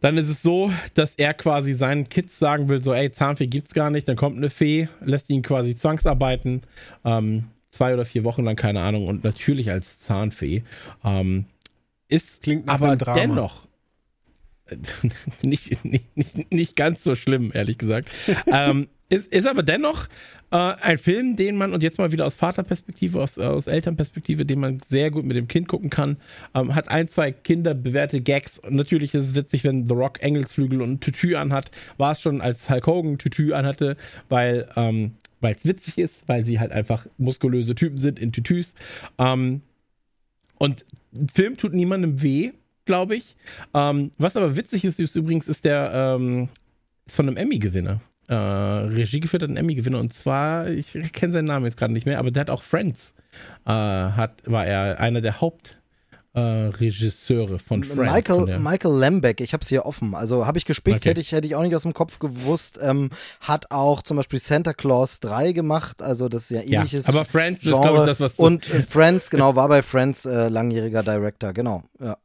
dann ist es so, dass er quasi seinen Kids sagen will, so, ey, Zahnfee gibt's gar nicht. Dann kommt eine Fee, lässt ihn quasi zwangsarbeiten. Ähm, zwei oder vier Wochen lang, keine Ahnung. Und natürlich als Zahnfee. Ähm, Ist Klingt aber dennoch nicht, nicht, nicht, nicht ganz so schlimm, ehrlich gesagt. ähm, ist, ist aber dennoch äh, ein Film, den man, und jetzt mal wieder aus Vaterperspektive, aus, aus Elternperspektive, den man sehr gut mit dem Kind gucken kann, ähm, hat ein, zwei kinderbewährte Gags. Und natürlich ist es witzig, wenn The Rock Engelsflügel und ein Tütü anhat. War es schon, als Hulk Hogan Tütü anhatte, weil ähm, es witzig ist, weil sie halt einfach muskulöse Typen sind in Tütüs. Ähm, und ein Film tut niemandem weh, glaube ich. Ähm, was aber witzig ist, ist übrigens, ist der ähm, ist von einem Emmy-Gewinner. Äh, Regie geführt hat einen Emmy-Gewinner. Und zwar, ich kenne seinen Namen jetzt gerade nicht mehr, aber der hat auch Friends. Äh, hat, war er einer der Hauptregisseure äh, von Friends. Michael, von Michael Lembeck, ich habe es hier offen. Also habe ich gespickt, okay. hätte, ich, hätte ich auch nicht aus dem Kopf gewusst. Ähm, hat auch zum Beispiel Santa Claus drei gemacht. Also das ist ja ähnliches Genre. Ja, aber Friends Genre. Ist, glaube ich, das, was... Und Friends, genau, war bei Friends äh, langjähriger Director, genau, ja.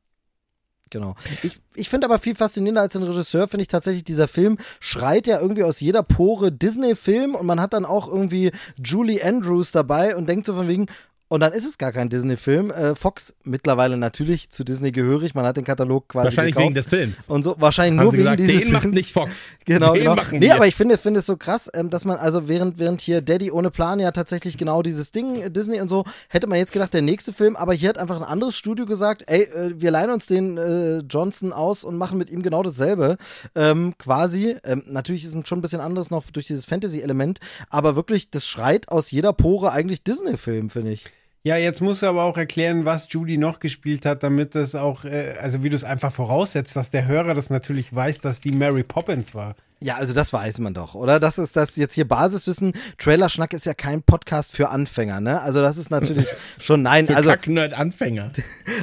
Genau. Ich, ich finde aber viel faszinierender als den Regisseur, finde ich tatsächlich, dieser Film schreit ja irgendwie aus jeder Pore Disney-Film und man hat dann auch irgendwie Julie Andrews dabei und denkt so von wegen, Und dann ist es gar kein Disney-Film. Äh, Fox mittlerweile natürlich zu Disney gehörig. Man hat den Katalog quasi wahrscheinlich gekauft. Wegen des Films. Und so, wahrscheinlich haben nur wegen gesagt, dieses Films. Den macht nicht Fox. Genau, den genau. Nee, wir. aber ich finde, finde es so krass, ähm, dass man also während, während hier Daddy ohne Plan ja tatsächlich genau dieses Ding, äh, Disney und so, hätte man jetzt gedacht, der nächste Film, aber hier hat einfach ein anderes Studio gesagt, ey, äh, wir leihen uns den äh, Johnson aus und machen mit ihm genau dasselbe. Ähm, quasi, ähm, natürlich ist es schon ein bisschen anders noch durch dieses Fantasy-Element, aber wirklich, das schreit aus jeder Pore eigentlich Disney-Film, finde ich. Ja, jetzt musst du aber auch erklären, was Judy noch gespielt hat, damit das auch, äh, also wie du es einfach voraussetzt, dass der Hörer das natürlich weiß, dass die Mary Poppins war. Ja, also das weiß man doch, oder? Das ist das jetzt hier Basiswissen. Trailerschnack ist ja kein Podcast für Anfänger, ne? Also das ist natürlich schon, nein. Für also Kack-Nerd-Anfänger.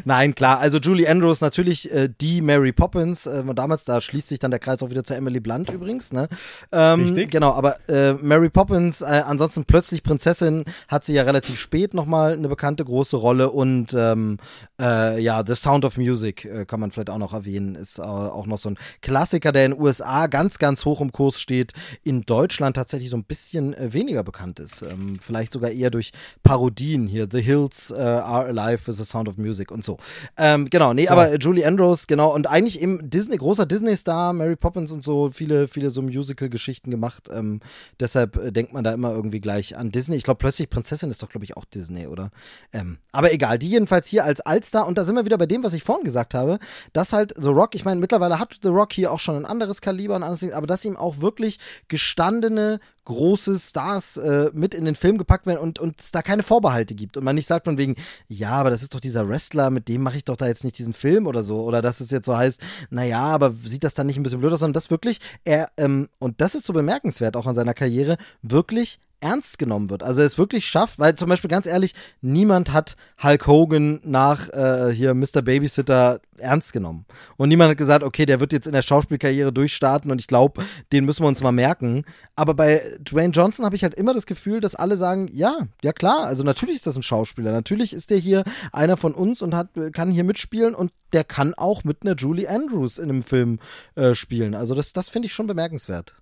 Nein, klar. Also Julie Andrews natürlich äh, die Mary Poppins. Äh, und damals, da schließt sich dann der Kreis auch wieder zu Emily Blunt übrigens, ne? Ähm, Richtig. Genau, aber äh, Mary Poppins, äh, ansonsten plötzlich Prinzessin, hat sie ja relativ spät nochmal eine bekannte große Rolle. Und ähm, äh, ja, The Sound of Music äh, kann man vielleicht auch noch erwähnen. Ist äh, auch noch so ein Klassiker, der in den U S A ganz, ganz hoch hoch im Kurs steht, in Deutschland tatsächlich so ein bisschen äh, weniger bekannt ist. Ähm, vielleicht sogar eher durch Parodien hier. The Hills uh, Are Alive with the Sound of Music und so. Ähm, genau, nee, so. aber Julie Andrews, genau, und eigentlich eben Disney, großer Disney-Star, Mary Poppins und so, viele, viele so Musical-Geschichten gemacht. Ähm, deshalb äh, denkt man da immer irgendwie gleich an Disney. Ich glaube, plötzlich Prinzessin ist doch, glaube ich, auch Disney, oder? Ähm, aber egal, die jedenfalls hier als Allstar, und da sind wir wieder bei dem, was ich vorhin gesagt habe, dass halt The Rock, ich meine, mittlerweile hat The Rock hier auch schon ein anderes Kaliber und anderes, aber dass ihm auch wirklich gestandene große Stars äh, mit in den Film gepackt werden und es da keine Vorbehalte gibt. Und man nicht sagt von wegen, ja, aber das ist doch dieser Wrestler, mit dem mache ich doch da jetzt nicht diesen Film oder so. Oder dass es jetzt so heißt, naja, aber sieht das dann nicht ein bisschen blöd aus? Sondern das wirklich, er, ähm, und das ist so bemerkenswert auch an seiner Karriere, wirklich ernst genommen wird. Also er es wirklich schafft, weil zum Beispiel, ganz ehrlich, niemand hat Hulk Hogan nach äh, hier Mister Babysitter ernst genommen. Und niemand hat gesagt, okay, der wird jetzt in der Schauspielkarriere durchstarten und ich glaube, den müssen wir uns mal merken. Aber bei Dwayne Johnson habe ich halt immer das Gefühl, dass alle sagen, ja, ja klar, also natürlich ist das ein Schauspieler, natürlich ist der hier einer von uns und hat, kann hier mitspielen und der kann auch mit einer Julie Andrews in einem Film äh, spielen. Also das, das finde ich schon bemerkenswert.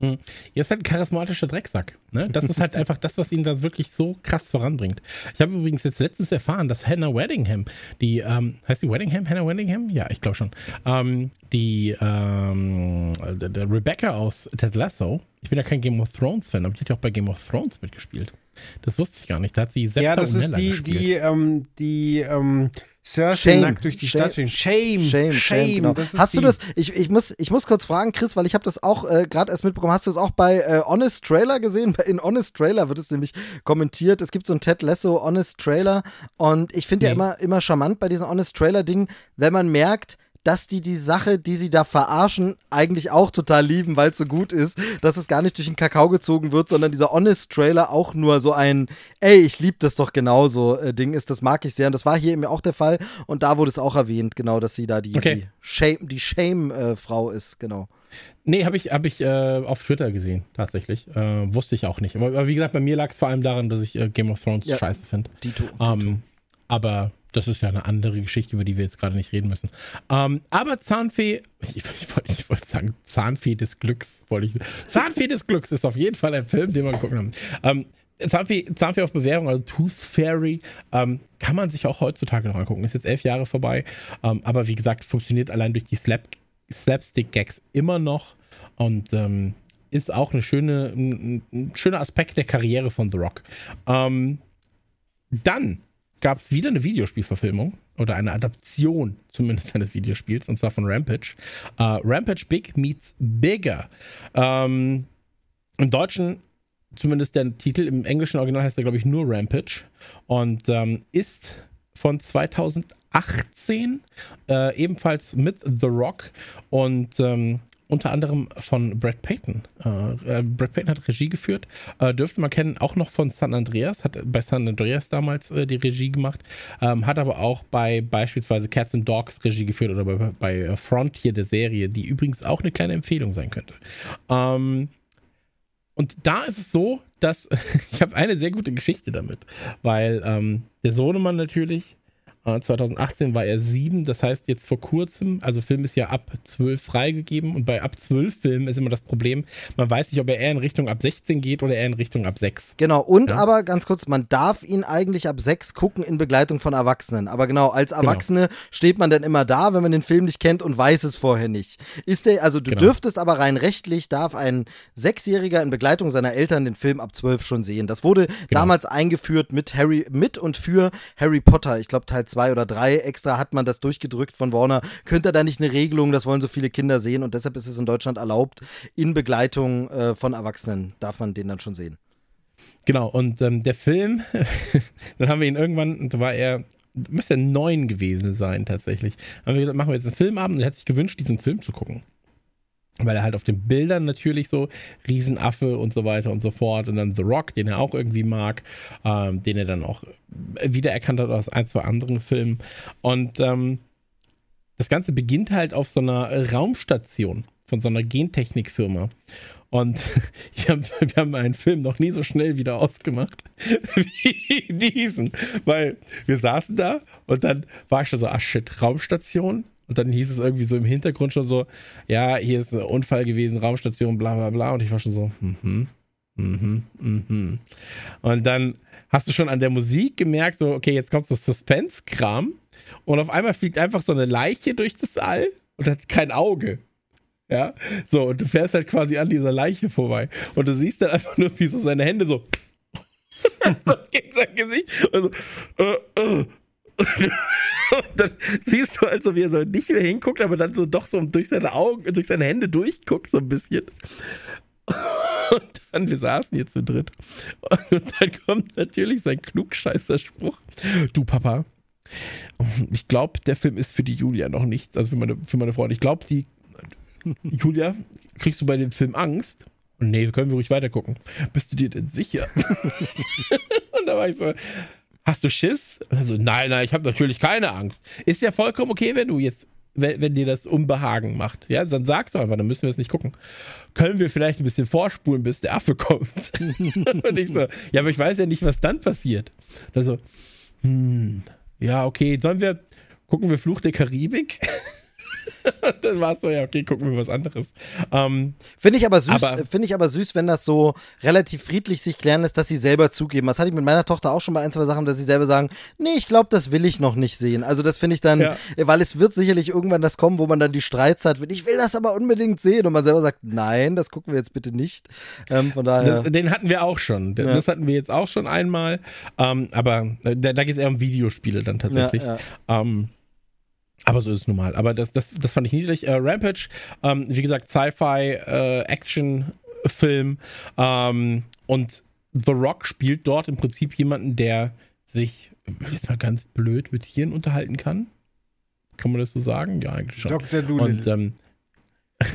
Er ist halt ein charismatischer Drecksack. Ne? Das ist halt einfach das, was ihn da wirklich so krass voranbringt. Ich habe übrigens jetzt letztens erfahren, dass Hannah Waddingham, die, ähm, heißt die Waddingham? Hannah Waddingham? Ja, ich glaube schon. Ähm, die, ähm, der, der Rebecca aus Ted Lasso, ich bin ja kein Game of Thrones-Fan, aber die hat ja auch bei Game of Thrones mitgespielt. Das wusste ich gar nicht. Da hat sie Septa und Nella gespielt. Ja, das ist die, die, ähm, die, ähm, Cersei nackt durch die Shame. Stadt. Shame, Shame, Shame. Shame genau. Hast du das, ich, ich, muss, ich muss kurz fragen, Chris, weil ich habe das auch äh, gerade erst mitbekommen, hast du es auch bei äh, Honest Trailer gesehen? In Honest Trailer wird es nämlich kommentiert, es gibt so einen Ted Lasso Honest Trailer und ich finde nee. ja immer, immer charmant bei diesen Honest Trailer-Dingen, wenn man merkt, dass die die Sache, die sie da verarschen, eigentlich auch total lieben, weil es so gut ist, dass es gar nicht durch den Kakao gezogen wird, sondern dieser Honest-Trailer auch nur so ein, ey, ich lieb das doch genauso äh, Ding ist, das mag ich sehr. Und das war hier eben auch der Fall. Und da wurde es auch erwähnt, genau, dass sie da die, okay. die Shame, die Shame-Frau äh, ist, genau. Nee, habe ich, hab ich äh, auf Twitter gesehen, tatsächlich. Äh, wusste ich auch nicht. Aber, aber wie gesagt, bei mir lag es vor allem daran, dass ich äh, Game of Thrones ja, scheiße finde. Ähm, aber das ist ja eine andere Geschichte, über die wir jetzt gerade nicht reden müssen. Ähm, aber Zahnfee, ich, ich wollte ich wollt sagen, Zahnfee des Glücks, wollte ich Zahnfee des Glücks ist auf jeden Fall ein Film, den man gucken kann. Ähm, Zahnfee, Zahnfee auf Bewährung, also Tooth Fairy, ähm, kann man sich auch heutzutage noch angucken. Ist jetzt elf Jahre vorbei. Ähm, aber wie gesagt, funktioniert allein durch die Slap, Slapstick-Gags immer noch. Und ähm, ist auch eine schöne, ein, ein schöner Aspekt der Karriere von The Rock. Ähm, dann gab es wieder eine Videospielverfilmung oder eine Adaption zumindest eines Videospiels und zwar von Rampage. Uh, Rampage Big meets Bigger. Ähm, im Deutschen, zumindest der Titel, im englischen Original heißt er, glaube ich, nur Rampage und ähm, ist von zweitausendachtzehn äh, ebenfalls mit The Rock und ähm, unter anderem von Brad Payton. Äh, Brad Payton hat Regie geführt. Äh, dürfte man kennen, auch noch von San Andreas. Hat bei San Andreas damals äh, die Regie gemacht. Ähm, hat aber auch bei beispielsweise Cats and Dogs Regie geführt oder bei, bei Frontier, der Serie, die übrigens auch eine kleine Empfehlung sein könnte. Ähm, und da ist es so, dass ich habe eine sehr gute Geschichte damit. Weil ähm, der Sohnemann natürlich zweitausendachtzehn war er sieben, das heißt jetzt vor kurzem, also Film ist ja ab zwölf freigegeben und bei ab zwölf Filmen ist immer das Problem, man weiß nicht, ob er eher in Richtung ab sechzehn geht oder eher in Richtung ab sechs. Genau, und ja. aber ganz kurz, man darf ihn eigentlich ab sechs gucken in Begleitung von Erwachsenen, aber genau, als Erwachsene genau. steht man dann immer da, wenn man den Film nicht kennt und weiß es vorher nicht. Ist der, also du genau. dürftest aber rein rechtlich, darf ein Sechsjähriger in Begleitung seiner Eltern den Film ab zwölf schon sehen. Das wurde genau. damals eingeführt mit Harry, mit und für Harry Potter, ich glaube Teil zwei oder drei, extra hat man das durchgedrückt von Warner, könnte da nicht eine Regelung, das wollen so viele Kinder sehen und deshalb ist es in Deutschland erlaubt, in Begleitung äh, von Erwachsenen darf man den dann schon sehen. Genau, und ähm, der Film, dann haben wir ihn irgendwann, da war er, müsste er neun gewesen sein tatsächlich, haben wir gesagt, machen wir jetzt einen Filmabend und er hat sich gewünscht, diesen Film zu gucken. Weil er halt auf den Bildern natürlich so Riesenaffe und so weiter und so fort und dann The Rock, den er auch irgendwie mag, ähm, den er dann auch wiedererkannt hat aus ein, zwei anderen Filmen. Und ähm, das Ganze beginnt halt auf so einer Raumstation von so einer Gentechnikfirma. Und ich hab, wir haben einen Film noch nie so schnell wieder ausgemacht wie diesen, weil wir saßen da und dann war ich schon so, ah shit, Raumstation? Und dann hieß es irgendwie so im Hintergrund schon so, ja, hier ist ein Unfall gewesen, Raumstation, bla bla bla. Und ich war schon so, mhm, mhm, mhm. Und dann hast du schon an der Musik gemerkt, so, okay, jetzt kommt so Suspense-Kram. Und auf einmal fliegt einfach so eine Leiche durch das All und hat kein Auge. Ja, so, und du fährst halt quasi an dieser Leiche vorbei. Und du siehst dann einfach nur, wie so seine Hände so gegen sein Gesicht und so, uh, uh. Und dann siehst du also, wie er so nicht mehr hinguckt, aber dann so doch so durch seine Augen, durch seine Hände durchguckt so ein bisschen. Und dann, wir saßen hier zu dritt. Und dann kommt natürlich sein Klugscheißerspruch. Du Papa, ich glaube, der Film ist für die Julia noch nicht, also für meine, für meine Freundin. Ich glaube, die Julia, kriegst du bei dem Film Angst? Und nee, können wir ruhig weitergucken. Bist du dir denn sicher? Und da war ich so... Hast du Schiss? Also, nein, nein, ich habe natürlich keine Angst. Ist ja vollkommen okay, wenn du jetzt, wenn, wenn dir das Unbehagen macht. Ja, dann sagst du einfach, dann müssen wir es nicht gucken. Können wir vielleicht ein bisschen vorspulen, bis der Affe kommt? Und ich so, ja, aber ich weiß ja nicht, was dann passiert. Dann so, hm, ja, okay, sollen wir, gucken wir Fluch der Karibik? Dann war es so, ja, okay, gucken wir was anderes. Ähm, Finde ich aber süß, aber, find ich aber süß, wenn das so relativ friedlich sich klären lässt, dass sie selber zugeben. Das hatte ich mit meiner Tochter auch schon bei ein, zwei Sachen, dass sie selber sagen, nee, ich glaube, das will ich noch nicht sehen. Also das finde ich dann, ja. weil es wird sicherlich irgendwann das kommen, wo man dann die Streits hat, ich will das aber unbedingt sehen. Und man selber sagt, nein, das gucken wir jetzt bitte nicht. Ähm, von daher. Das, den hatten wir auch schon. Das, ja. das hatten wir jetzt auch schon einmal. Ähm, aber da, da geht es eher um Videospiele dann tatsächlich. Ja, ja. Ähm, Aber so ist es nun mal. Aber das, das, das fand ich niedlich. Äh, Rampage, ähm, wie gesagt, Sci-Fi, äh, Action-Film. Ähm, und The Rock spielt dort im Prinzip jemanden, der sich jetzt mal ganz blöd mit Tieren unterhalten kann. Kann man das so sagen? Ja, eigentlich schon. Doktor Doolittle. Und,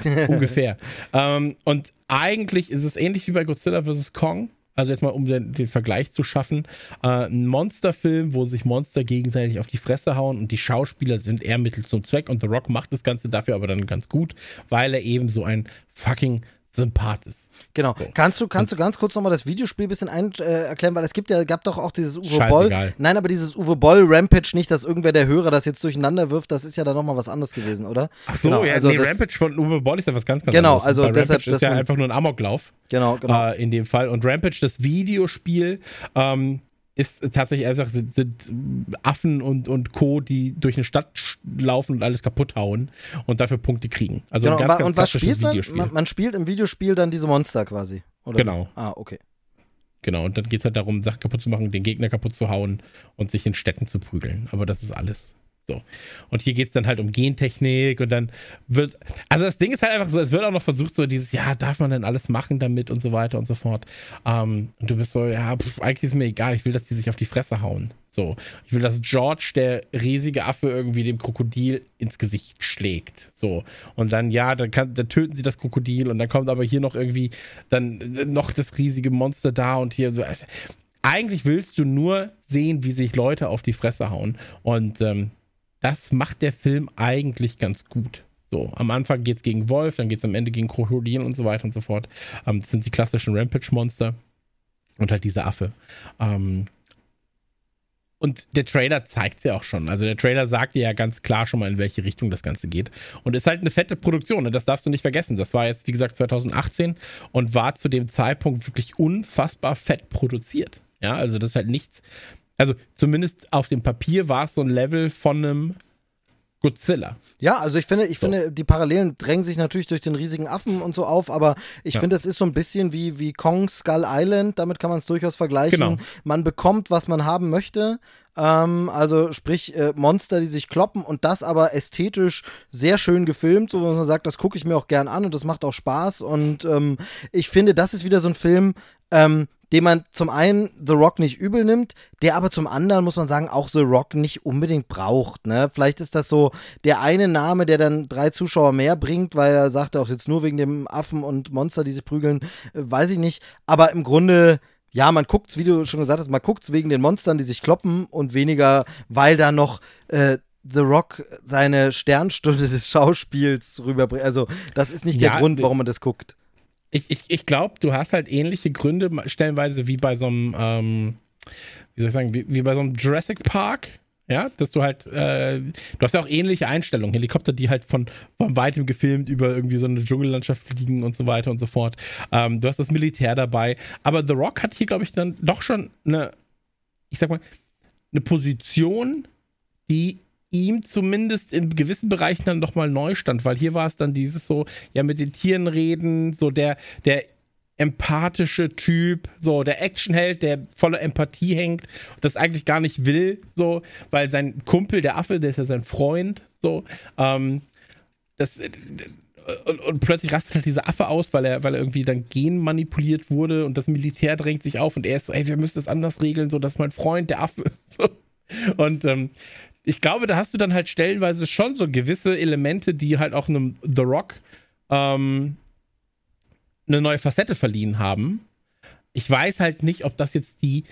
ähm, ungefähr. Ähm, und eigentlich ist es ähnlich wie bei Godzilla versus. Kong. Also jetzt mal, um den, den Vergleich zu schaffen, äh, ein Monsterfilm, wo sich Monster gegenseitig auf die Fresse hauen und die Schauspieler sind eher Mittel zum Zweck und The Rock macht das Ganze dafür aber dann ganz gut, weil er eben so ein fucking Sympath ist. Genau. So. Kannst du kannst und, du ganz kurz nochmal das Videospiel ein bisschen ein, äh, erklären, weil es gibt ja, gab doch auch dieses Uwe Boll. Nein, aber dieses Uwe Boll Rampage nicht, dass irgendwer der Hörer das jetzt durcheinander wirft, das ist ja dann nochmal was anderes gewesen, oder? Ach so, genau, ja, also nee, das, Rampage von Uwe Boll ist ja was ganz, ganz genau, anderes. Genau, also bei deshalb. Rampage ist ja einfach nur ein Amoklauf. Genau, genau. Äh, in dem Fall. Und Rampage, das Videospiel, ähm, ist tatsächlich einfach, sind, sind Affen und, und Co., die durch eine Stadt laufen und alles kaputt hauen und dafür Punkte kriegen. Also genau, ein ganz, und, ganz und was spielt man? man? Man spielt im Videospiel dann diese Monster quasi, oder? Genau. Ah, okay. Genau, und dann geht es halt darum, Sachen kaputt zu machen, den Gegner kaputt zu hauen und sich in Städten zu prügeln. Aber das ist alles. So. Und hier geht es dann halt um Gentechnik und dann wird, also das Ding ist halt einfach so, es wird auch noch versucht so dieses, ja, darf man denn alles machen damit und so weiter und so fort. Ähm, und du bist so, ja, pff, eigentlich ist mir egal, ich will, dass die sich auf die Fresse hauen. So, ich will, dass George, der riesige Affe, irgendwie dem Krokodil ins Gesicht schlägt. So, und dann, ja, dann, kann, dann töten sie das Krokodil und dann kommt aber hier noch irgendwie dann noch das riesige Monster da und hier so. Eigentlich willst du nur sehen, wie sich Leute auf die Fresse hauen und, ähm, das macht der Film eigentlich ganz gut. So, am Anfang geht's gegen Wolf, dann geht's am Ende gegen Krokodil und so weiter und so fort. Ähm, das sind die klassischen Rampage-Monster und halt dieser Affe. Ähm, Und der Trailer zeigt es ja auch schon. Also der Trailer sagt ja ganz klar schon mal, in welche Richtung das Ganze geht. Und ist halt eine fette Produktion, und das darfst du nicht vergessen. Das war jetzt, wie gesagt, zwanzig achtzehn und war zu dem Zeitpunkt wirklich unfassbar fett produziert. Ja, also das ist halt nichts. Also zumindest auf dem Papier war es so ein Level von einem Godzilla. Ja, also ich finde, ich so. finde, die Parallelen drängen sich natürlich durch den riesigen Affen und so auf, aber ich ja. finde, es ist so ein bisschen wie, wie Kong Skull Island, damit kann man es durchaus vergleichen. Genau. Man bekommt, was man haben möchte. Ähm, also sprich äh, Monster, die sich kloppen, und das aber ästhetisch sehr schön gefilmt, so dass man sagt, das gucke ich mir auch gern an und das macht auch Spaß. Und ähm, ich finde, das ist wieder so ein Film, ähm, den man zum einen The Rock nicht übel nimmt, der aber zum anderen, muss man sagen, auch The Rock nicht unbedingt braucht. Ne? Vielleicht ist das so der eine Name, der dann drei Zuschauer mehr bringt, weil er sagt, auch jetzt nur wegen dem Affen und Monster, die sich prügeln, weiß ich nicht. Aber im Grunde, ja, man guckt's, wie du schon gesagt hast, man guckt's wegen den Monstern, die sich kloppen, und weniger, weil da noch äh, The Rock seine Sternstunde des Schauspiels rüberbringt. Also das ist nicht ja, der Grund, warum man das guckt. Ich, ich, ich glaube, du hast halt ähnliche Gründe stellenweise wie bei so einem, ähm, wie soll ich sagen, wie, wie bei so einem Jurassic Park, ja, dass du halt, äh, du hast ja auch ähnliche Einstellungen, Helikopter, die halt von, von weitem gefilmt über irgendwie so eine Dschungellandschaft fliegen und so weiter und so fort. Ähm, du hast das Militär dabei, aber The Rock hat hier, glaube ich, dann doch schon eine, ich sag mal, eine Position, die ihm zumindest in gewissen Bereichen dann nochmal neu stand, weil hier war es dann dieses so, ja, mit den Tieren reden, so der, der empathische Typ, so der Actionheld, der voller Empathie hängt und das eigentlich gar nicht will, so, weil sein Kumpel, der Affe, der ist ja sein Freund, so, ähm, das, und, und plötzlich rastet halt dieser Affe aus, weil er, weil er irgendwie dann genmanipuliert wurde, und das Militär drängt sich auf und er ist so, ey, wir müssen das anders regeln, so, das ist mein Freund, der Affe, so, und, ähm, ich glaube, da hast du dann halt stellenweise schon so gewisse Elemente, die halt auch einem The Rock ähm, eine neue Facette verliehen haben. Ich weiß halt nicht, ob das jetzt die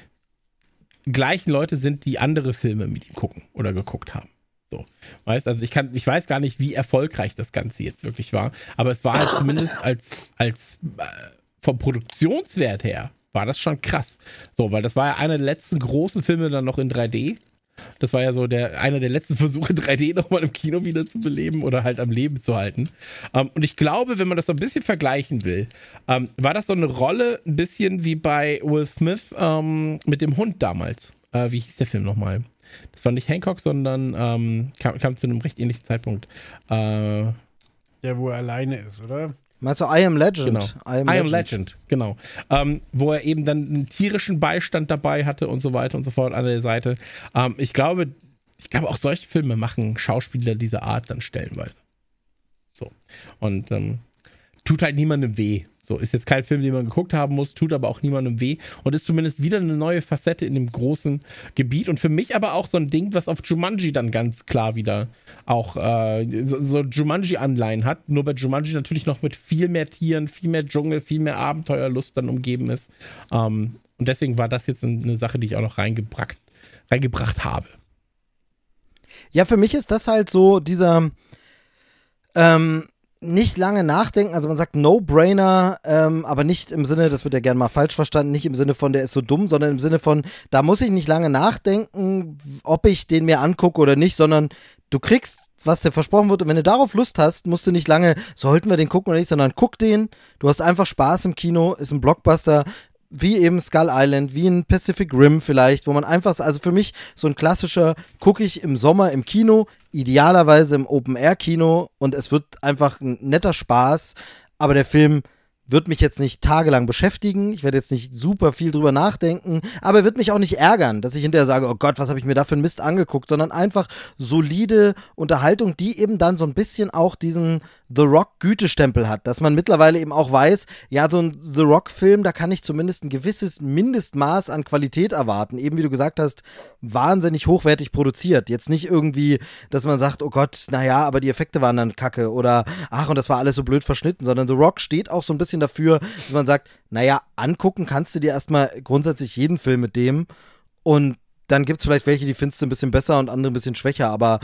gleichen Leute sind, die andere Filme mit ihm gucken oder geguckt haben. So, weißt, also ich kann, ich weiß gar nicht, wie erfolgreich das Ganze jetzt wirklich war, aber es war halt zumindest als, als äh, vom Produktionswert her war das schon krass. So, weil das war ja einer der letzten großen Filme dann noch in drei D. Das war ja so der, einer der letzten Versuche, drei D nochmal im Kino wieder zu beleben oder halt am Leben zu halten. Um, und ich glaube, wenn man das so ein bisschen vergleichen will, um, war das so eine Rolle ein bisschen wie bei Will Smith um, mit dem Hund damals. Uh, wie hieß der Film nochmal? Das war nicht Hancock, sondern um, kam, kam zu einem recht ähnlichen Zeitpunkt. Uh, ja, wo er alleine ist, oder? Meinst du I Am Legend? Genau. I Am, I am Legend. Legend, genau. Ähm, wo er eben dann einen tierischen Beistand dabei hatte und so weiter und so fort an der Seite. Ähm, ich glaube, ich glaube, auch solche Filme machen Schauspieler dieser Art dann stellenweise. So. Und ähm, tut halt niemandem weh. So, ist jetzt kein Film, den man geguckt haben muss, tut aber auch niemandem weh und ist zumindest wieder eine neue Facette in dem großen Gebiet und für mich aber auch so ein Ding, was auf Jumanji dann ganz klar wieder auch äh, so, so Jumanji-Anleihen hat, nur bei Jumanji natürlich noch mit viel mehr Tieren, viel mehr Dschungel, viel mehr Abenteuerlust dann umgeben ist, ähm, und deswegen war das jetzt eine Sache, die ich auch noch reingebracht, reingebracht habe. Ja, für mich ist das halt so dieser ähm nicht lange nachdenken, also man sagt No-Brainer, ähm, aber nicht im Sinne, das wird ja gerne mal falsch verstanden, nicht im Sinne von, der ist so dumm, sondern im Sinne von, da muss ich nicht lange nachdenken, ob ich den mir angucke oder nicht, sondern du kriegst, was dir versprochen wird, und wenn du darauf Lust hast, musst du nicht lange, sollten wir den gucken oder nicht, sondern guck den, du hast einfach Spaß im Kino, ist ein Blockbuster, wie eben Skull Island, wie ein Pacific Rim vielleicht, wo man einfach, also für mich so ein klassischer, gucke ich im Sommer im Kino, idealerweise im Open-Air-Kino, und es wird einfach ein netter Spaß, aber der Film wird mich jetzt nicht tagelang beschäftigen, ich werde jetzt nicht super viel drüber nachdenken, aber er wird mich auch nicht ärgern, dass ich hinterher sage, oh Gott, was habe ich mir da für einen Mist angeguckt, sondern einfach solide Unterhaltung, die eben dann so ein bisschen auch diesen The Rock-Gütestempel hat, dass man mittlerweile eben auch weiß, ja, so ein The Rock-Film, da kann ich zumindest ein gewisses Mindestmaß an Qualität erwarten, eben wie du gesagt hast, wahnsinnig hochwertig produziert, jetzt nicht irgendwie, dass man sagt, oh Gott, naja, aber die Effekte waren dann kacke oder ach, und das war alles so blöd verschnitten, sondern The Rock steht auch so ein bisschen dafür, dass man sagt, naja, angucken kannst du dir erstmal grundsätzlich jeden Film mit dem, und dann gibt es vielleicht welche, die findest du ein bisschen besser und andere ein bisschen schwächer, aber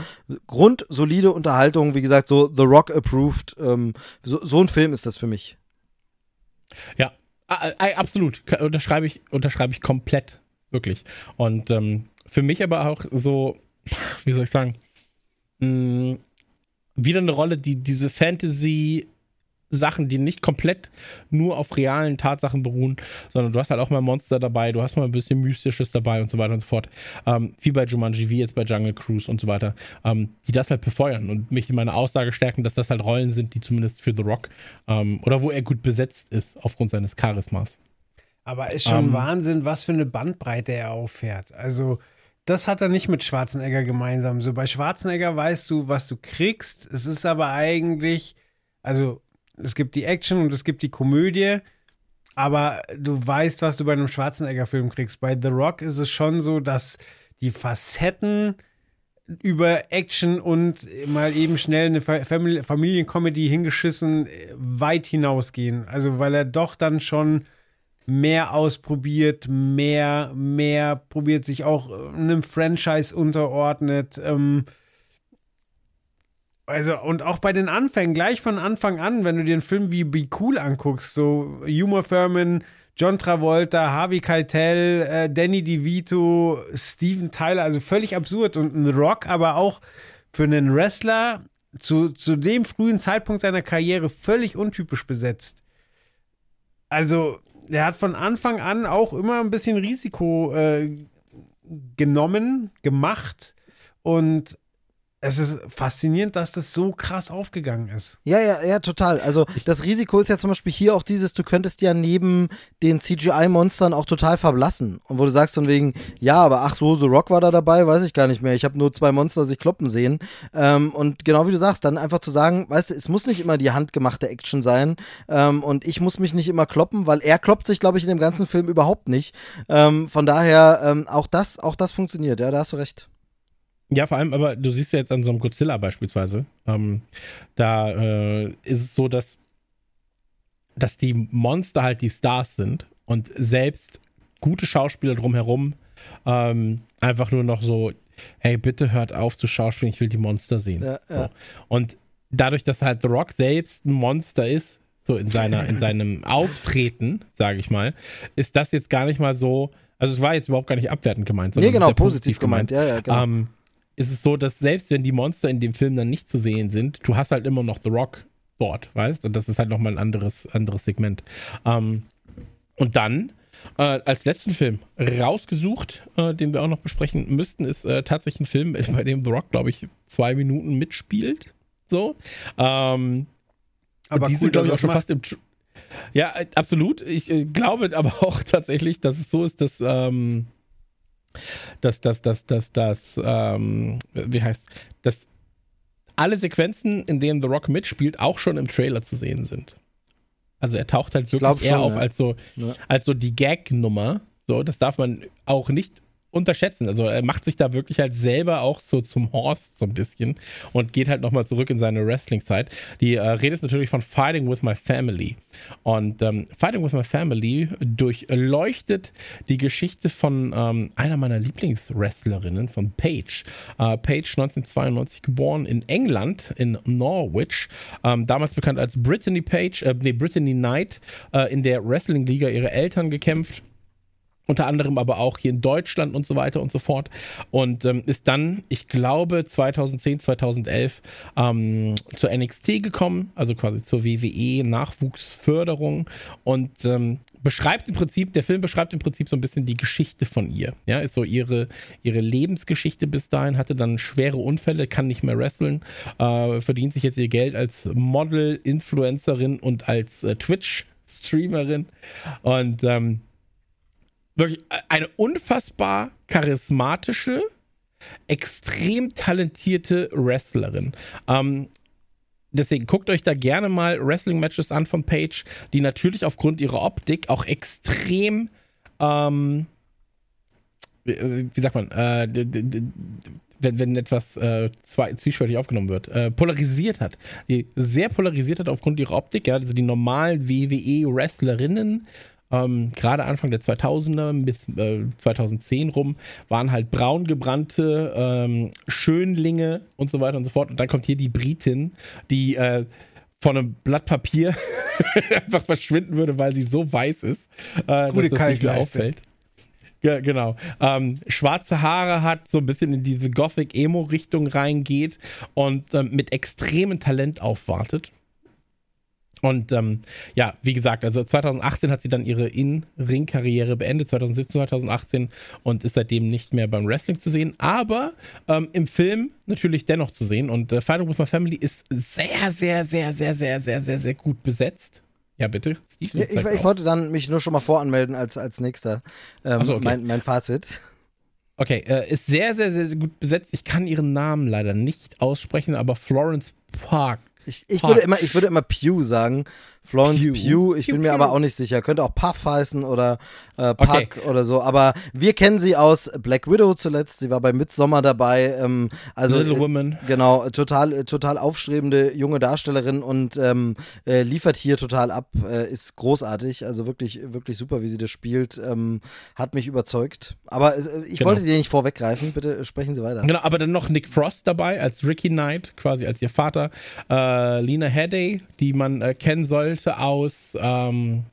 grundsolide Unterhaltung, wie gesagt, so The Rock approved, ähm, so, so ein Film ist das für mich. Ja, absolut, unterschreibe ich, unterschreibe ich komplett, wirklich. Und ähm, für mich aber auch so, wie soll ich sagen, mh, wieder eine Rolle, die diese Fantasy-Sachen, die nicht komplett nur auf realen Tatsachen beruhen, sondern du hast halt auch mal Monster dabei, du hast mal ein bisschen Mystisches dabei und so weiter und so fort. Ähm, wie bei Jumanji, wie jetzt bei Jungle Cruise und so weiter, ähm, die das halt befeuern und mich in meiner Aussage stärken, dass das halt Rollen sind, die zumindest für The Rock ähm, oder wo er gut besetzt ist aufgrund seines Charismas. Aber ist schon um, Wahnsinn, was für eine Bandbreite er auffährt. Also das hat er nicht mit Schwarzenegger gemeinsam. So bei Schwarzenegger weißt du, was du kriegst. Es ist aber eigentlich, also es gibt die Action und es gibt die Komödie, aber du weißt, was du bei einem Schwarzenegger-Film kriegst. Bei The Rock ist es schon so, dass die Facetten über Action und mal eben schnell eine Famili- Familiencomedy hingeschissen weit hinausgehen. Also weil er doch dann schon mehr ausprobiert, mehr, mehr probiert, sich auch einem Franchise unterordnet. Ähm also, und auch bei den Anfängen, gleich von Anfang an, wenn du dir einen Film wie Be Cool anguckst, so Uma Thurman, John Travolta, Harvey Keitel, äh, Danny DeVito, Steven Tyler, also völlig absurd. Und ein Rock, aber auch für einen Wrestler zu, zu dem frühen Zeitpunkt seiner Karriere völlig untypisch besetzt. Also, der hat von Anfang an auch immer ein bisschen Risiko äh, genommen, gemacht und es ist faszinierend, dass das so krass aufgegangen ist. Ja, ja, ja, total. Also das Risiko ist ja zum Beispiel hier auch dieses, du könntest ja neben den C G I-Monstern auch total verblassen. Und wo du sagst von wegen, ja, aber ach so, The Rock war da dabei, weiß ich gar nicht mehr. Ich habe nur zwei Monster sich kloppen sehen. Ähm, und genau wie du sagst, dann einfach zu sagen, weißt du, es muss nicht immer die handgemachte Action sein. Ähm, und ich muss mich nicht immer kloppen, weil er kloppt sich, glaube ich, in dem ganzen Film überhaupt nicht. Ähm, von daher, ähm, auch das, auch das funktioniert. Ja, da hast du recht. Ja, vor allem, aber du siehst ja jetzt an so einem Godzilla beispielsweise, ähm, da äh, ist es so, dass, dass die Monster halt die Stars sind und selbst gute Schauspieler drumherum ähm, einfach nur noch so, hey, bitte hört auf zu schauspielen, ich will die Monster sehen. Ja, ja. So. Und dadurch, dass halt The Rock selbst ein Monster ist, so in seiner in seinem Auftreten, sage ich mal, ist das jetzt gar nicht mal so, also es war jetzt überhaupt gar nicht abwertend gemeint. Nee, genau, positiv gemeint. gemeint. Ja, ja, genau. Ähm, ist es so, dass selbst wenn die Monster in dem Film dann nicht zu sehen sind, du hast halt immer noch The Rock dort, weißt? Und das ist halt nochmal ein anderes, anderes Segment. Ähm, und dann, äh, als letzten Film rausgesucht, äh, den wir auch noch besprechen müssten, ist äh, tatsächlich ein Film, bei dem The Rock, glaube ich, zwei Minuten mitspielt. So. Ähm, aber die cool, sind, glaube ich, auch schon fast im... Tr- ja, äh, absolut. Ich äh, glaube aber auch tatsächlich, dass es so ist, dass... Ähm, dass, dass, dass, dass, dass, ähm, wie heißt, dass alle Sequenzen, in denen The Rock mitspielt, auch schon im Trailer zu sehen sind. Also er taucht halt wirklich eher schon, auf, ja. als so, ja. als so die Gag-Nummer. So, das darf man auch nicht unterschätzen. Also er macht sich da wirklich halt selber auch so zum Horst so ein bisschen und geht halt nochmal zurück in seine Wrestling-Zeit. Die äh, Rede ist natürlich von Fighting With My Family. Und ähm, Fighting With My Family durchleuchtet die Geschichte von ähm, einer meiner Lieblingswrestlerinnen, von Paige. Äh, Paige, neunzehnhundertzweiundneunzig geboren in England, in Norwich. Ähm, damals bekannt als Brittany Page, äh, nee, Brittany Knight, äh, in der Wrestling-Liga ihrer Eltern gekämpft. Unter anderem aber auch hier in Deutschland und so weiter und so fort. Und ähm, ist dann, ich glaube, zweitausendzehn, zweitausendelf ähm, zur N X T gekommen, also quasi zur W W E-Nachwuchsförderung. Und ähm, beschreibt im Prinzip, der Film beschreibt im Prinzip so ein bisschen die Geschichte von ihr. Ja, ist so ihre, ihre Lebensgeschichte bis dahin, hatte dann schwere Unfälle, kann nicht mehr wrestlen, äh, verdient sich jetzt ihr Geld als Model, Influencerin und als äh, Twitch-Streamerin. Und ähm, wirklich eine unfassbar charismatische, extrem talentierte Wrestlerin. Ähm, deswegen guckt euch da gerne mal Wrestling-Matches an von Paige, die natürlich aufgrund ihrer Optik auch extrem, ähm, wie, wie sagt man, äh, d- d- d- Wenn, wenn etwas äh, zwiespältig aufgenommen wird, äh, polarisiert hat. Die sehr polarisiert hat aufgrund ihrer Optik. Ja, also die normalen W W E-Wrestlerinnen, Ähm, gerade Anfang der zweitausender bis äh, zweitausendzehn rum, waren halt braungebrannte ähm, Schönlinge und so weiter und so fort. Und dann kommt hier die Britin, die äh, von einem Blatt Papier einfach verschwinden würde, weil sie so weiß ist, äh, dass das nicht mehr auffällt. Ja, genau. Ähm, schwarze Haare hat, so ein bisschen in diese Gothic-Emo-Richtung reingeht und ähm, mit extremem Talent aufwartet. Und ähm, ja, wie gesagt, also zwanzig achtzehn hat sie dann ihre In-Ring-Karriere beendet, zwanzig siebzehn, zwanzig achtzehn, und ist seitdem nicht mehr beim Wrestling zu sehen, aber ähm, im Film natürlich dennoch zu sehen. Und äh, Fight with My Family ist sehr, sehr, sehr, sehr, sehr, sehr, sehr, sehr gut besetzt. Ja, bitte, Steve. Ja, ich, ich wollte dann mich nur schon mal voranmelden als, als nächster. Ähm, Ach so, okay. mein, mein Fazit. Okay, äh, ist sehr, sehr, sehr gut besetzt. Ich kann ihren Namen leider nicht aussprechen, aber Florence Park. Ich, ich, würde immer, ich würde immer Pugh sagen. Florence Pugh. Pugh. Ich Pugh, bin mir Pugh. aber auch nicht sicher. Könnte auch Puff heißen oder äh, Puck okay. oder so. Aber wir kennen sie aus Black Widow zuletzt. Sie war bei Midsommar dabei. Ähm, also, Little äh, Women. Genau, total, total aufstrebende junge Darstellerin und ähm, äh, liefert hier total ab. Äh, ist großartig. Also wirklich, wirklich super, wie sie das spielt. Ähm, hat mich überzeugt. Aber äh, ich genau. wollte dir nicht vorweggreifen. Bitte sprechen Sie weiter. Genau, aber dann noch Nick Frost dabei als Ricky Knight, quasi als ihr Vater. Äh, Lena Headey, die man äh, kennen soll aus, ähm,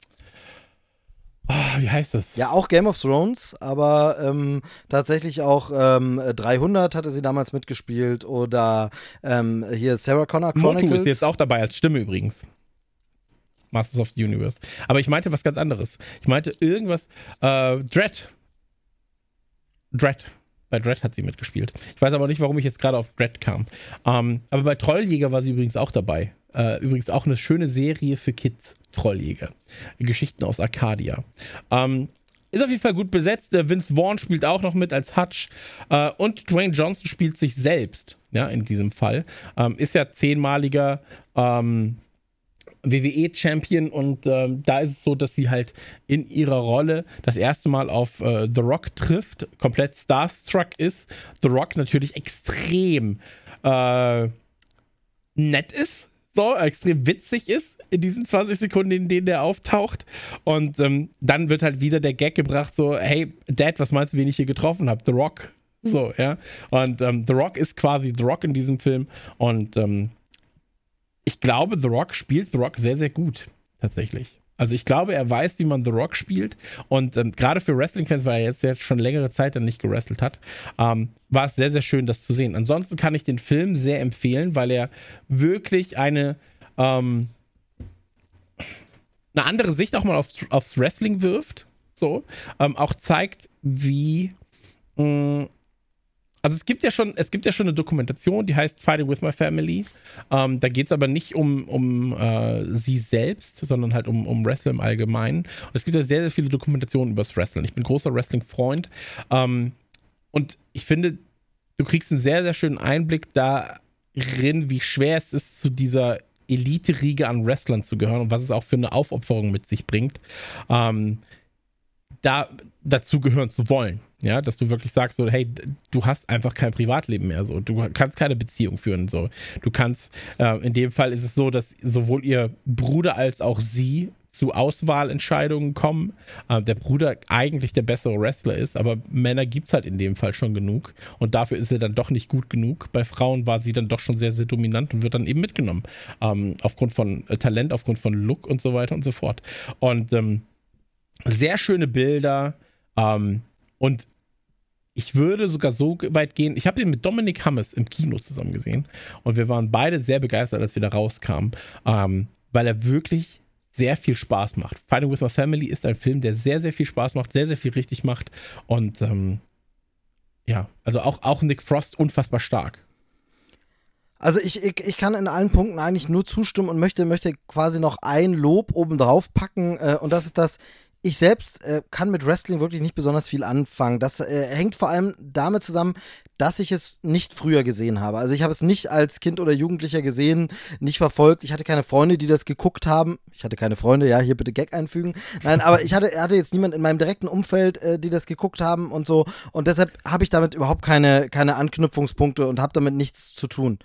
oh, wie heißt das? Ja, auch Game of Thrones, aber ähm, tatsächlich auch ähm, dreihundert hatte sie damals mitgespielt oder ähm, hier Sarah Connor Chronicles. Motu ist jetzt auch dabei als Stimme übrigens. Masters of the Universe. Aber ich meinte was ganz anderes. Ich meinte irgendwas, äh, Dredd. Dredd. Bei Dredd hat sie mitgespielt. Ich weiß aber nicht, warum ich jetzt gerade auf Dredd kam. Ähm, aber bei Trolljäger war sie übrigens auch dabei. Uh, übrigens auch eine schöne Serie für Kids, Trolljäger. Geschichten aus Arcadia. Um, ist auf jeden Fall gut besetzt. Vince Vaughn spielt auch noch mit als Hutch. Uh, und Dwayne Johnson spielt sich selbst, ja, in diesem Fall. Um, ist ja zehnmaliger um, W W E-Champion und um, da ist es so, dass sie halt in ihrer Rolle das erste Mal auf uh, The Rock trifft, komplett starstruck ist. The Rock natürlich extrem uh, nett ist. So extrem witzig ist in diesen zwanzig Sekunden, in denen der auftaucht. Und ähm, dann wird halt wieder der Gag gebracht, so, hey, Dad, was meinst du, wen ich hier getroffen habe? The Rock. So, ja. Und ähm, The Rock ist quasi The Rock in diesem Film. Und ähm, ich glaube, The Rock spielt The Rock sehr, sehr gut. Tatsächlich. Also ich glaube, er weiß, wie man The Rock spielt. Und ähm, gerade für Wrestling-Fans, weil er jetzt, jetzt schon längere Zeit dann nicht gewrestelt hat, ähm, war es sehr, sehr schön, das zu sehen. Ansonsten kann ich den Film sehr empfehlen, weil er wirklich eine, ähm, eine andere Sicht auch mal auf, aufs Wrestling wirft. So. Ähm, auch zeigt, wie... Mh, Also es gibt ja schon, es gibt ja schon eine Dokumentation, die heißt Fighting with My Family. Ähm, da geht es aber nicht um, um äh, sie selbst, sondern halt um, um Wrestling im Allgemeinen. Und es gibt ja sehr, sehr viele Dokumentationen über das Wrestling. Ich bin großer Wrestling-Freund. Ähm, und ich finde, du kriegst einen sehr, sehr schönen Einblick darin, wie schwer es ist, zu dieser Elite-Riege an Wrestlern zu gehören und was es auch für eine Aufopferung mit sich bringt, ähm, da dazu gehören zu wollen. Ja, dass du wirklich sagst, so, hey, du hast einfach kein Privatleben mehr, so, du kannst keine Beziehung führen, so, du kannst, äh, in dem Fall ist es so, dass sowohl ihr Bruder als auch sie zu Auswahlentscheidungen kommen, äh, der Bruder eigentlich der bessere Wrestler ist, aber Männer gibt's halt in dem Fall schon genug und dafür ist er dann doch nicht gut genug, bei Frauen war sie dann doch schon sehr, sehr dominant und wird dann eben mitgenommen, ähm, aufgrund von Talent, aufgrund von Look und so weiter und so fort und, ähm, sehr schöne Bilder, ähm, und ich würde sogar so weit gehen, ich habe den mit Dominic Hammes im Kino zusammen gesehen und wir waren beide sehr begeistert, als wir da rauskamen, ähm, weil er wirklich sehr viel Spaß macht. Fighting with My Family ist ein Film, der sehr, sehr viel Spaß macht, sehr, sehr viel richtig macht und ähm, ja, also auch, auch Nick Frost unfassbar stark. Also ich, ich, ich kann in allen Punkten eigentlich nur zustimmen und möchte, möchte quasi noch ein Lob obendrauf packen äh, und das ist das, ich selbst äh, kann mit Wrestling wirklich nicht besonders viel anfangen. Das äh, hängt vor allem damit zusammen, dass ich es nicht früher gesehen habe. Also ich habe es nicht als Kind oder Jugendlicher gesehen, nicht verfolgt. Ich hatte keine Freunde, die das geguckt haben. Ich hatte keine Freunde, ja, hier bitte Gag einfügen. Nein, aber ich hatte, hatte jetzt niemanden in meinem direkten Umfeld, äh, die das geguckt haben und so. Und deshalb habe ich damit überhaupt keine, keine Anknüpfungspunkte und habe damit nichts zu tun.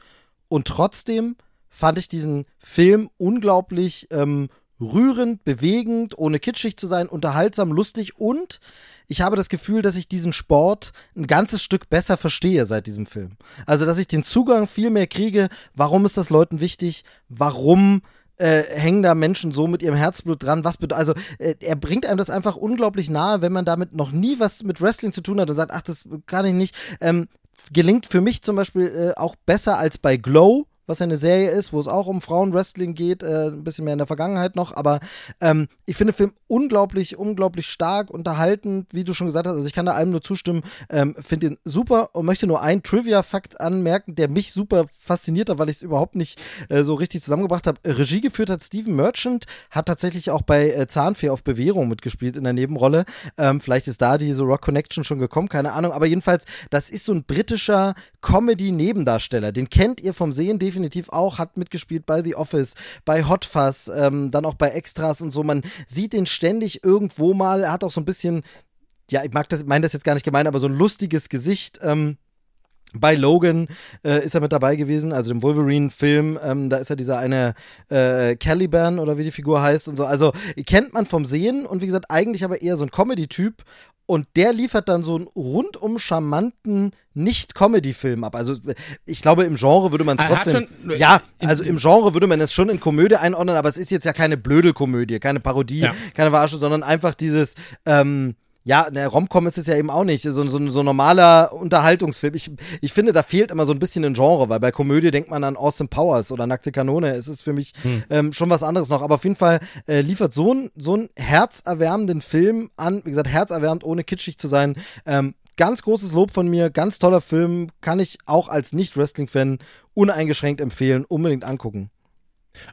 Und trotzdem fand ich diesen Film unglaublich ähm, rührend, bewegend, ohne kitschig zu sein, unterhaltsam, lustig und ich habe das Gefühl, dass ich diesen Sport ein ganzes Stück besser verstehe seit diesem Film. Also, dass ich den Zugang viel mehr kriege, warum ist das Leuten wichtig, warum äh, hängen da Menschen so mit ihrem Herzblut dran. Was bede- also äh, er bringt einem das einfach unglaublich nahe, wenn man damit noch nie was mit Wrestling zu tun hat und sagt, ach, das kann ich nicht. Ähm, gelingt für mich zum Beispiel äh, auch besser als bei Glow, was ja eine Serie ist, wo es auch um Frauenwrestling geht, äh, ein bisschen mehr in der Vergangenheit noch, aber ähm, ich finde den Film unglaublich, unglaublich stark, unterhaltend, wie du schon gesagt hast, also ich kann da allem nur zustimmen, ähm, finde ihn super und möchte nur einen Trivia-Fakt anmerken, der mich super fasziniert hat, weil ich es überhaupt nicht äh, so richtig zusammengebracht habe. Regie geführt hat Steven Merchant, hat tatsächlich auch bei äh, Zahnfee auf Bewährung mitgespielt in der Nebenrolle, ähm, vielleicht ist da diese Rock Connection schon gekommen, keine Ahnung, aber jedenfalls, das ist so ein britischer Comedy-Nebendarsteller, den kennt ihr vom Sehen definitiv definitiv auch, hat mitgespielt bei The Office, bei Hot Fuzz, ähm, dann auch bei Extras und so. Man sieht den ständig irgendwo mal. Er hat auch so ein bisschen, ja, ich mag das, meine das jetzt gar nicht gemein, aber so ein lustiges Gesicht. Ähm, bei Logan äh, ist er mit dabei gewesen, also dem Wolverine-Film. Ähm, da ist ja dieser eine äh, Caliban oder wie die Figur heißt und so. Also kennt man vom Sehen und wie gesagt, eigentlich aber eher so ein Comedy-Typ. Und der liefert dann so einen rundum charmanten Nicht-Comedy-Film ab. Also ich glaube, im Genre würde man es trotzdem... Schon, ja, also im Genre würde man es schon in Komödie einordnen, aber es ist jetzt ja keine Blödelkomödie, keine Parodie, ja. keine Verarsche, sondern einfach dieses... Ähm, ja, ne, Rom-Com ist es ja eben auch nicht, so ein so, so normaler Unterhaltungsfilm. Ich, ich finde, da fehlt immer so ein bisschen ein Genre, weil bei Komödie denkt man an Austin Powers oder Nackte Kanone. Es ist für mich hm. ähm, schon was anderes noch. Aber auf jeden Fall äh, liefert so einen so ein herzerwärmenden Film an, wie gesagt, herzerwärmend, ohne kitschig zu sein. Ähm, ganz großes Lob von mir, ganz toller Film, kann ich auch als Nicht-Wrestling-Fan uneingeschränkt empfehlen, unbedingt angucken.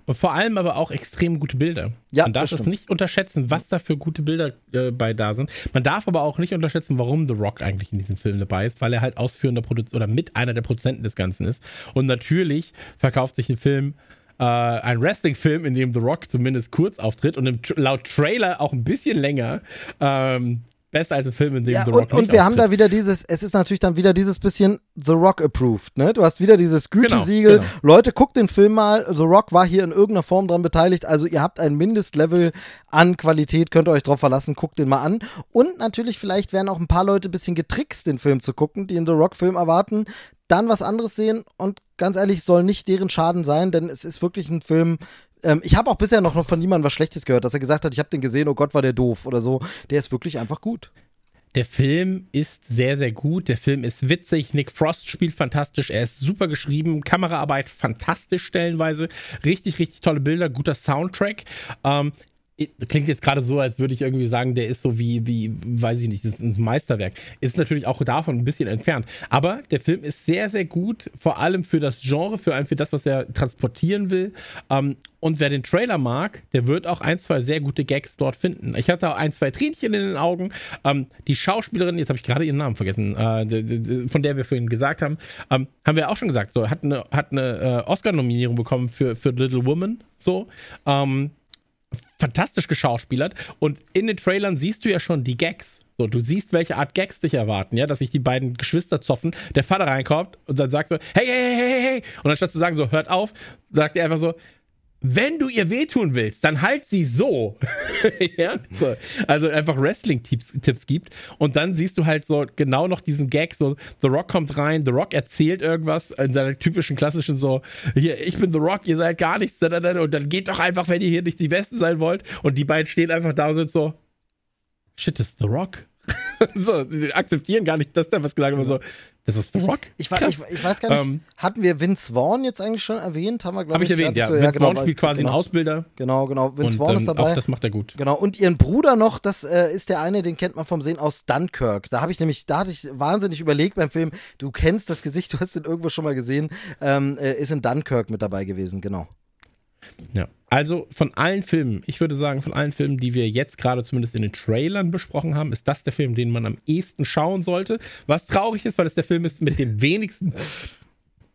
Und vor allem aber auch extrem gute Bilder. Ja, man darf das, das nicht unterschätzen, was da für gute Bilder äh, bei da sind. Man darf aber auch nicht unterschätzen, warum The Rock eigentlich in diesem Film dabei ist, weil er halt ausführender Produzent oder mit einer der Produzenten des Ganzen ist. Und natürlich verkauft sich ein Film, äh, ein Wrestling-Film, in dem The Rock zumindest kurz auftritt und im, laut Trailer auch ein bisschen länger. Ähm, Besser als ein Film, in dem ja, The Rock und, nicht und wir auftritt. Haben da wieder dieses, es ist natürlich dann wieder dieses bisschen The Rock approved, ne? Du hast wieder dieses Gütesiegel. Genau, genau. Leute, guckt den Film mal. The Rock war hier in irgendeiner Form dran beteiligt. Also ihr habt ein Mindestlevel an Qualität, könnt ihr euch drauf verlassen. Guckt den mal an. Und natürlich, vielleicht werden auch ein paar Leute ein bisschen getrickst, den Film zu gucken, die einen The Rock-Film erwarten, dann was anderes sehen und ganz ehrlich, soll nicht deren Schaden sein, denn es ist wirklich ein Film. Ich habe auch bisher noch von niemandem was Schlechtes gehört, dass er gesagt hat, ich habe den gesehen, oh Gott, war der doof oder so. Der ist wirklich einfach gut. Der Film ist sehr, sehr gut. Der Film ist witzig. Nick Frost spielt fantastisch. Er ist super geschrieben. Kameraarbeit fantastisch stellenweise. Richtig, richtig tolle Bilder. Guter Soundtrack. Ähm, klingt jetzt gerade so, als würde ich irgendwie sagen, der ist so wie, wie, weiß ich nicht, das ist ein Meisterwerk. Ist natürlich auch davon ein bisschen entfernt. Aber der Film ist sehr, sehr gut. Vor allem für das Genre, vor allem für das, was er transportieren will. Ähm, Und wer den Trailer mag, der wird auch ein, zwei sehr gute Gags dort finden. Ich hatte auch ein, zwei Tränchen in den Augen. Ähm, die Schauspielerin, jetzt habe ich gerade ihren Namen vergessen, äh, d- d- von der wir vorhin gesagt haben, ähm, haben wir auch schon gesagt, so, hat eine, hat eine äh, Oscar-Nominierung bekommen für, für Little Woman. So, ähm, fantastisch geschauspielert. Und in den Trailern siehst du ja schon die Gags. So, du siehst, welche Art Gags dich erwarten, ja, dass sich die beiden Geschwister zoffen, der Vater reinkommt und dann sagt so, hey, hey, hey, hey, hey. Und anstatt zu sagen so, hört auf, sagt er einfach so, wenn du ihr wehtun willst, dann halt sie so. ja? so. Also einfach Wrestling-Tipps Tipps gibt. Und dann siehst du halt so genau noch diesen Gag, so The Rock kommt rein, The Rock erzählt irgendwas in seiner typischen, klassischen so, hier, ich bin The Rock, ihr seid gar nichts. Und dann geht doch einfach, wenn ihr hier nicht die Besten sein wollt. Und die beiden stehen einfach da und sind so, shit, das ist The Rock. so, sie akzeptieren gar nicht, dass da was gesagt wird. So, das ist The Rock. Ich, ich, ich, ich weiß gar nicht, ähm, hatten wir Vince Vaughn jetzt eigentlich schon erwähnt? Haben wir, glaube ich, ich erwähnt, ja. So, Vince ja, genau, Vaughn spielt quasi genau, einen Ausbilder. Genau, genau. Vince und, Vaughn ähm, ist dabei. Auch das macht er gut. Genau. Und ihren Bruder noch, das äh, ist der eine, den kennt man vom Sehen aus Dunkirk. Da habe ich nämlich, da hatte ich wahnsinnig überlegt beim Film, du kennst das Gesicht, du hast ihn irgendwo schon mal gesehen, ähm, äh, ist in Dunkirk mit dabei gewesen, genau. Ja, also von allen Filmen, ich würde sagen, von allen Filmen, die wir jetzt gerade zumindest in den Trailern besprochen haben, ist das der Film, den man am ehesten schauen sollte. Was traurig ist, weil es der Film ist mit dem wenigsten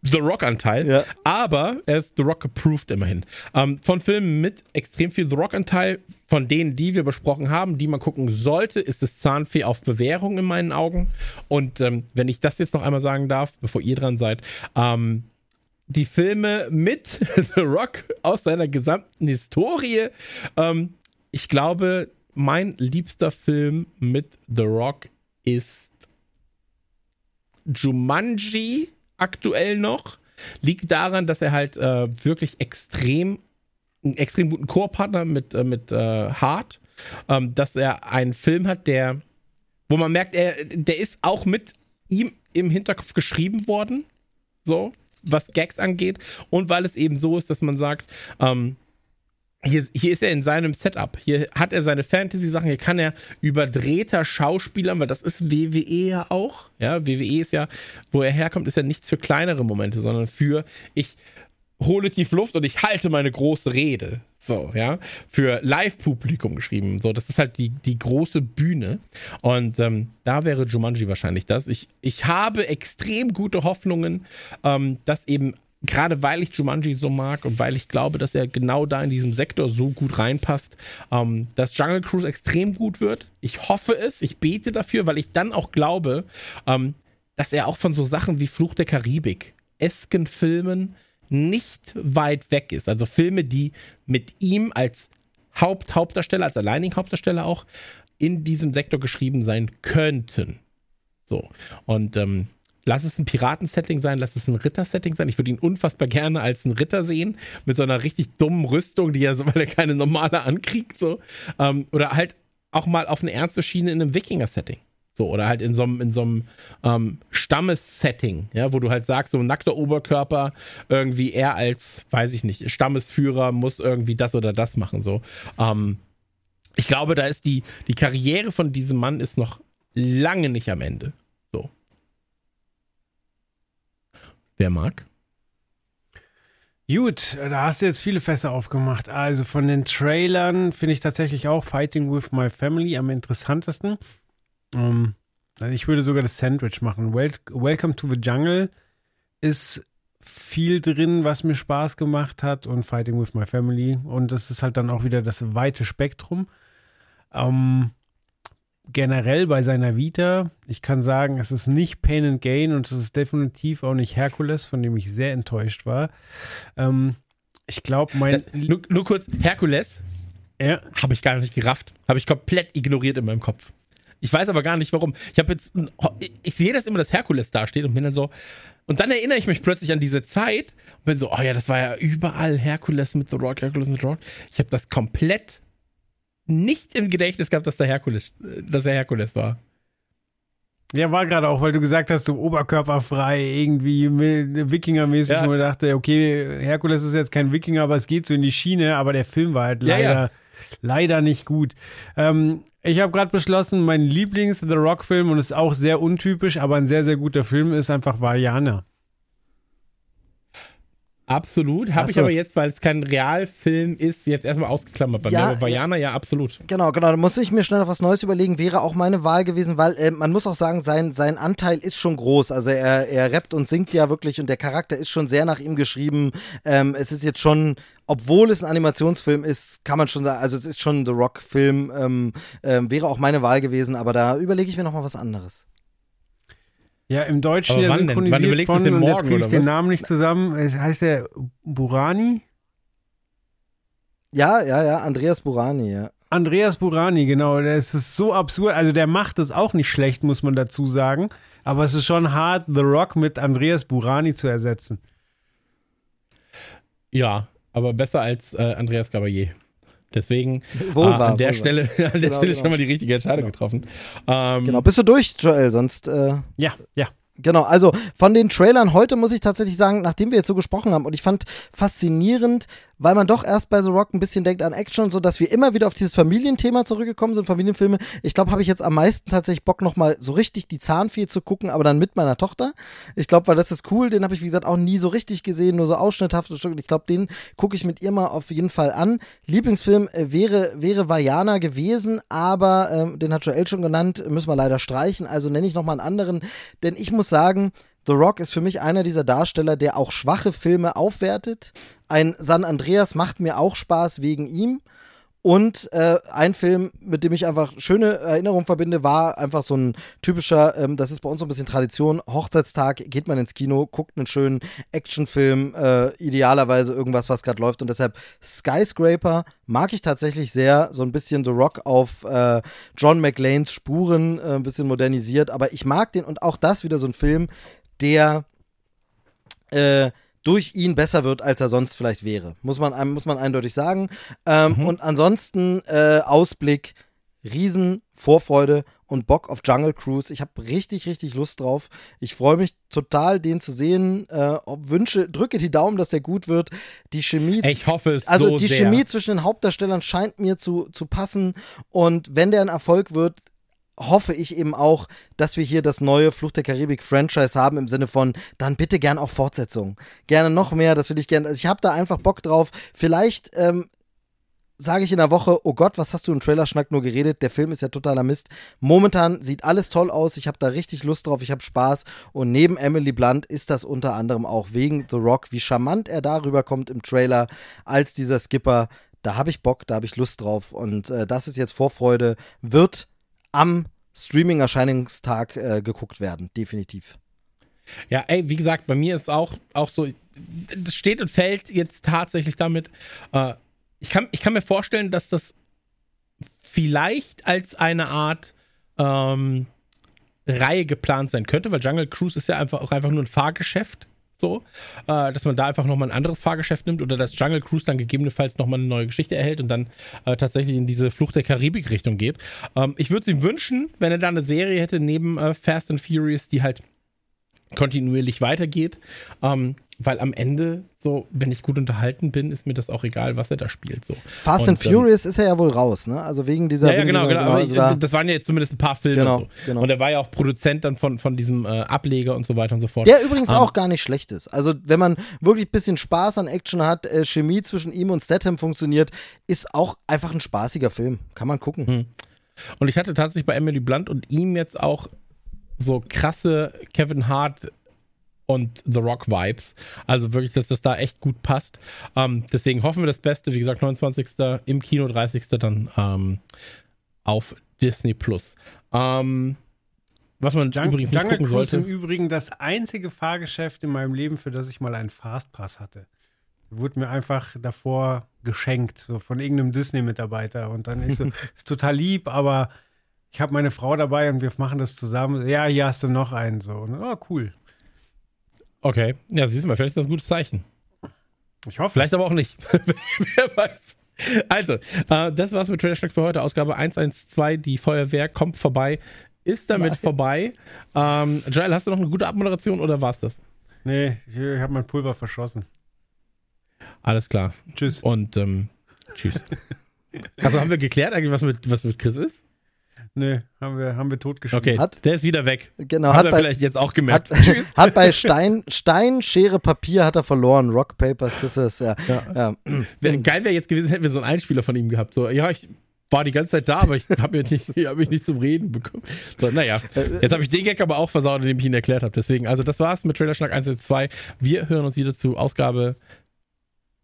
The Rock-Anteil, ja. Aber er ist The Rock approved immerhin. Ähm, von Filmen mit extrem viel The Rock-Anteil, von denen, die wir besprochen haben, die man gucken sollte, ist das Zahnfee auf Bewährung in meinen Augen. Und ähm, wenn ich das jetzt noch einmal sagen darf, bevor ihr dran seid, ähm, die Filme mit The Rock aus seiner gesamten Historie. Ähm, ich glaube, mein liebster Film mit The Rock ist Jumanji aktuell noch. Liegt daran, dass er halt äh, wirklich extrem einen extrem guten Co-Partner mit, äh, mit äh, Hart, ähm, dass er einen Film hat, der, wo man merkt, er, der ist auch mit ihm im Hinterkopf geschrieben worden, so, was Gags angeht. Und weil es eben so ist, dass man sagt, ähm, Hier, hier ist er in seinem Setup, hier hat er seine Fantasy-Sachen, hier kann er überdrehter Schauspielern, weil das ist W W E ja auch, ja, W W E ist ja, wo er herkommt, ist ja nichts für kleinere Momente, sondern für, ich hole tief Luft und ich halte meine große Rede, so, ja, für Live-Publikum geschrieben, so, das ist halt die, die große Bühne und ähm, da wäre Jumanji wahrscheinlich das. Ich, ich habe extrem gute Hoffnungen, ähm, dass eben gerade weil ich Jumanji so mag und weil ich glaube, dass er genau da in diesem Sektor so gut reinpasst, ähm, dass Jungle Cruise extrem gut wird. Ich hoffe es, ich bete dafür, weil ich dann auch glaube, ähm, dass er auch von so Sachen wie Fluch der Karibik, esken Filmen nicht weit weg ist. Also Filme, die mit ihm als Haupt Hauptdarsteller, als alleinigen Hauptdarsteller auch in diesem Sektor geschrieben sein könnten. So, und ähm, lass es ein Piraten-Setting sein, lass es ein Ritter-Setting sein. Ich würde ihn unfassbar gerne als einen Ritter sehen, mit so einer richtig dummen Rüstung, die er so, weil er keine normale ankriegt, so. Ähm, oder halt auch mal auf eine ernste Schiene in einem Wikinger-Setting. So, oder halt in so einem in so einem ähm, Stammes-Setting, ja, wo du halt sagst, so nackter Oberkörper, irgendwie er als, weiß ich nicht, Stammesführer muss irgendwie das oder das machen, so. Ähm, ich glaube, da ist die, die Karriere von diesem Mann ist noch lange nicht am Ende. Wer mag? Gut, da hast du jetzt viele Fässer aufgemacht. Also von den Trailern finde ich tatsächlich auch Fighting with My Family am interessantesten. Um, also ich würde sogar das Sandwich machen. Wel- Welcome to the Jungle ist viel drin, was mir Spaß gemacht hat, und Fighting with My Family. Und das ist halt dann auch wieder das weite Spektrum. Ähm. Um, Generell bei seiner Vita, ich kann sagen, es ist nicht Pain and Gain und es ist definitiv auch nicht Herkules, von dem ich sehr enttäuscht war. Ähm, ich glaube, mein... Äh, nur, nur kurz, Herkules ja. Habe ich gar nicht gerafft. Habe ich komplett ignoriert in meinem Kopf. Ich weiß aber gar nicht, warum. Ich habe jetzt... Ich, ich sehe das immer, dass Herkules dasteht und bin dann so... Und dann erinnere ich mich plötzlich an diese Zeit und bin so, oh ja, das war ja überall Herkules mit The Rock, Herkules mit The Rock. Ich habe das komplett... nicht im Gedächtnis gehabt, dass der Herkules, dass er Herkules war. Ja, war gerade auch, weil du gesagt hast, so oberkörperfrei, irgendwie wikingermäßig, ja. Wo ich dachte, okay, Herkules ist jetzt kein Wikinger, aber es geht so in die Schiene, aber der Film war halt leider, ja, ja. leider nicht gut. Ähm, ich habe gerade beschlossen, mein Lieblings-The Rock-Film, und ist auch sehr untypisch, aber ein sehr, sehr guter Film, ist einfach Vaiana. Absolut, habe so. Ich aber jetzt, weil es kein Realfilm ist, jetzt erstmal ausgeklammert. Bei ja, mir bei Jana, ja, absolut. Genau, genau, da muss ich mir schnell noch was Neues überlegen, wäre auch meine Wahl gewesen, weil äh, man muss auch sagen, sein, sein Anteil ist schon groß, also er, er rappt und singt ja wirklich und der Charakter ist schon sehr nach ihm geschrieben, ähm, es ist jetzt schon, obwohl es ein Animationsfilm ist, kann man schon sagen, also es ist schon ein The Rock-Film, ähm, äh, wäre auch meine Wahl gewesen, aber da überlege ich mir nochmal was anderes. Ja, im Deutschen ja synchronisiert von, und morgen, jetzt kriege ich den Namen nicht zusammen, es heißt der ja Burani? Ja, ja, ja, Andreas Burani, ja. Andreas Burani, genau, das ist so absurd, also der macht es auch nicht schlecht, muss man dazu sagen, aber es ist schon hart, The Rock mit Andreas Burani zu ersetzen. Ja, aber besser als äh, Andreas Gabalier. Deswegen wohl äh, war, an der Stelle, an der genau, Stelle genau. schon mal die richtige Entscheidung genau. getroffen. Ähm, genau, bist du durch, Joel? Sonst äh, ja, ja. Genau, also von den Trailern heute muss ich tatsächlich sagen, nachdem wir jetzt so gesprochen haben, und ich fand faszinierend, weil man doch erst bei The Rock ein bisschen denkt an Action, so dass wir immer wieder auf dieses Familienthema zurückgekommen sind, Familienfilme. Ich glaube, habe ich jetzt am meisten tatsächlich Bock, nochmal so richtig die Zahnfee zu gucken, aber dann mit meiner Tochter. Ich glaube, weil das ist cool, den habe ich, wie gesagt, auch nie so richtig gesehen, nur so ausschnitthaft. Ich glaube, den gucke ich mit ihr mal auf jeden Fall an. Lieblingsfilm wäre, wäre Vaiana gewesen, aber ähm, den hat Joel schon genannt, müssen wir leider streichen, also nenne ich nochmal einen anderen, denn ich muss sagen, The Rock ist für mich einer dieser Darsteller, der auch schwache Filme aufwertet. Ein San Andreas macht mir auch Spaß wegen ihm. Und äh, ein Film, mit dem ich einfach schöne Erinnerungen verbinde, war einfach so ein typischer, ähm, das ist bei uns so ein bisschen Tradition, Hochzeitstag, geht man ins Kino, guckt einen schönen Actionfilm, äh, idealerweise irgendwas, was gerade läuft. Und deshalb Skyscraper mag ich tatsächlich sehr, so ein bisschen The Rock auf äh, John McLeans Spuren, äh, ein bisschen modernisiert. Aber ich mag den, und auch das wieder so ein Film, der... Äh, durch ihn besser wird, als er sonst vielleicht wäre. Muss man, muss man eindeutig sagen. Ähm, mhm. Und ansonsten äh, Ausblick, riesen Vorfreude und Bock auf Jungle Cruise. Ich habe richtig, richtig Lust drauf. Ich freue mich total, den zu sehen. Äh, wünsche, drücke die Daumen, dass der gut wird. Die Chemie, ich hoffe es also so die sehr. Chemie zwischen den Hauptdarstellern scheint mir zu, zu passen. Und wenn der ein Erfolg wird, hoffe ich eben auch, dass wir hier das neue Fluch der Karibik-Franchise haben, im Sinne von, dann bitte gern auch Fortsetzung. Gerne noch mehr, das will ich gerne. Also ich habe da einfach Bock drauf. Vielleicht ähm, sage ich in der Woche, oh Gott, was hast du im Trailerschnack nur geredet? Der Film ist ja totaler Mist. Momentan sieht alles toll aus. Ich habe da richtig Lust drauf. Ich habe Spaß. Und neben Emily Blunt ist das unter anderem auch wegen The Rock, wie charmant er darüber kommt im Trailer als dieser Skipper. Da habe ich Bock, da habe ich Lust drauf. Und äh, das ist jetzt Vorfreude. Wird am Streaming-Erscheinungstag äh, geguckt werden, definitiv. Ja, ey, wie gesagt, bei mir ist es auch, auch so, das steht und fällt jetzt tatsächlich damit. Äh, ich kann, ich kann mir vorstellen, dass das vielleicht als eine Art ähm, Reihe geplant sein könnte, weil Jungle Cruise ist ja einfach auch einfach nur ein Fahrgeschäft, so, äh, dass man da einfach nochmal ein anderes Fahrgeschäft nimmt oder dass Jungle Cruise dann gegebenenfalls nochmal eine neue Geschichte erhält und dann äh, tatsächlich in diese Flucht der Karibik-Richtung geht. Ähm, ich würde es ihm wünschen, wenn er da eine Serie hätte neben äh, Fast and Furious, die halt kontinuierlich weitergeht, ähm, weil am Ende, so, wenn ich gut unterhalten bin, ist mir das auch egal, was er da spielt. So. Fast und, and Furious ähm, ist er ja wohl raus, ne? Also wegen dieser... Ja, ja genau, genau. genau ich, da das waren ja jetzt zumindest ein paar Filme. Genau, so. genau. Und er war ja auch Produzent dann von, von diesem äh, Ableger und so weiter und so fort. Der übrigens ähm, auch gar nicht schlecht ist. Also wenn man wirklich ein bisschen Spaß an Action hat, äh, Chemie zwischen ihm und Statham funktioniert, ist auch einfach ein spaßiger Film. Kann man gucken. Hm. Und ich hatte tatsächlich bei Emily Blunt und ihm jetzt auch so krasse Kevin Hart- und The Rock-Vibes. Also wirklich, dass das da echt gut passt. Ähm, deswegen hoffen wir das Beste. Wie gesagt, neunundzwanzigsten im Kino, dreißigsten dann ähm, auf Disney+. Ähm, was man Jung- übrigens nicht Jungle gucken Cruise sollte. Jungle Cruise im Übrigen das einzige Fahrgeschäft in meinem Leben, für das ich mal einen Fastpass hatte. Wurde mir einfach davor geschenkt, so von irgendeinem Disney-Mitarbeiter. Und dann ist so, ist total lieb, aber ich habe meine Frau dabei und wir machen das zusammen. Ja, hier hast du noch einen. So. Und, oh, cool. Okay, ja, siehst du mal, vielleicht ist das ein gutes Zeichen. Ich hoffe. Vielleicht aber auch nicht. Wer weiß. Also, äh, das war's mit Trailerschnack für heute. Ausgabe hundertzwölf, die Feuerwehr kommt vorbei, ist damit Nein. vorbei. Ähm, Jael, hast du noch eine gute Abmoderation oder war's das? Nee, ich, ich habe mein Pulver verschossen. Alles klar. Tschüss. Und ähm, tschüss. Also haben wir geklärt eigentlich, was mit, was mit Chris ist? Nee, haben wir, haben wir totgeschrieben. Okay, hat, der ist wieder weg. Genau, hat er vielleicht jetzt auch gemerkt. Hat, Tschüss. Hat bei Stein, Stein, Schere, Papier hat er verloren. Rock, Paper, Scissors, ja. ja. ja. Geil wäre jetzt gewesen, hätten wir so einen Einspieler von ihm gehabt. So, ja, ich war die ganze Zeit da, aber ich habe mich nicht, hab nicht zum Reden bekommen. So, naja, jetzt habe ich den Gag aber auch versaut, indem ich ihn erklärt habe. Deswegen, also das war's mit Trailerschnack hundertzwölf. Wir hören uns wieder zu Ausgabe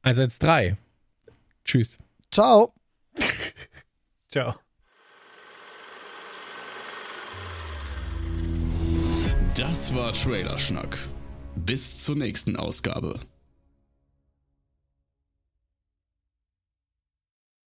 hundertdreizehn. Tschüss. Ciao. Ciao. Das war Trailerschnack. Bis zur nächsten Ausgabe.